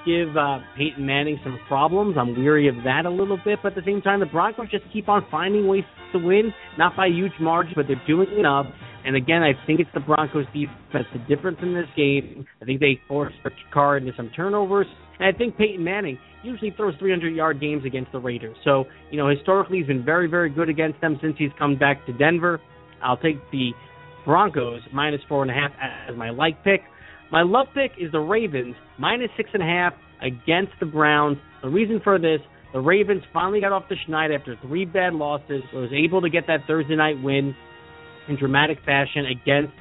give uh, Peyton Manning some problems. I'm weary of that a little bit, but at the same time, the Broncos just keep on finding ways to win, not by huge margin, but they're doing it up. And again, I think it's the Broncos defense that's the difference in this game. I think they forced Carr into some turnovers, and I think Peyton Manning usually throws three hundred yard games against the Raiders. So, you know, historically he's been very, very good against them since he's come back to Denver. I'll take the Broncos minus four and a half as my like pick. My love pick is the Ravens, minus six and a half against the Browns. The reason for this, the Ravens finally got off the schneid after three bad losses, so was able to get that Thursday night win in dramatic fashion against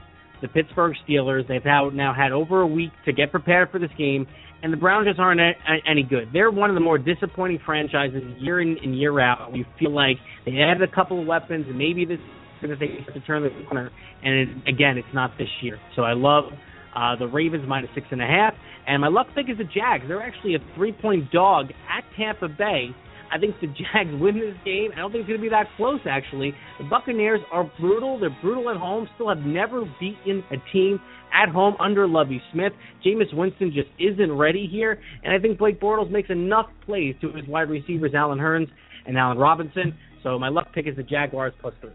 the Pittsburgh Steelers. They've now had over a week to get prepared for this game, and the Browns just aren't any good. They're one of the more disappointing franchises year in and year out. You feel like they added a couple of weapons, and maybe this is going to take to turn the corner, and it, again, it's not this year. So I love Uh, the Ravens minus six and a half. And my luck pick is the Jags. They're actually a three-point dog at Tampa Bay. I think the Jags win this game. I don't think it's going to be that close, actually. The Buccaneers are brutal. They're brutal at home. Still have never beaten a team at home under Lovie Smith. Jameis Winston just isn't ready here. And I think Blake Bortles makes enough plays to his wide receivers, Allen Hurns and Allen Robinson. So my luck pick is the Jaguars plus three.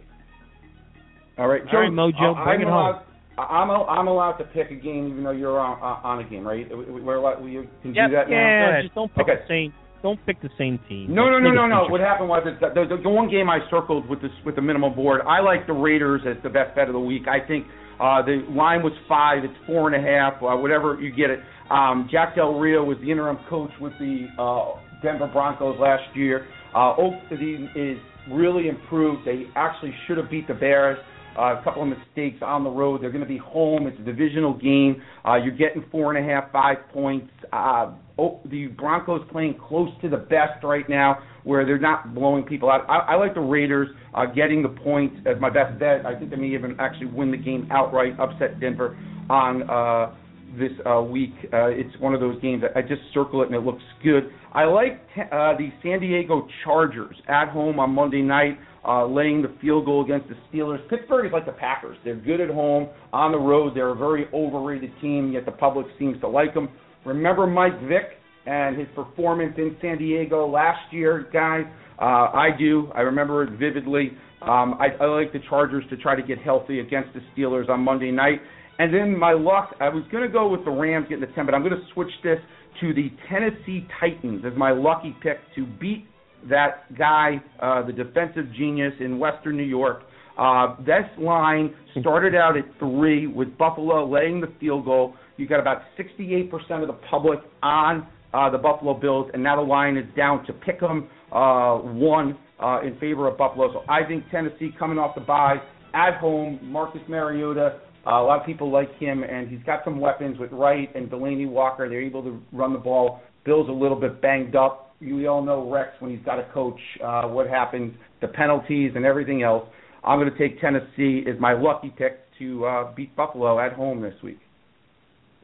All right, Joe. All right, Mojo, bring it home. I'm a, I'm allowed to pick a game, even though you're on, on a game, right? We're allowed, we can do yep, that yeah, now. Yeah, just don't pick okay. the same. Don't pick the same team. No, no, no, no, no. What happened was it's the, the, the one game I circled with this with the minimal board. I like the Raiders as the best bet of the week. I think uh, the line was five. It's four and a half. Uh, whatever you get it. Um, Jack Del Rio was the interim coach with the uh, Denver Broncos last year. Uh, Oak City is really improved. They actually should have beat the Bears. Uh, a couple of mistakes on the road. They're going to be home. It's a divisional game. Uh, you're getting four and a half, five points. Uh, oh, the Broncos playing close to the best right now, where they're not blowing people out. I, I like the Raiders uh, getting the points as my best bet. I think they may even actually win the game outright, upset Denver on uh, this uh, week. Uh, it's one of those games that I just circle it and it looks good. I like t- uh, the San Diego Chargers at home on Monday night. Uh, laying the field goal against the Steelers. Pittsburgh is like the Packers. They're good at home. On the road, they're a very overrated team, yet the public seems to like them. Remember Mike Vick and his performance in San Diego last year, guys? Uh, I do. I remember it vividly. Um, I, I like the Chargers to try to get healthy against the Steelers on Monday night. And then my luck, I was going to go with the Rams getting the ten, but I'm going to switch this to the Tennessee Titans as my lucky pick to beat that guy, uh, the defensive genius in Western New York. Uh, this line started out at three with Buffalo laying the field goal. You got about sixty-eight percent of the public on uh, the Buffalo Bills, and now the line is down to pick 'em uh, one uh, in favor of Buffalo. So I think Tennessee coming off the bye at home, Marcus Mariota. Uh, a lot of people like him, and he's got some weapons with Wright and Delaney Walker. They're able to run the ball. Bill's a little bit banged up. We all know Rex, when he's got a coach, uh, what happens, the penalties and everything else. I'm going to take Tennessee as my lucky pick to uh, beat Buffalo at home this week.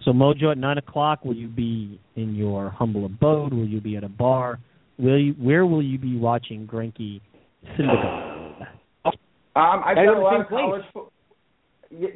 So, Mojo, at nine o'clock, will you be in your humble abode? Will you be at a bar? Will you? Where will you be watching Greinke Syndergaard? Um, I've got a lot of college fo-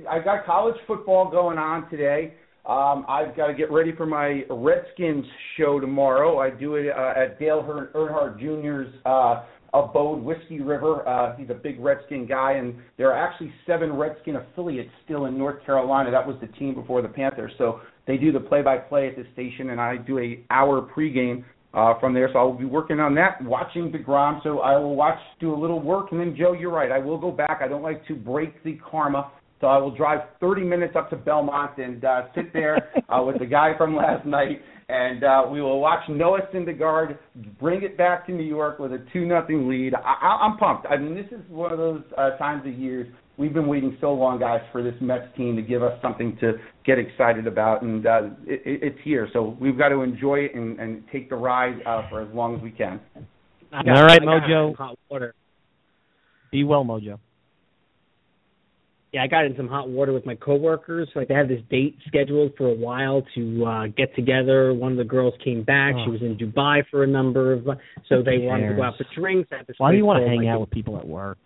I've got college football going on today. Um, I've got to get ready for my Redskins show tomorrow. I do it uh, at Dale Earnhardt Junior's uh, abode, Whiskey River. Uh, he's a big Redskin guy, and there are actually seven Redskin affiliates still in North Carolina. That was the team before the Panthers. So they do the play-by-play at the station, and I do an hour pregame uh, from there. So I will be working on that, watching DeGrom. So I will watch, do a little work, and then, Joe, you're right. I will go back. I don't like to break the karma. So I will drive thirty minutes up to Belmont and uh, sit there uh, with the guy from last night, and uh, we will watch Noah Syndergaard bring it back to New York with a two nothing lead. I- I'm pumped. I mean, this is one of those uh, times of years we've been waiting so long, guys, for this Mets team to give us something to get excited about, and uh, it- it's here. So we've got to enjoy it and, and take the ride uh, for as long as we can. All right, Mojo. Hot water. Be well, Mojo. Yeah, I got in some hot water with my coworkers. Like, they had this date scheduled for a while to uh, get together. One of the girls came back. Oh. She was in Dubai for a number of – so they wanted to go out for drinks. Why do you want to hang out with people at work?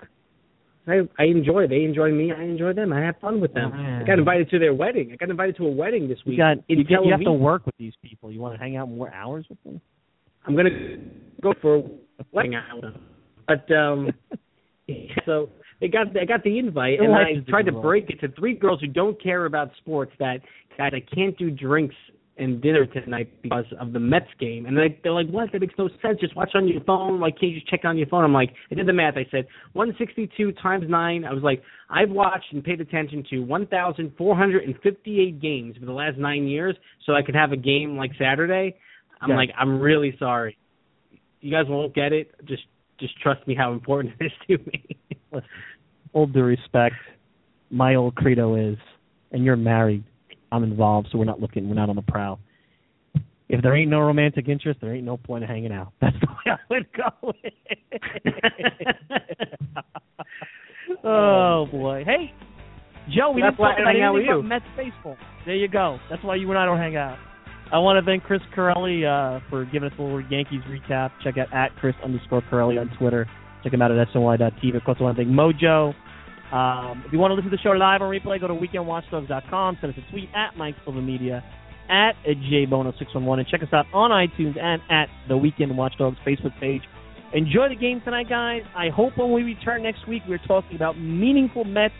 I, I enjoy it. They enjoy me. I enjoy them. I have fun with them. Man. I got invited to their wedding. I got invited to a wedding this week. You, got, you, get, you have to work with these people. You want to hang out more hours with them? I'm going to go for a wedding out. But um, so – They got I got the invite, and I tried to break it to three girls who don't care about sports that, guys, I can't do drinks and dinner tonight because of the Mets game. And they, they're like, what? That makes no sense. Just watch on your phone. Like, can't you just check on your phone? I'm like, I did the math. I said one sixty-two times nine. I was like, I've watched and paid attention to one thousand four hundred fifty-eight games for the last nine years so I could have a game like Saturday. I'm yeah. like, I'm really sorry. You guys won't get it. Just just trust me how important it is to me. All due respect, my old credo is, and you're married, I'm involved, so we're not looking, we're not on the prowl. If there ain't no romantic interest, there ain't no point of hanging out. That's the way I would go with it. Oh, boy. Hey, Joe, we That's didn't talk about anything about Mets baseball. There you go. That's why you and I don't hang out. I want to thank Chris Corelli uh, for giving us a little Yankees recap. Check out at Chris underscore Corelli on Twitter. Check him out at S N Y dot T V. Of course, I want to thank Mojo. Um, if you want to listen to the show live on replay, go to weekend watchdogs dot com. Send us a tweet at Mike Silva Media, at J Bono six one one, and check us out on iTunes and at the Weekend Watchdogs Facebook page. Enjoy the game tonight, guys. I hope when we return next week, we're talking about meaningful Mets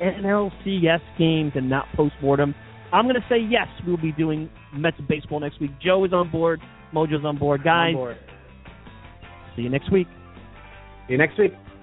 N L C S games and not postmortem. I'm going to say yes, we'll be doing Mets baseball next week. Joe is on board. Mojo's on board. Guys, on board. See you next week. See you next week.